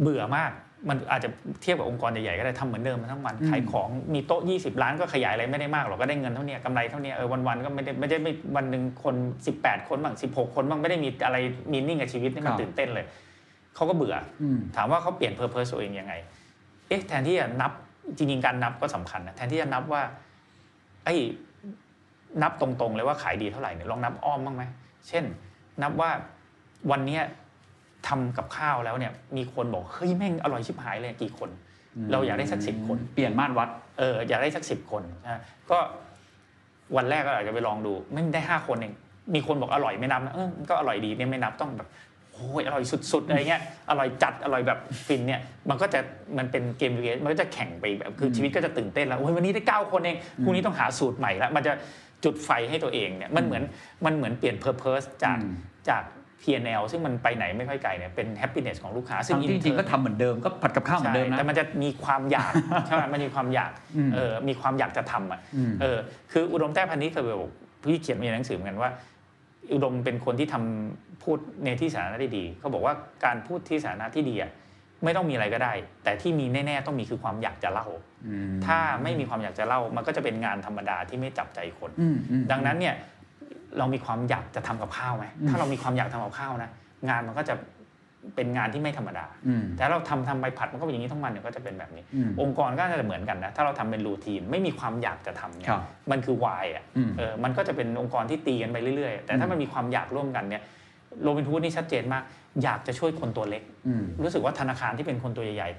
เบื่อมากมันอาจจะเทียบกับองค์กรใหญ่ๆก็ได้ทำเหมือนเดิมทั้งวันขายของมีโต๊ะยี่สิบล้านก็ขยายอะไรไม่ได้มากหรอกก็ได้เงินเท่านี้กำไรเท่านี้เออวันๆก็ไม่ได้ไม่ได้ไม่วันนึงคนสิบแปดคนบ้างสิบหกคนบ้างไม่ได้มีอะไรมีนิ่งกับชีวิตนี่มันตื่นเต้นเลยเขาก็เบื่อถามว่าเขาเปลี่ยน purpose ตัวเองยังไงเอ๊ะแทนที่จะนับจริงๆการนับก็สำคัญนะแทนที่จะนับว่าไอ้นับตรงๆเลยว่าขายดีเท่าไหร่เนี่ยลองนับอ้อมบ้างมั้ยเช่นนับว่าวันนี้ทำกับข้าวแล้วเนี่ยมีคนบอกเฮ้ยแม่งอร่อยชิบหายเลยกี่คนเราอยากได้สักสิบคนเปลี่ยนมาตรวัดเอออยากได้สักสิบคนนะก็วันแรกก็อาจจะไปลองดูแม่งได้ห้าคนเองมีคนบอกอร่อยไม่นับนะเออก็อร่อยดีเนี่ยไม่นับต้องแบบโอ้ยอร่อยสุดๆอะไรเงี้ยอร่อยจัดอร่อยแบบฟินเนี่ยมันก็จะมันเป็นเกมเวทมันก็จะแข่งไปแบบคือชีวิตก็จะตื่นเต้นแล้วโอ้ยวันนี้ได้เก้าคนเองพรุ่งนี้ต้องหาสูตรใหม่ละมันจะจุดไฟให้ตัวเองเนี่ยมันเหมือนมันเหมือนเปลี่ยน purpose จากจากพี แอนด์ แอล ซึ่งมันไปไหนไม่ค่อยไกลเนี่ยเป็น happiness ของลูกค้าซึ่งจริงๆก็ทำเหมือนเดิมก็ผัดกับข้าวเหมือนเดิมนะแต่มันจะมีความอยากใช่ไหมมันมีความอยากเออมีความอยากจะทำอ่ะเออคืออุดมแต้พันธุ์นี้เคยบอกพี่เขียนในหนังสือเหมือนกันว่าอุดมเป็นคนที่ทำพูดในที่สาธารณะได้ดีเขาบอกว่าการพูดที่สาธารณะที่ดีอ่ะไม่ต้องมีอะไรก็ได้แต่ที่มีแน่ๆต้องมีคือความอยากจะเล่าถ้าไม่มีความอยากจะเล่ามันก็จะเป็นงานธรรมดาที่ไม่จับใจคนดังนั้นเนี่ยเรามีความอยากจะทำกับข้าวไหมถ้าเรามีความอยากทำกับข้าวนะงานมันก็จะ เป็นงานที่ไม่ธรรมดาแต่เราทำทำไปผัดมันก็เป็นอย่างนี้ทั้งวันเนี่ยก็จะเป็นแบบนี้องค์กรก็จะเหมือนกันนะถ้าเราทำเป็นรูทีนไม่มีความอยากจะทำเนี่ยมันคือวายอ่ะเออมันก็จะเป็นองค์กรที่ตีกันไปเรื่อยๆแต่ถ้ามันมีความอยากร่วมกันเนี่ยโรบินฮูดนี่ชัดเจนมากอยากจะช่วยคนตัวเล็กรู้สึกว่าธนาคารที่เป็นคนตัวใหญ่ๆ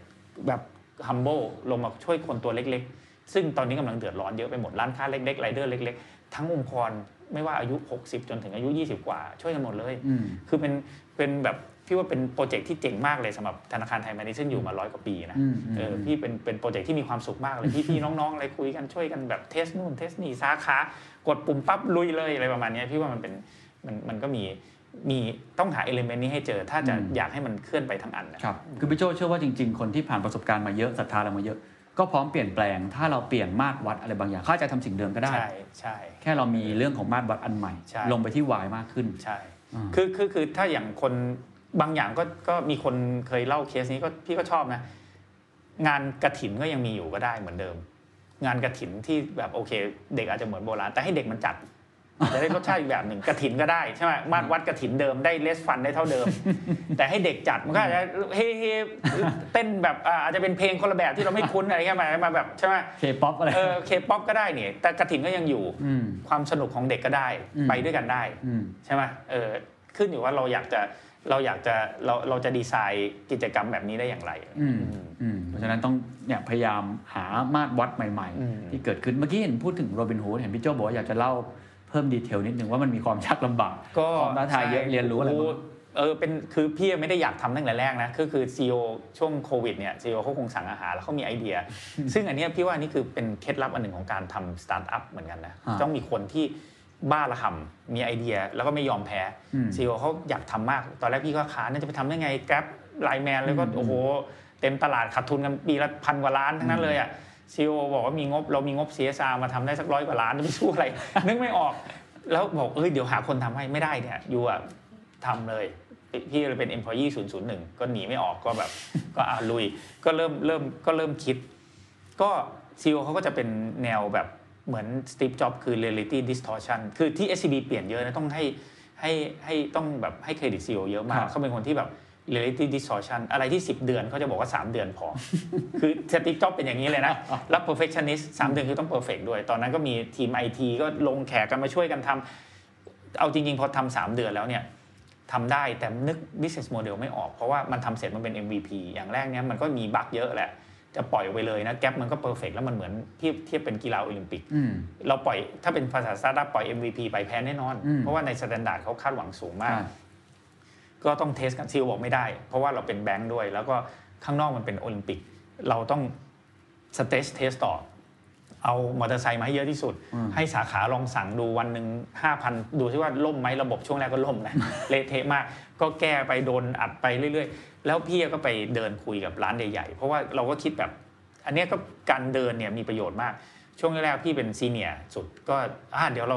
แบบฮัมโบลงมาช่วยคนตัวเล็กๆซึ่งตอนนี้กำลังเดือดร้อนเยอะไปหมดร้านค้าเล็กๆรายเดอร์เล็กๆทั้งองค์กรไม่ว่าอายุหกสิบจนถึงอายุยี่สิบกว่าช่วยกันหมดเลยคือเป็นเป็นแบบพี่ว่าเป็นโปรเจกต์ที่เจ๋งมากเลยสำหรับธนาคารไทยพาณิชย์ซึ่งอยู่มาร้อยกว่าปีนะเออพี่เป็นเป็นโปรเจกต์ที่มีความสุขมากเลยพี่ๆน้องๆอะไรคุยกันช่วยกันแบบเทสนู่นเทสนี่สาขากดปุ่มปั๊บลุยเลยอะไรประมาณนี้พี่ว่ามันเป็นมันมันก็มีมีต้องหา element นี้ให้เจอถ้าจะอยากให้มันเคลื่อนไปทั้งอันนะครับคือพี่โจ้เชื่อว่าจริงๆคนที่ผ่านประสบการณ์มาเยอะศรัทธาเรามาเยอะก็พร้อมเปลี่ยนแปลงถ้าเราเปลี่ยนมาตรวัดอะไรบางอย่างเขาจะทำสิ่งเดิมก็ได้ใช่ใช่แค่เรามีเรื่องของมาตรวัดอันใหม่ลงไปที่วายมากขึ้นใช่คือคือคือถ้าอย่างคนบางอย่างก็ก็มีคนเคยเล่าเคสนี้ก็พี่ก็ชอบนะงานกฐินก็ยังมีอยู่ก็ได้เหมือนเดิมงานกฐินที่แบบโอเคเด็กอาจจะเหมือนโบราณแต่ให้เด็กมันจัดจะได้รสชาติอีกแบบหนึ่งกฐินก็ได้ใช่ไหมมาตรวัดกฐินเดิมได้เลสฟันได้เท่าเดิมแต่ให้เด็กจัดมันก็อาจจะเฮ้เต้นแบบอาจจะเป็นเพลงคนละแบบที่เราไม่คุ้นอะไรเงี้ยมาแบบใช่ไหมเคป๊อปอะไรเออเคป๊อปก็ได้เนี่ยแต่กฐินก็ยังอยู่ความสนุกของเด็กก็ได้ไปด้วยกันได้ใช่ไหมเออขึ้นอยู่ว่าเราอยากจะเราอยากจะเราเราจะดีไซน์กิจกรรมแบบนี้ได้อย่างไรเพราะฉะนั้นต้องเนี่ยพยายามหามาตรวัดใหม่ๆที่เกิดขึ้นเมื่อกี้เห็นพูดถึงโรบินฮูดเห็นพี่โจ้บอกว่าอยากจะเล่าเพิ่มดีเทลนิดนึงว่ามันมีความยากลำบากความท้าทายเยอะเรียนรู้อะไรบ้างเออเป็นคือพี่ไม่ได้อยากทำตั้งแต่แรกนะก็คือ ซี อี โอ ช่วงโควิดเนี่ยซีอีโอเขาคงสั่งอาหารแล้วเขามีไอเดียซึ่งอันนี้พี่ว่านี่คือเป็นเคล็ดลับอันหนึ่งของการทำสตาร์ทอัพเหมือนกันนะต้องมีคนที่บ้าระห่ำมีไอเดียแล้วก็ไม่ยอมแพ้ซีอีโอเขาอยากทำมากตอนแรกพี่ก็ค้านน่าจะไปทำได้ไงแกร็บไลน์แมนแล้วก็โอ้โหเต็มตลาดขาดทุนกันปีละพันกว่าล้านทั้งนั้นเลยอ่ะซี อี โอ บอกว่ามีงบเรามีงบ ซี เอส อาร์ มาทำได้สักร้อยกว่าล้านจะไปสู้อะไร นึกไม่ออกแล้วบอกเอ้ยเดี๋ยวหาคนทำให้ไม่ได้เนี่ยอยู่อ่ะทำเลยพี่เลยเป็น employee ศูนย์ ศูนย์ หนึ่งก็หนีไม่ออกก็แบบ ก็อ่ะลุยก็เริ่มเริ่มก็เริ่มคิดก็ ซี อี โอ เขาก็จะเป็นแนวแบบเหมือนสตีฟจ็อบส์คือ reality distortion คือที่ เอส ซี บี เปลี่ยนเยอะนะต้องให้ให้ให้ต้องแบบให้เครดิต ซี อี โอ เยอะมากเขาเป็นคนที่แบบreality distortion อะไรที่สิบเดือนเขาจะบอกว่าสามเดือนพอ คือสตีฟจ็อบส์เป็นอย่างนี้เลยนะแล้ว perfectionist สามเดือนคือต้อง perfect ด้วยตอนนั้นก็มีทีม ไอ ที ก็ลงแขกกันมาช่วยกันทำเอาจริงๆพอทำสามเดือนแล้วเนี่ยทำได้แต่นึก business model ไม่ออกเพราะว่ามันทำเสร็จมันเป็น เอ็ม วี พี อย่างแรกเนี่ยมันก็มีบั๊กเยอะแหละจะปล่อยไปเลยนะแก๊ปมันก็ perfect แล้วมันเหมือนที่เทียบเป็นกีฬาโอลิมปิกเราปล่อยถ้าเป็นภาษาสตาร์ทอัพปล่อย เอ็ม วี พี ไปแพ้แน่นอนเพราะว่าใน standard เขาคาดหวังสูงมากก็ต้องเทสกันซีลบอกไม่ได้เพราะว่าเราเป็นแบงค์ด้วยแล้วก็ข้างนอกมันเป็นโอลิมปิกเราต้องสเตจเทสต่อเอามอเตอร์ไซค์มาให้เยอะที่สุดให้สาขาลองสั่งดูวันหนึ่ง ห้าพัน ดูซิว่าล่มไหมระบบช่วงแรกก็ล่มนะ เละเทะมากก็แก้ไปโดนอัดไปเรื่อยๆแล้วพี่ก็ไปเดินคุยกับร้านใหญ่ๆเพราะว่าเราก็คิดแบบอันนี้ก็การเดินเนี่ยมีประโยชน์มากช่วงแรกพี่เป็นซีเนียร์สุดก็อ่าเดี๋ยวเรา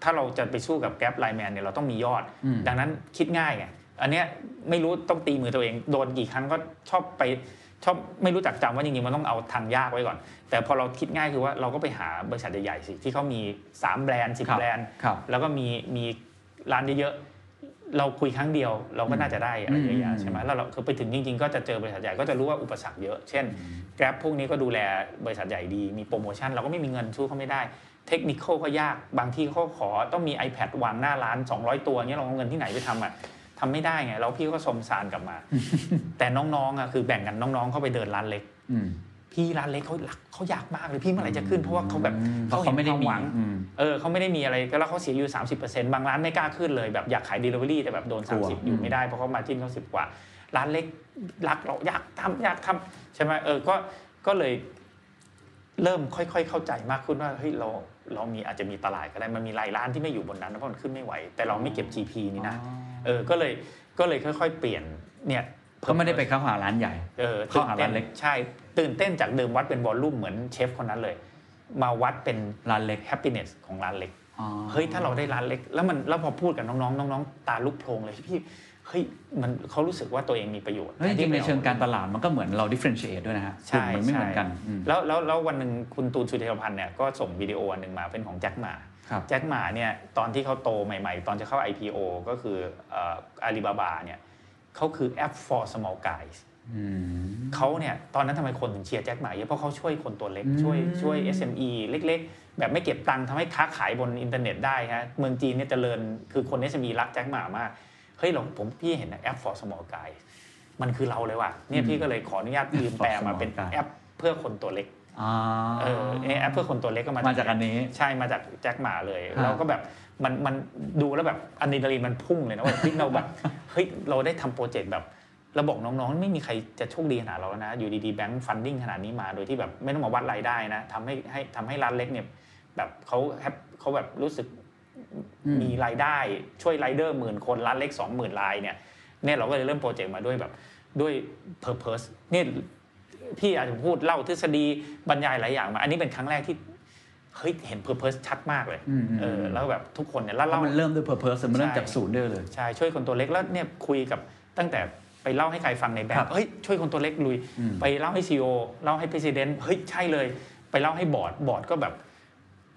ถ้าเราจะไปสู้กับแกร็บไลน์แมนเนี่ยเราต้องมียอดดังนั้นคิดง่ายไงอันเนี้ยไม่รู้ต้องตีมือตัวเองโดนกี่ครั้งก็ชอบไปชอบไม่รู้จักจำว่าจริงๆมันต้องเอาทางยากไว้ก่อนแต่พอเราคิดง่ายคือว่าเราก็ไปหาบริษัทใหญ่ๆสิที่เขามีสามแบรนด์สิบแบรนด์แล้วก็มีมีร้านเยอะๆเราคุยครั้งเดียวเราก็น่าจะได้อะไรเยอะแยะใช่ไหมแล้วเราคือไปถึงจริงๆก็จะเจอบริษัทใหญ่ก็จะรู้ว่าอุปสรรคเยอะเช่น Grab พวกนี้ก็ดูแลบริษัทใหญ่ดีมีโปรโมชั่นเราก็ไม่มีเงินสู้เขาไม่ได้เทคนิคก็ยากบางที่เขาขอต้องมี iPad วางหน้าร้านสองร้อยตัวเงี้ยเราเอาเงินที่ไหนไปทำอ่ะทำไม่ได้ไงแล้วพี่ก็สมสารกลับมาแต่น้องๆอ่ะคือแบ่งกันน้องๆเข้าไปเดินร้านเล็กพี่ร้านเล็กเขาเขาอยากมากเลยพี่เมื่อไหร่จะขึ้นเพราะว่าเขาแบบเขาไม่ได้หวังเออเขาไม่ได้มีอะไรแล้วเขาเสียอยู่ สามสิบเปอร์เซ็นต์ บางร้านไม่กล้าขึ้นเลยแบบอยากขาย delivery แต่แบบโดนสามสิบอยู่ไม่ได้เพราะเขามาจิ้นเขาสิบกว่าร้านเล็กรักเราอยากทำอยากทำใช่ไหมเออก็ก็เลยเริ่มค่อยๆเข้าใจมากขึ้นว่าเฮ้ยเราเรามีอาจจะมีตลาดก็ได้มันมีรายร้านที่ไม่อยู่บนนั้นเพราะมันขึ้นไม่ไหวแต่เราไม่เก็บ จี พี นี่นะเออก็เลยก็เลยค่อยๆเปลี่ยนเนี่ยก็ไม่ได้ไปเข้าหาร้านใหญ่เออเข้าหาร้านเล็กใช่ตื่นเต้นจากเดิมวัดเป็นวอลลุ่มเหมือนเชฟคนนั้นเลยมาวัดเป็นร้านเล็กแฮปปี้เนสของร้านเล็กเฮ้ยถ้าเราได้ร้านเล็กแล้วมันแล้วพอพูดกับน้องๆน้องๆตาลุกโพลงเลยพี่เฮ้ยมันเขารู้สึกว่าตัวเองมีประโยชน์จริงในเชิงการตลาดมันก็เหมือนเรา differentiate ด้วยนะฮะใช่มันไม่เหมือนกันแล้วแล้วแล้ววันนึงคุณตูนสุเทพพันธ์เนี่ยก็ส่งวิดีโออันนึงมาเป็นของแจ็คหม่าแจ็คหม่าเนี่ยตอนที่เขาโตใหม่ๆตอนจะเข้า ไอ พี โอ ก็คืออาลีบาบาเนี่ย เขาคือแอป for small guys เขาเนี่ยตอนนั้นทำไมคนถึงเชียร์แจ็คหมาเยอะเพราะเขาช่วยคนตัวเล็กช่วยช่วย เอส เอ็ม อี เล็กๆแบบไม่เก็บตังค์ทำให้ค้าขายบนอินเทอร์เน็ตได้ฮะเมืองจีนเนี่ยเจริญคือคน เอส เอ็ม อี รักแจ็คหมามากเฮ้ยหลงผมพี่เห็นแอป for small guys มันคือเราเลยว่ะเนี่ยพี่ก็เลยขออนุญาตยืมแปลมาเป็นแอปเพื่อคนตัวเล็กอ่าเออแอปเพื่อคนตัวเล็กก็มาจากอันนี้ใช่มาจากแจ็คหม่าเลยแล้วก็แบบมันมันดูแล้วแบบอะดรีนาลีนมันพุ่งเลยนะว่าที่เราแบบเฮ้ยเราได้ทำโปรเจกต์แบบเราบอกน้องๆไม่มีใครจะโชคดีขนาดเราแล้วนะอยู่ดีๆแบงค์ฟันดิ้งขนาดนี้มาโดยที่แบบไม่ต้องมาวัดรายได้นะทำให้ให้ทำให้ร้านเล็กเนี่ยแบบเขาแฮปเขาแบบรู้สึกมีรายได้ช่วยไรเดอร์หมื่นคนร้านเล็กสองหมื่นรายเนี่ยเนี่ยเราก็เลยเริ่มโปรเจกต์มาด้วยแบบด้วย purpose เนี่ยพี่อาจจะพูดเล่าทฤษฎีบรรยายหลายอย่างมาอันนี้เป็นครั้งแรกที่เฮ้ยเห็น purpose ชัดมากเลยเออแล้วแบบทุกคนเนี่ยเล่าเล่ามันเริ่มด้วย purpose มันเริ่มจากศูนย์ด้วยเลยใช่ช่วยคนตัวเล็กแล้วเนี่ยคุยกับตั้งแต่ไปเล่าให้ใครฟังในแบงค์เฮ้ยช่วยคนตัวเล็กลุยไปเล่าให้ ซี อี โอ เล่าให้ President เฮ้ยใช่เลยไปเล่าให้บอร์ดบอร์ดก็แบบ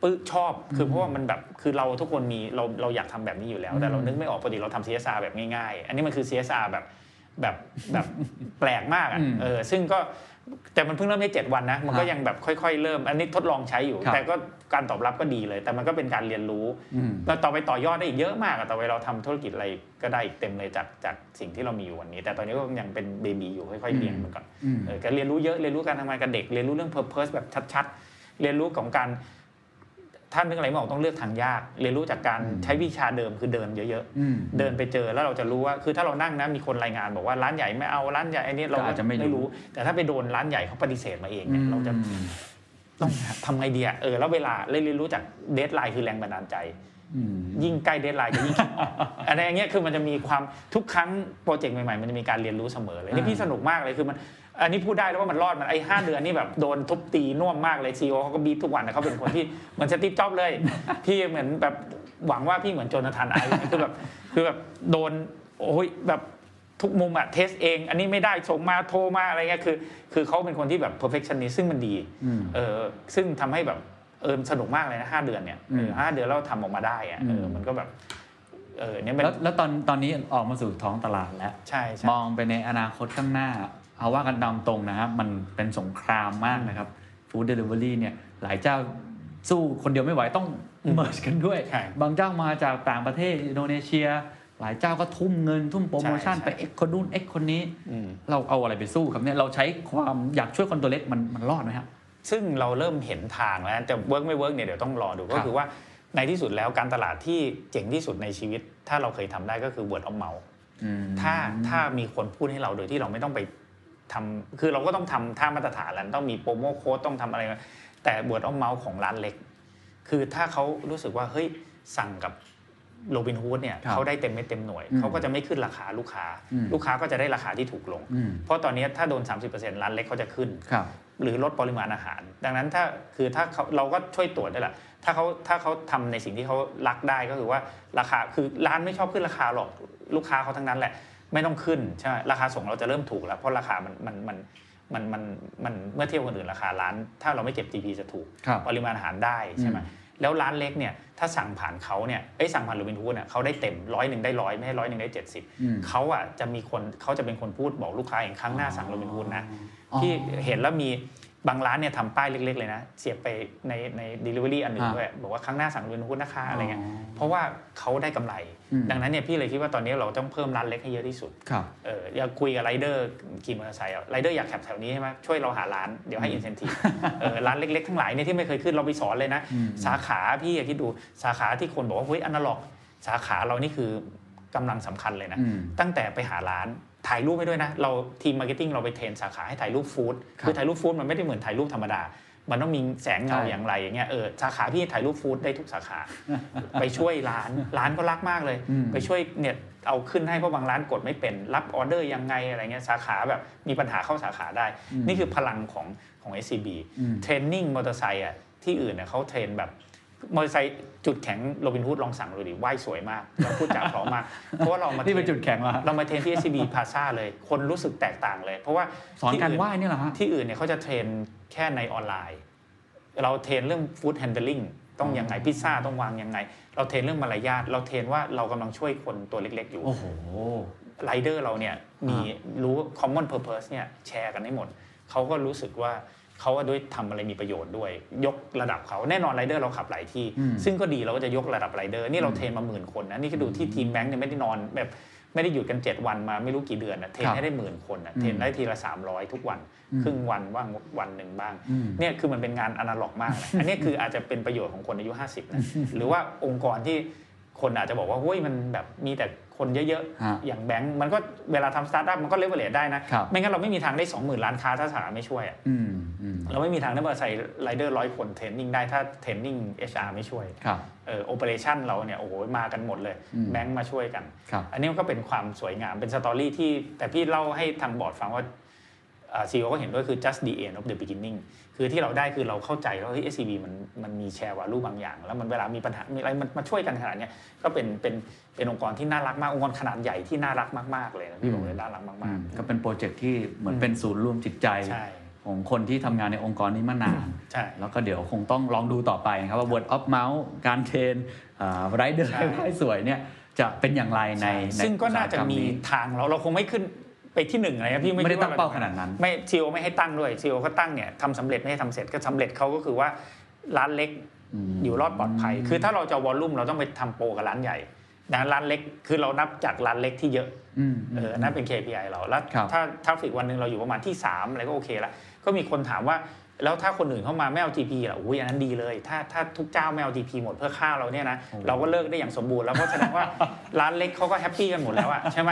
ปึ๊บชอบคือเพราะว่ามันแบบคือเราทุกคนมีเราเราอยากทำแบบนี้อยู่แล้วแต่เรานึกไม่ออกปกติเราทำ ซี เอส อาร์ แบบง่ายๆอันนี้มันคือ ซี เอส อาร์ แบบแบบแบบแปลกมากอ่ะเออซึ่งก็แต่มันเพิ่งเริ่มได้เจ็ดวันนะมันก็ยังแบบค่อยๆเริ่มอันนี้ทดลองใช้อยู่แต่ก็การตอบรับก็ดีเลยแต่มันก็เป็นการเรียนรู้แล้วต่อไปต่อยอดได้อีกเยอะมากต่อไปเราทำธุรกิจอะไรก็ได้อีกเต็มเลยจากจากสิ่งที่เรามีอยู่วันนี้แต่ตอนนี้ก็ยังเป็นเบบีอยู่ค่อยๆเรียนมันก่อนเออการเรียนรู้เยอะเรียนรู้การทำงานกับเด็กเรียนรู้เรื่อง purpose แบบชัดๆเรียนรู้ของการท่านนึกอะไรไม่ออกต้องเลือกทางยากเรียนรู้จากการใช้วิชาเดิมคือเดินเยอะๆเดินไปเจอแล้วเราจะรู้ว่าคือถ้าเรานั่งนะมีคนรายงานบอกว่าร้านใหญ่ไม่เอาร้านใหญ่อันนี้เราอาจจะไม่รู้แต่ถ้าไปโดนร้านใหญ่เขาปฏิเสธมาเองเนี่ยเราจะต้องทำไงดีเออแล้วเวลาเรียนรู้จากเดดไลน์คือแรงบันดาลใจยิ่งใกล้เดดไลน์ก็ยิ่งอะไรอย่างเงี้ยคือมันจะมีความทุกครั้งโปรเจกต์ใหม่ๆมันจะมีการเรียนรู้เสมอเลยนี่พี่สนุกมากเลยคือมันอันนี้พูดได้แล้วว่ามันรอดมันไอ้ห้าเดือนนี่แบบโดนทุบตีน่วมมากเลย ซี อี โอ เขาก็บีบทุกวันนะเขาเป็นคนที่เหมือนสตีฟ จ็อบส์เลยพี่เหมือนแบบหวังว่าพี่เหมือนโจนาธาน ไอซ์คือแบบคือแบบโดนโอ้ยแบบทุกมุมอะเทสเองอันนี้ไม่ได้ส่งมาโทรมาอะไรเงี้ยคือคือเขาเป็นคนที่แบบ perfectionist ซึ่งมันดีเออซึ่งทำให้แบบเออสนุกมากเลยนะห้าเดือนเนี่ยห้าเดือนเราทำออกมาได้อะเออมันก็แบบเออเนี่ยแล้วแล้วตอนตอนนี้ออกมาสู่ท้องตลาดแล้วใช่มองไปในอนาคตข้างหน้าเอาว่ากันตามตรงนะครับมันเป็นสงครามมากนะครับฟู้ดเดลิเวอรี่เนี่ยหลายเจ้าสู้คนเดียวไม่ไหวต้องเมิร์จกันด้วยบางเจ้ามาจากต่างประเทศอินโดนีเซียหลายเจ้าก็ทุ่มเงินทุ่มโปรโมชั่นไปเอ็กคนนู้นเอ็กคนนี้เราเอาอะไรไปสู้ครับเนี่ยเราใช้ความอยากช่วยคนตัวเล็กมันมันรอดไหมครับซึ่งเราเริ่มเห็นทางแล้วแต่เวิร์กไม่เวิร์กเนี่ยเดี๋ยวต้องรอดูก็คือว่าในที่สุดแล้วการตลาดที่เจ๋งที่สุดในชีวิตถ้าเราเคยทำได้ก็คือ word of mouth ถ้าถ้ามีคนพูดให้เราโดยที่เราไม่ต้องไปทำคือเราก็ต้องทำท่ามาตรฐานแล้วต้องมีโปรโมโค้ดต้องทำอะไรแต่เวิร์ดออฟเมาส์ของร้านเล็กคือถ้าเขารู้สึกว่าเฮ้ยสั่งกับ Robinhood เนี่ยเขาได้เต็มเม็ดเต็มหน่วยเขาก็จะไม่ขึ้นราคาลูกค้าลูกค้าก็จะได้ราคาที่ถูกลงเพราะตอนนี้ถ้าโดน สามสิบเปอร์เซ็นต์ ร้านเล็กเขาจะขึ้นหรือลดปริมาณอาหารดังนั้นถ้าคือถ้าเราก็ช่วยตรวจได้แหละถ้าเขาถ้าเขาทำในสิ่งที่เขารักได้ก็คือว่าราคาคือร้านไม่ชอบขึ้นราคาหรอกลูกค้าเขาทั้งนั้นแหละไม่ต้องขึ้นใช่ไหมราคาส่งเราจะเริ่มถูกแล้วเพราะราคามันมันมันมันมันมันเมื่อเทียบกับอื่นราคาร้านถ้าเราไม่เก็บ จี พี จะถูกปริมาณอาหารได้ใช่ไหมแล้วร้านเล็กเนี่ยถ้าสั่งผ่านเขาเนี่ยไอ้สั่งผ่านโรบินฮูดเนี่ยเขาได้เต็มร้อยหนึ่งได้ร้อยไม่ให้ร้อยหนึ่งได้เจ็ดสิบเขาอ่ะจะมีคนเขาจะเป็นคนพูดบอกลูกค้าอย่างครั้งหน้าสั่งโรบินฮูดนะที่เห็นแล้วมีบางร้านเนี่ยทำป้ายเล็กๆเลยนะเสียบไปในใน delivery อันหนึ่งด้วยบอกว่าครั้งหน้าสั่งเรียนหุ้นนะคะอะไรเงี้ยเพราะว่าเขาได้กำไรดังนั้นเนี่ยพี่เลยคิดว่าตอนนี้เราต้องเพิ่มร้านเล็กให้เยอะที่สุดเอออยากคุยกับไรเดอร์ขี่มอเตอร์ไซค์ไรเดอร์อยากแคปแถวนี้ใช่ไหมช่วยเราหาร้านเดี๋ยวให้ incentive เออร้านเล็กๆทั้งหลายเนี่ยที่ไม่เคยขึ้นเราไปสอนเลยนะสาขาพี่อยากคิดดูสาขาที่คนบอกว่าเฮ้ยอนาล็อกสาขาเรานี่คือกำลังสำคัญเลยนะตั้งแต่ไปหาร้านถ่ายรูปให้ด้วยนะเราทีมมาร์เก็ตติ้งเราไปเทรนสาขาให้ถ่ายรูปฟู้ดคือถ่ายรูปฟู้ดมันไม่ได้เหมือนถ่ายรูปธรรมดามันต้องมีแสงเงาอย่างไรอย่างเงี้ยเออสาขาพี่ถ่ายรูปฟู้ดได้ทุกสาขา ไปช่วยร้านร้านก็รักมากเลย ไปช่วยเนี่ยเอาขึ้นให้เพราะบางร้านกดไม่เป็นรับออเดอร์ยังไงอะไรเงี้ยสาขาแบบมีปัญหาเข้าสาขาได้นี่คือพลังของของ เอส ซี บี เทรนนิ่งมอเตอร์ไซค์อ่ะที่อื่นเนี่ยเขาเทรนแบบมอเตอร์ไซค์จุดแข็งโรบินฮูดลองสั่งดูดิว่ายสวยมากเราพูดจากเพราะมากเพราะว่าเรามาที่เป็นจุดแข็งแล้วเรามาเทรนที่ เอส ซี บี Plaza เลยคนรู้สึกแตกต่างเลยเพราะว่าสอนการว่ายนี่เหรอฮะที่อื่นเนี่ยเขาจะเทรนแค่ในออนไลน์เราเทรนเรื่องฟู้ดแฮนเดิลลิ่งต้องยังไงพิซซ่าต้องวางยังไงเราเทรนเรื่องมารยาทเราเทรนว่าเรากำลังช่วยคนตัวเล็กๆอยู่โอ้โหไรเดอร์เราเนี่ย มีรู้ common purpose เนี่ยแชร์กันให้หมดเขาก็รู้สึกว่าเขาด้วยทำอะไรมีประโยชน์ด้วยยกระดับเขาแน่นอนไรเดอร์เราขับหลายที่ซึ่งก็ดีเราก็จะยกระดับไรเดอร์นี่เราเทรนมาหมื่นคนนะนี่ก็ดูที่ทีมแบงค์เนี่ยไม่ได้นอนแบบไม่ได้หยุดกันเจ็ดวันมาไม่รู้กี่เดือนนะเทรนให้ได้หมื่นคนนะเทรนได้ทีละสามร้อยทุกวันครึ่งวันว่างวันหนึ่งบ้างเนี่ยคือมันเป็นงานอนาล็อกมากนะอันนี้คืออาจจะเป็นประโยชน์ของคนอายุห้าสิบนะหรือว่าองค์กรที่คนอาจจะบอกว่าเฮ้ยมันแบบมีแต่คนเยอะๆอย่างแบงค์มันก็เวลาทำสตาร์ทอัพมันก็เลเวอเรจได้นะไม่งั้นเราไม่มีทางได้ สองหมื่น ล้านค้าถ้าสหรัฐไม่ช่วยเราไม่มีทางได้มาใส่ไรเดอร์ร้อยคนเทรนนิ่งได้ถ้าเทรนนิ่ง เอช อาร์ ไม่ช่วยเอ่อโอเปอเรชั่นเราเนี่ยโอ้โหมากันหมดเลยแบงค์มาช่วยกันอันนี้มันก็เป็นความสวยงามเป็นสตอรี่ที่แต่พี่เล่าให้ทางบอร์ดฟังว่าอ่า ซี อี โอ ก็เห็นด้วยคือ just the end of the beginning คือที่เราได้คือเราเข้าใจว่าเฮ้ย เอส ซี บี มันมันมีแชร์ value บางอย่างแล้วมันเวลามีปัญหามีอะไรมันมาช่วยกันขนาดเนี้ยก็เป็นเป็นเป็นองค์กรที่น่ารักมากองค์กรขนาดใหญ่ที่น่ารักมากๆเลยนะพี่บอกเลยน่ารักมากๆก็เป็นโปรเจกต์ที่เหมือนเป็นศูนย์รวมจิตใจของคนที่ทำงานในองค์กรนี้มานานแล้วก็เดี๋ยวคงต้องลองดูต่อไปนะครับว่า word of mouth การเทรนอ่าไรเดอร์ให้สวยเนี่ยจะเป็นอย่างไรในซึ่งก็น่าจะมีทางเราเราคงไม่ขึ้นไปที่หนึ่งอะไรครับพี่ไม่ได้ตั้งเป้าขนาดนั้นไม่ ซี อี โอ ไม่ให้ตั้งด้วย ซี อี โอ ก็ตั้งเนี่ยทำสำเร็จไม่ให้ทำเสร็จก็สำเร็จเขาก็คือว่าร้านเล็กอยู่รอดปลอดภัยคือถ้าเราจะวอลลุ่มเราต้องไปทำโปรกับร้านใหญ่นะร้านเล็กคือเรานับจากร้านเล็กที่เยอะเออนั่นเป็น เค พี ไอ เราแล้วถ้าทราฟฟิกวันนึงเราอยู่ประมาณที่สามอะไรก็โอเคละก็มีคนถามว่าแล้วถ้าคนอื่นเข้ามาไม่เอา จี พี ล่ะอุ้ยอันนั้นดีเลยถ้าถ้าทุกเจ้าไม่เอา จี พี หมดเพื่อฆ่าเราเนี่ยนะเราก็เลิกได้อย่างสมบูรณ์แล้วเพราะแสดงว่าร้านเล็กเขาก็แฮปปี้กันหมดแล้วอะใช่ไหม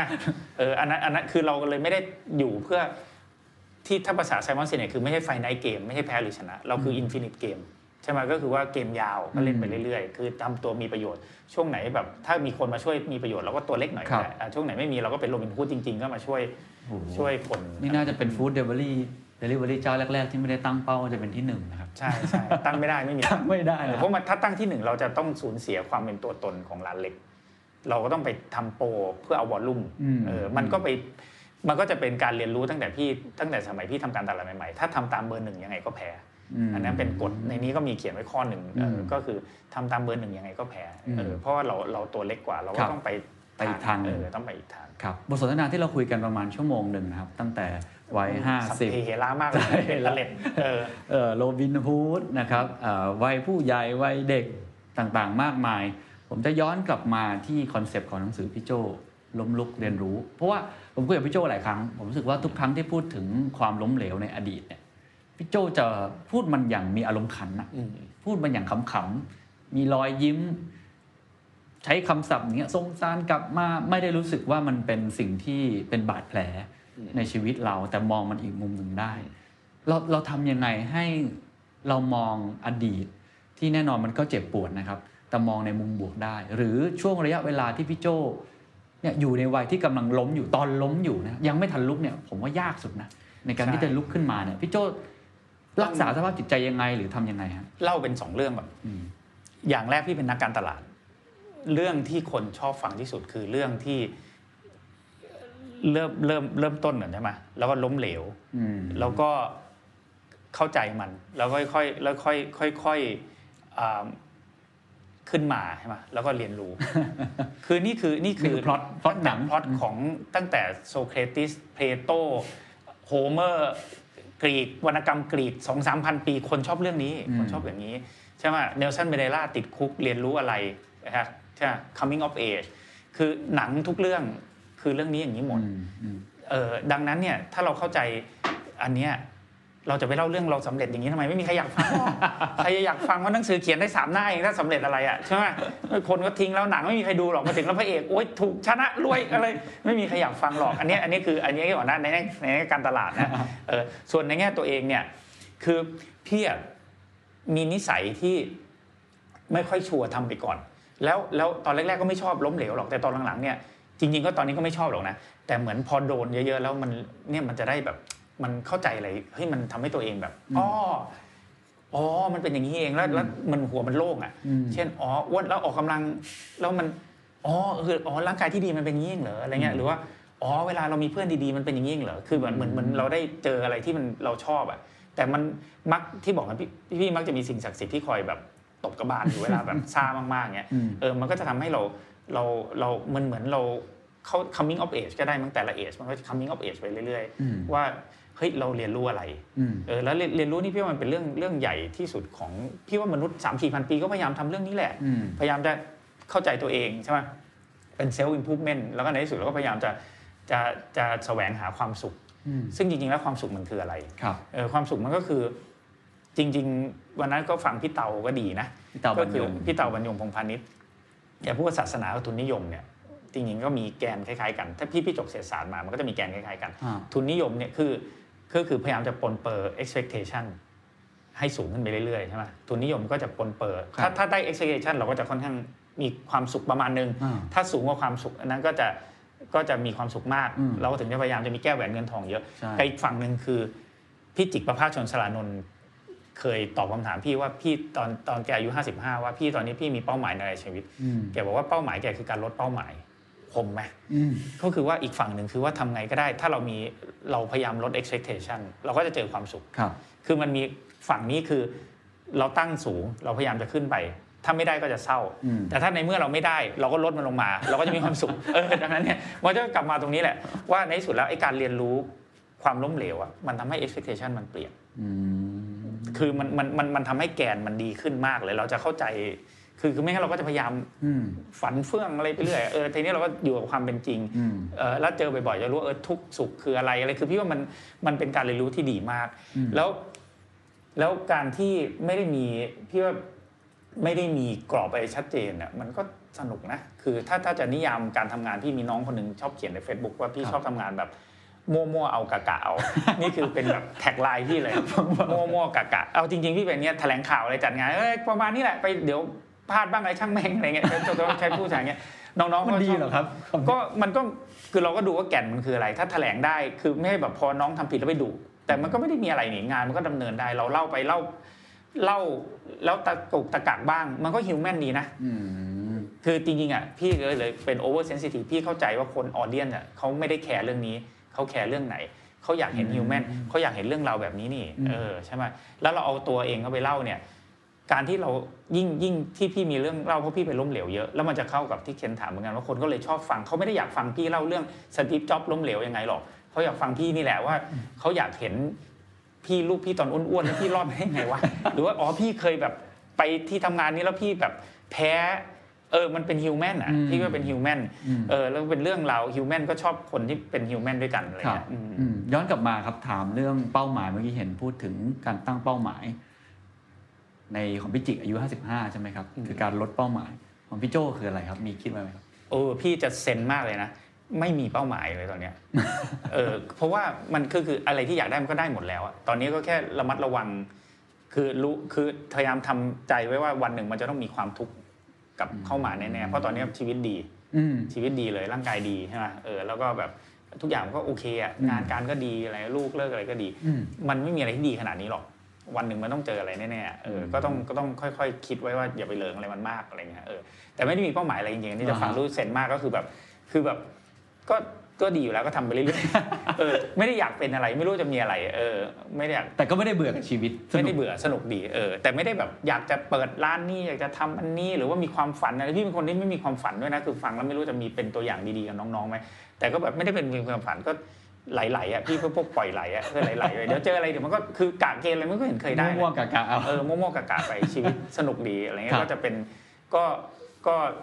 เอออันนั้นอันนั้นคือเราเลยไม่ได้อยู่เพื่อที่ถ้าภาษาไซมอนเซนเนี่ยคือไม่ใช่ไฟไนท์เกมไม่ใช่แพ้หรือชนะเราคืออินฟินิตเกมใช่ไหมก็คือว่าเกมยาวก็เล่นไปเรื่อยๆคือทำตัวมีประโยชน์ช่วงไหนแบบถ้ามีคนมาช่วยมีประโยชน์เราก็ตัวเล็กหน่อยแต่ช่วงไหนไม่มีเราก็เป็นโรบินฮูดจริงๆก็มาช่วยช่วยคนนี่น่าจะเป็นฟู้ดเดลิเวอรี่delivery เจ้าแรกๆที่ไม่ได้ตั้งเป้าจะเป็นที่หนึ่งนะครับใช่ๆตั้งไม่ได้ไม่มีตั้งไม่ได้เพราะมันถ้าตั้งที่หนึ่งเราจะต้องสูญเสียความเป็นตัวตนของร้านเล็กเราก็ต้องไปทำโปรเพื่อเอาวอลลุ่มเออมันก็ไปมันก็จะเป็นการเรียนรู้ตั้งแต่พี่ตั้งแต่สมัยพี่ทำการตลาดใหม่ๆถ้าทำตามเบอร์หนึ่งยังไงก็แพ้อันนั้นเป็นกฎในนี้ก็มีเขียนไว้ข้อหนึ่งก็คือทำตามเบอร์หนึ่งยังไงก็แพ้เออเพราะว่าเราเราตัวเล็กกว่าเราก็ต้องไปไปอีกทางนึงต้องไปอีกทางครับบทสนทนาที่เราคุยกันประมาณชั่วโมงนึงนะครับตั้งแต่วัยห้าสิบเฮล่ามากเลยตะเล็ดเออเอ่อโรบินฮูดนะครับเอ่อวัยผู้ใหญ่วัยเด็กต่างๆมากมายผมจะย้อนกลับมาที่คอนเซปต์ของหนังสือพี่โจ้ล้มลุกเรียนรู้เพราะว่าผมคุยกับพี่โจ้หลายครั้งผมรู้สึกว่าทุกครั้งที่พูดถึงความล้มเหลวในอดีตเนี่ยพี่โจ้จะพูดมันอย่างมีอารมณ์ขันน่ะพูดมันอย่างขำๆมีรอยยิ้มใช้คำศัพท์อย่างเงี้ยสงสารกลับมาไม่ได้รู้สึกว่ามันเป็นสิ่งที่เป็นบาดแผลในชีวิตเราแต่มองมันอีกมุมหนึ่งได้เราเราทำยังไงให้เรามองอดีตที่แน่นอนมันก็เจ็บปวดนะครับแต่มองในมุมบวกได้หรือช่วงระยะเวลาที่พี่โจ้เนี่ยอยู่ในวัยที่กำลังล้มอยู่ตอนล้มอยู่นะยังไม่ทันลุกเนี่ยผมว่ายากสุดนะในการที่จะลุกขึ้นมาเนี่ยพี่โจ้รักษาสภาพจิตใจยังไงหรือทำยังไงฮะเล่าเป็นสองเรื่องแบบอย่างแรกพี่เป็นนักการตลาดเรื่องที่คนชอบฟังที่สุดคือเรื่องที่เริ่มเริ่มเริ่มต้นก่อนใช่ไหมแล้วก็ล้มเหลวแล้วก็เข้าใจมันแล้วค่อยค่อยแล้วค่อยค่อยค่อยขึ้นมาใช่ไหมแล้วก็เรียนรู้คือนี่คือนี่คือพล็อตพล็อตหนังพล็อตของตั้งแต่โซเครติสเพลโตโฮเมอร์กรีกวรรณกรรมกรีก สองสามพัน ปีคนชอบเรื่องนี้คนชอบอย่างนี้ใช่ไหมเนลสันเมเดลาติดคุกเรียนรู้อะไรนะครับใช่ coming of age คือหนังทุกเรื่องคือเรื่องนี้อย่างนี้หมดเออดังนั้นเนี่ยถ้าเราเข้าใจอันเนี้ยเราจะไปเล่าเรื่องเราสำเร็จอย่างนี้ทำไมไม่มีใครอยากฟัง ใครอยากฟังว่าหนังสือเขียนได้สามหน้าเองถ้าสำเร็จอะไรอ่ะใช่ไหมคนก็ทิ้งแล้วหนังไม่มีใครดูหรอกมาถึงแล้วพระเอกโอ๊ยถูกชนะรวยอะไรไม่มีใครอยากฟังหรอกอันนี้อันนี้คืออันนี้ก่อนนะในในการตลาดนะเออส่วนในแง่ตัวเองเนี่ยคือพี่มีนิสัยที่ไม่ค่อยชัวร์ทำไปก่อนแล้วแล้วตอนแรกๆก็ไม่ชอบล้มเหลวหรอกแต่ตอนหลังๆเนี่ยจริงๆก็ตอนนี้ก็ไม่ชอบหรอกนะแต่เหมือนพอโดนเยอะๆแล้วมันเนี่ยมันจะได้แบบมันเข้าใจอะไรเฮ้ยมันทำให้ตัวเองแบบอ๋ออ๋อมันเป็นอย่างนี้เองแล้วแล้วมันหัวมันโล่งอ่ะเช่นอ๋ออ้วนแล้วออกกำลังแล้วมันอ๋อคืออ๋อร่างกายที่ดีมันเป็นอย่างนี้เหรออะไรเงี้ยหรือว่าอ๋อเวลาเรามีเพื่อนดีๆมันเป็นอย่างนี้เหรอคือเหมือนเหมือนเหมือนเราได้เจออะไรที่มันเราชอบอ่ะแต่มันมักที่บอกกันพี่พี่มักจะมีสิ่งศักดิ์สิทธิ์ที่คอยแบบตบกระบาลอยู่เวลาแบบซ่ามากๆเงี้ยเออมันก็จะทำให้เราเราเรามันเหมือนเรา เข้า coming of age ก็ได้มั้งแต่ละ age มันก็ coming of age ไปเรื่อยๆว่าเฮ้ยเราเรียนรู้อะไรเออแล้วเรียนรู้นี่พี่ว่ามันเป็นเรื่องเรื่องใหญ่ที่สุดของพี่ว่ามนุษย์ สามถึงสี่พัน ปีก็พยายามทำเรื่องนี้แหละพยายามจะเข้าใจตัวเองใช่ไหมเป็น self improvement แล้วก็ในที่สุดเราก็พยายามจะจะจะแสวงหาความสุขซึ่งจริงๆแล้วความสุขมันคืออะไรเออความสุขมันก็คือจริงๆวันนั้นก็ฟังพี่เตาก็ดีนะก็คือพี่เตาบรรยงพงษ์พาณิชย์อย่าพูดว่าศาสนากับทุนนิยมเนี่ยจริงๆก็มีแกนคล้ายๆกันถ้าพี่พี่จบเศรษฐศาสตร์มามันก็จะมีแกนคล้ายๆกันทุนนิยมเนี่ยคือก็คือพยายามจะปนเปื้อ expectation ให้สูงขึ้นไปเรื่อยๆใช่ไหมทุนนิยมก็จะปนเปื้อถ้าถ้าได้ expectation เราก็จะค่อนข้างมีความสุขประมาณนึงถ้าสูงกว่าความสุขอันนั้นก็จะก็จะมีความสุขมากเราถึงจะพยายามจะมีแก้วแหวนเงินทองเยอะแต่อีกฝั่งนึงคือพี่จิกประภาสชนสลานนท์เคยตอบคำถามพี่ว่าพี่ตอนตอนแกอายุห้าสิบห้าว่าพี่ตอนนี้พี่มีเป้าหมายในชีวิตแกบอกว่าเป้าหมายแกคือการลดเป้าหมายผมไหมก็คือว่าอีกฝั่งหนึ่งคือว่าทำไงก็ได้ถ้าเรามีเราพยายามลด expectation เราก็จะเจอความสุขคือมันมีฝั่งนี้คือเราตั้งสูงเราพยายามจะขึ้นไปถ้าไม่ได้ก็จะเศร้าแต่ถ้าในเมื่อเราไม่ได้เราก็ลดมันลงมาเราก็จะมีความสุขเออดังนั้นเนี่ยมันจะกลับมาตรงนี้แหละว่าในที่สุดแล้วไอ้การเรียนรู้ความล้มเหลวอ่ะมันทำให้ expectation มันเปลี่ยนคือมันมันมันมันทำให้แกนมันดีขึ้นมากเลยเราจะเข้าใจคือคือไม่งั้นเราก็จะพยายามฝันเฟื่องอะไรไปเรื่อยเออทีนี้เราก็อยู่กับความเป็นจริงเออแล้วเจอบ่อยๆจะรู้เออทุกสุขคืออะไรอะไรคือพี่ว่ามันมันเป็นการเรียนรู้ที่ดีมากแล้วแล้วการที่ไม่ได้มีพี่ว่าไม่ได้มีกรอบอะไรชัดเจนอ่ะมันก็สนุกนะคือถ้าถ้าจะนิยามการทำงานพี่มีน้องคนนึงชอบเขียนใน Facebook ว่าพี่ชอบทำงานแบบมั่วๆเอากะกะเอานี่คือเป็นแบบแท็กไลน์พี่เลยมั่วๆกะกะเอาจริงๆพี่เป็นเนี้ยแถลงข่าวอะไรจัดงานเอ้ยประมาณนี้แหละไปเดี๋ยวพลาดบ้างอะไรช่างแม่งอะไรเงี้ยจนต้องใช้ผู้ชายเงี้ยน้องๆมันดีเหรอครับก็มันก็คือเราก็ดูว่าแก่นมันคืออะไรถ้าแถลงได้คือไม่ให้แบบพอน้องทำผิดแล้วไปดุแต่มันก็ไม่ได้มีอะไรหนีงานมันก็ดำเนินได้เราเล่าไปเล่าเล่าแล้วตะกุกตะกักบ้างมันก็ฮิวแมนดีนะคือจริงๆอ่ะพี่เลยเลยเป็นโอเวอร์เซนซิทีฟพี่เข้าใจว่าคนออเดียนอ่ะเขาไม่ได้แคร์เรื่องนี้เขาแคร์เรื่องไหนเขาอยากเห็นฮิวแมนเขาอยากเห็นเรื่องราวแบบนี้นี่เออใช่ไหมแล้วเราเอาตัวเองเข้าไปเล่าเนี่ยการที่เรายิ่งยิ่งที่พี่มีเรื่องเล่าเพราะพี่ไปล้มเหลวเยอะแล้วมันจะเข้ากับที่เคนถามเหมือนกันว่าคนก็เลยชอบฟังเขาไม่ได้อยากฟังพี่เล่าเรื่องสตีฟจ็อบส์ล้มเหลวยังไงหรอกเขาอยากฟังพี่นี่แหละว่าเขาอยากเห็นพี่ลูกพี่ตอนอ้วนๆแล้วพี่รอดได้ยังไงวะหรือว่าอ๋อพี่เคยแบบไปที่ทำงานนี้แล้วพี่แบบแพ้เออมันเป็นฮิวแมนอ่ะพี่ก็เป็นฮิวแมนเออแล้วเป็นเรื่องเราฮิวแมนก็ชอบคนที่เป็นฮิวแมนด้วยกันอะไรอย่างเงี้ยย้อนกลับมาครับถามเรื่องเป้าหมายเมื่อกี้เห็นพูดถึงการตั้งเป้าหมายในของพี่จิกอายุห้าสิบห้าใช่ไหมครับคือการลดเป้าหมายของพี่โจ้คืออะไรครับมีคิดไว้ไหมครับเออพี่จะเซนมากเลยนะไม่มีเป้าหมายเลยตอนเนี้ยเออเพราะว่ามันคือคืออะไรที่อยากได้มันก็ได้หมดแล้วอะตอนนี้ก็แค่ระมัดระวังคือรู้คือพยายามทำใจไว้ว่าวันหนึ่งมันจะต้องมีความทุกข์กับเข้ามาแน่ๆเพราะตอนนี้ชีวิตดีชีวิตดีเลยร่างกายดีใช่ไหมเออแล้วก็แบบทุกอย่างก็โอเคอะงานการก็ดีอะไรลูกเลิกอะไรก็ดีมันไม่มีอะไรที่ดีขนาดนี้หรอกวันหนึ่งมันต้องเจออะไรแน่ๆเออก็ต้องก็ต้องค่อยๆคิดไว้ว่าอย่าไปเหลิงอะไรมันมากอะไรเงี้ยเออแต่ไม่ได้มีเป้าหมายอะไรจริงๆที่จะฟังรู้เซนมากก็คือแบบคือแบบก็ก็ดีอยู่แล้วก็ทำไปเรื่อยๆเออไม่ได้อยากเป็นอะไรไม่รู้จะมีอะไรเออไม่ได้แต่ก็ไม่ได้เบื่อกับชีวิตไม่ได้เบื่อสนุกดีเออแต่ไม่ได้แบบอยากจะเปิดร้านนี่อยากจะทำอันนี้หรือว่ามีความฝันอะไรพี่เป็นคนที่ไม่มีความฝันด้วยนะคือฟังแล้วไม่รู้จะมีเป็นตัวอย่างดีๆกับน้องๆไหมแต่ก็แบบไม่ได้เป็นมีความฝันก็ไหลๆอ่ะพี่พวกปล่อยไหลอ่ะเพื่อไหลๆไปเดี๋ยวเจออะไรเดี๋ยวมันก็คือกะเกณฑ์อะไรมันก็เห็นเคยได้มั่วกะกะเออมั่วกะกะไปชีวิตสนุกดีอะไรเงี้ยก็จะเป็นก็ก็เ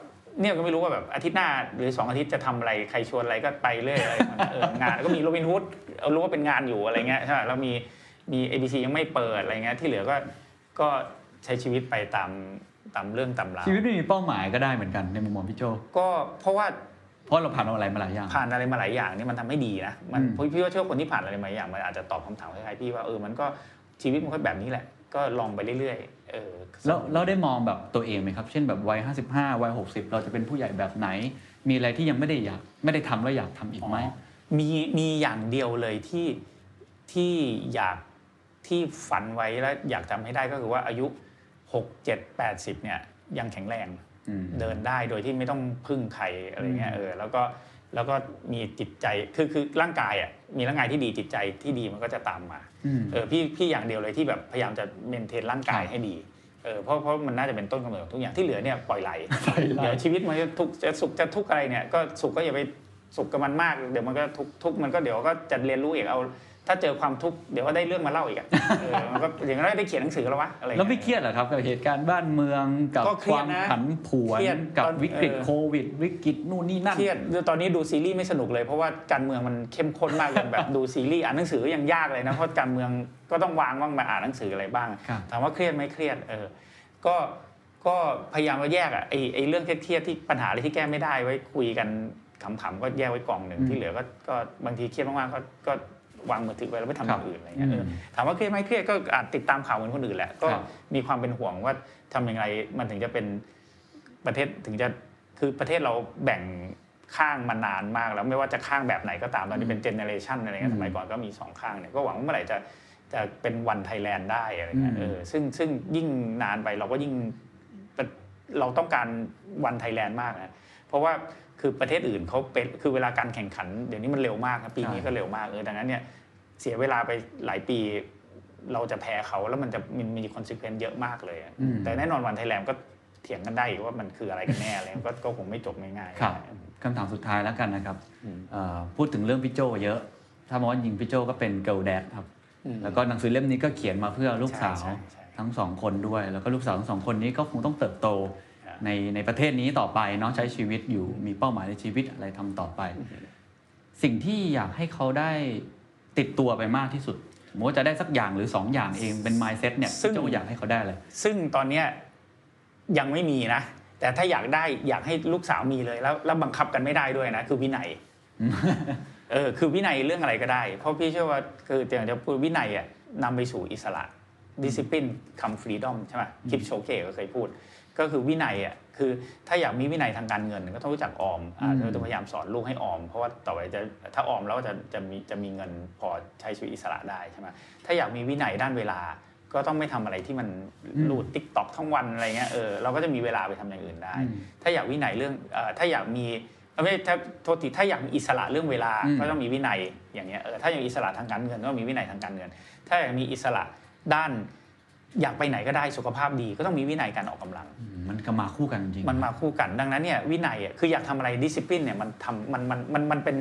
นี่ยก็ไม่รู้ว่าแบบอาทิตย์หน้าหรือสองอาทิตย์จะทำอะไรใครชวนอะไรก็ไปเรื่อยอะไรเอองานก็มี Robinhood เอารู้ว่าเป็นงานอยู่อะไรเงี้ยใช่ป่ะแล้วมีมี เอ บี ซี ยังไม่เปิดอะไรเงี้ยที่เหลือก็ก็ใช้ชีวิตไปตามตามเรื่องตามราวชีวิตไม่มีเป้าหมายก็ได้เหมือนกันในมุมมองพี่โจก็เพราะว่าเพราะเราผ่านอะไรมาหลายอย่างผ่านอะไรมาหลายอย่างนี่มันทำให้ดีนะมันพี่ว่าเชื่อคนที่ผ่านอะไรมาหลายอย่างมันอาจจะตอบคำถามคล้ายๆพี่ว่าเออมันก็ชีวิตมันก็แบบนี้แหละก็ลองไปเรื่อยๆเออแล้วเราได้มองแบบตัวเองไหมครับเช่นแบบวัยห้าสิบห้าวัยหกสิบเราจะเป็นผู้ใหญ่แบบไหนมีอะไรที่ยังไม่ได้อยากไม่ได้ทำแล้วอยากทำอีกไหมมีมีอย่างเดียวเลยที่ที่อยากที่ฝันไว้และอยากทำให้ได้ก็คือว่าอายุหกสิบเจ็ดแปดสิบเนี่ยยังแข็งแรงเดินได้โดยที่ไม่ต้องพึ่งใครอะไรเงี้ยเออแล้วก็แล้วก็มีจิตใจคือคือร่างกายอ่ะมีร่างกายที่ดีจิตใจที่ดีมันก็จะตามมาเออพี่พี่อย่างเดียวเลยที่แบบพยายามจะเมนเทนร่างกายให้ดีเออเพราะเพราะมันน่าจะเป็นต้นกำเนิดทุกอย่างที่เหลือเนี่ยปล่อยไหลเดี๋ยวชีวิตมันจะทุกข์จะสุขจะทุกข์อะไรเนี่ยก็สุขก็อย่าไป สุขกับมันมากเดี๋ยวมันก็ทุกทุกมันก็เดี๋ยวก็จะเรียนรู้อีกเอาถ้าเจอความทุกข์เดี๋ยวก็ได้เรื่องมาเล่าอีกอ่ะเออมันก็อย่างนั้นได้เขียนหนังสือแล้ววะอะไรแล้วไม่เครียดเหรอครับกับเหตุการณ์บ้านเมืองกับความผันผวนกับวิกฤตโควิดวิกฤตนู่นนี่นั่นเครียดตอนนี้ดูซีรีส์ไม่สนุกเลยเพราะว่าการเมืองมันเข้มข้นมากแบบดูซีรีส์อ่านหนังสือยังยากเลยนะเพราะการเมืองก็ต้องวางบ้างมาอ่านหนังสืออะไรบ้างถามว่าเครียดมั้ยเครียดเออก็ก็พยายามจะแยกอ่ะไอ้ไอ้เรื่องเครียดๆที่ปัญหาอะไรที่แก้ไม่ได้ไว้คุยกันขำๆก็แยกไว้กล่องนึงที่เหลือก็ก็บางทีเครียดมากๆก็ก็วางมือถือไว้แล้วไม่ทำอย่างอื่นอะไรเงี้ยถามว่าเครียดไหมเครียดก็อาจติดตามข่าวเหมือนคนอื่นแหละก็มีความเป็นห่วงว่าทำยังไงมันถึงจะเป็นประเทศถึงจะคือประเทศเราแบ่งข้างมานานมากแล้วไม่ว่าจะข้างแบบไหนก็ตามตอนนี้เป็นเจเนอเรชันอะไรเงี้ยสมัยก่อนก็มีสองข้างเนี่ยก็หวังว่าเมื่อไหร่จะจะเป็นวันไทยแลนด์ได้อะไรเงี้ยเออซึ่งซึ่งยิ่งนานไปเราก็ยิ่งเราต้องการวันไทยแลนด์มากนะเพราะว่าคือประเทศอื่นเขาเป็นคือเวลาการแข่งขันเดี๋ยวนี้มันเร็วมากครับปีนี้ก็เร็วมากเออดังนั้นเนี่ยเสียเวลาไปหลายปีเราจะแพ้เขาแล้วมันจะมันมี consequence เยอะมากเลยแต่แน่นอนวันไทยแลนด์ก็เถียงกันได้อยู่ว่ามันคืออะไรกันแน่อะไรก็ก็คงไม่จบง่ายๆคำถามสุดท้ายแล้วกันนะครับพูดถึงเรื่องพี่โจเยอะถ้ามองยิงพี่โจก็เป็น girl dad ครับแล้วก็หนังสือเล่มนี้ก็เขียนมาเพื่อลูกสาวทั้งสองคนด้วยแล้วก็ลูกสาวทั้งสองคนนี้ก็คงต้องเติบโตในในประเทศนี้ต่อไปเนาะใช้ชีวิตอยู่มีเป้าหมายในชีวิตอะไรทำต่อไปสิ่งที่อยากให้เขาได้ติดตัวไปมากที่สุดสมมติว่าจะได้สักอย่างหรือสองอย่างเองเป็น mindset เนี่ยซึ่งอยากให้เขาได้เลยซึ่งตอนนี้ยังไม่มีนะแต่ถ้าอยากได้อยากให้ลูกสาวมีเลยแล้วแล้วบังคับกันไม่ได้ด้วยนะคือวินัย เออคือวินัยเรื่องอะไรก็ได้เพราะพี่เชื่อว่าคืออย่างจะพูดวินัยอ่ะนำไปสู่อิสระ discipline คำ freedom ใช่ไหมคลิปโชเกะก็เคยพูดก็คือวินัยอ่ะคือถ้าอยากมีวินัยทางการเงินก็ต้องรู้จักออมอ่าเราต้องพยายามสอนลูกให้ออมเพราะว่าต่อไปจะถ้าออมแล้วจะจะมีจะมีเงินพอใช้ชีวิตอิสระได้ใช่มั้ยถ้าอยากมีวินัยด้านเวลาก็ต้องไม่ทำอะไรที่มันลูด TikTok ทั้งวันอะไรเงี้ยเออเราก็จะมีเวลาไปทำอย่างอื่นได้ถ้าอยากวินัยเรื่องเอ่อถ้าอยากมีไม่ถ้าโทษทีถ้าอยากมีอิสระเรื่องเวลาก็ต้องมีวินัยอย่างเงี้ยเออถ้าอยากอิสระทางการเงินก็มีวินัยทางการเงินถ้าอยากมีอิสระด้านอยากไปไหนก็ได้สุขภาพดีก็ต้องมีวินัยการออกกำลังมันก็มาคู่กันจริงมันมาคู่กันดังนั้นเนี่ยวินัยอ่ะคืออยากทำอะไรดิสซิปลินเนี่ยมันทำมันมันมันมันเป็น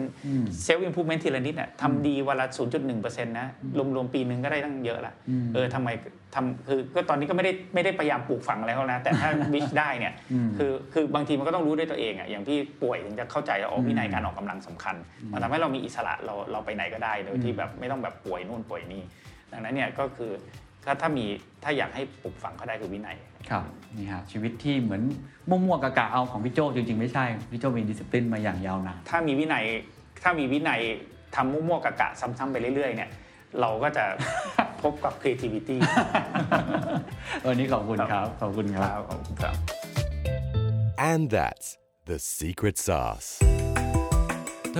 เซลฟ์อิมพรูฟเมนต์ทีละนิดเนี่ยทำดีวันละ ศูนย์จุดหนึ่งเปอร์เซ็นต์ นะรวมๆปีนึงก็ได้ตั้งเยอะละเออทำไมทำคือก็ตอนนี้ก็ไม่ได้ไม่ได้พยายามปลูกฝังอะไรเขานะแต่ถ้าวิชได้เนี่ยคือคือบางทีมันก็ต้องรู้ด้วยตัวเองอ่ะอย่างพี่ป่วยถึงจะเข้าใจว่าอ๋อวินัยการออกกำลังสำคัญมันทำให้เรามีอิสระเราเราไปไหนก็ได้โดยที่แบบไม่ต้องแบบป่วยนู่นป่วยนี่ดังนั้นเนี่ยก็คือถ้าถ้ามีถ้าอยากให้ปลูกฝังเขาได้คือวินัยครับนี่ฮะชีวิตที่เหมือนมั่วๆกะกะเอาของพี่โจ้จริงๆไม่ใช่พี่โจ้มีดิสซิปลินมาอย่างยาวนานถ้ามีวินัยถ้ามีวินัยทำมั่วๆกะกะซ้ำๆไปเรื่อยๆเนี่ยเราก็จะ พบกับ creativity วันนี้ขอบคุณครับขอบคุณครับขอบคุณครับ and that's the secret sauceถ้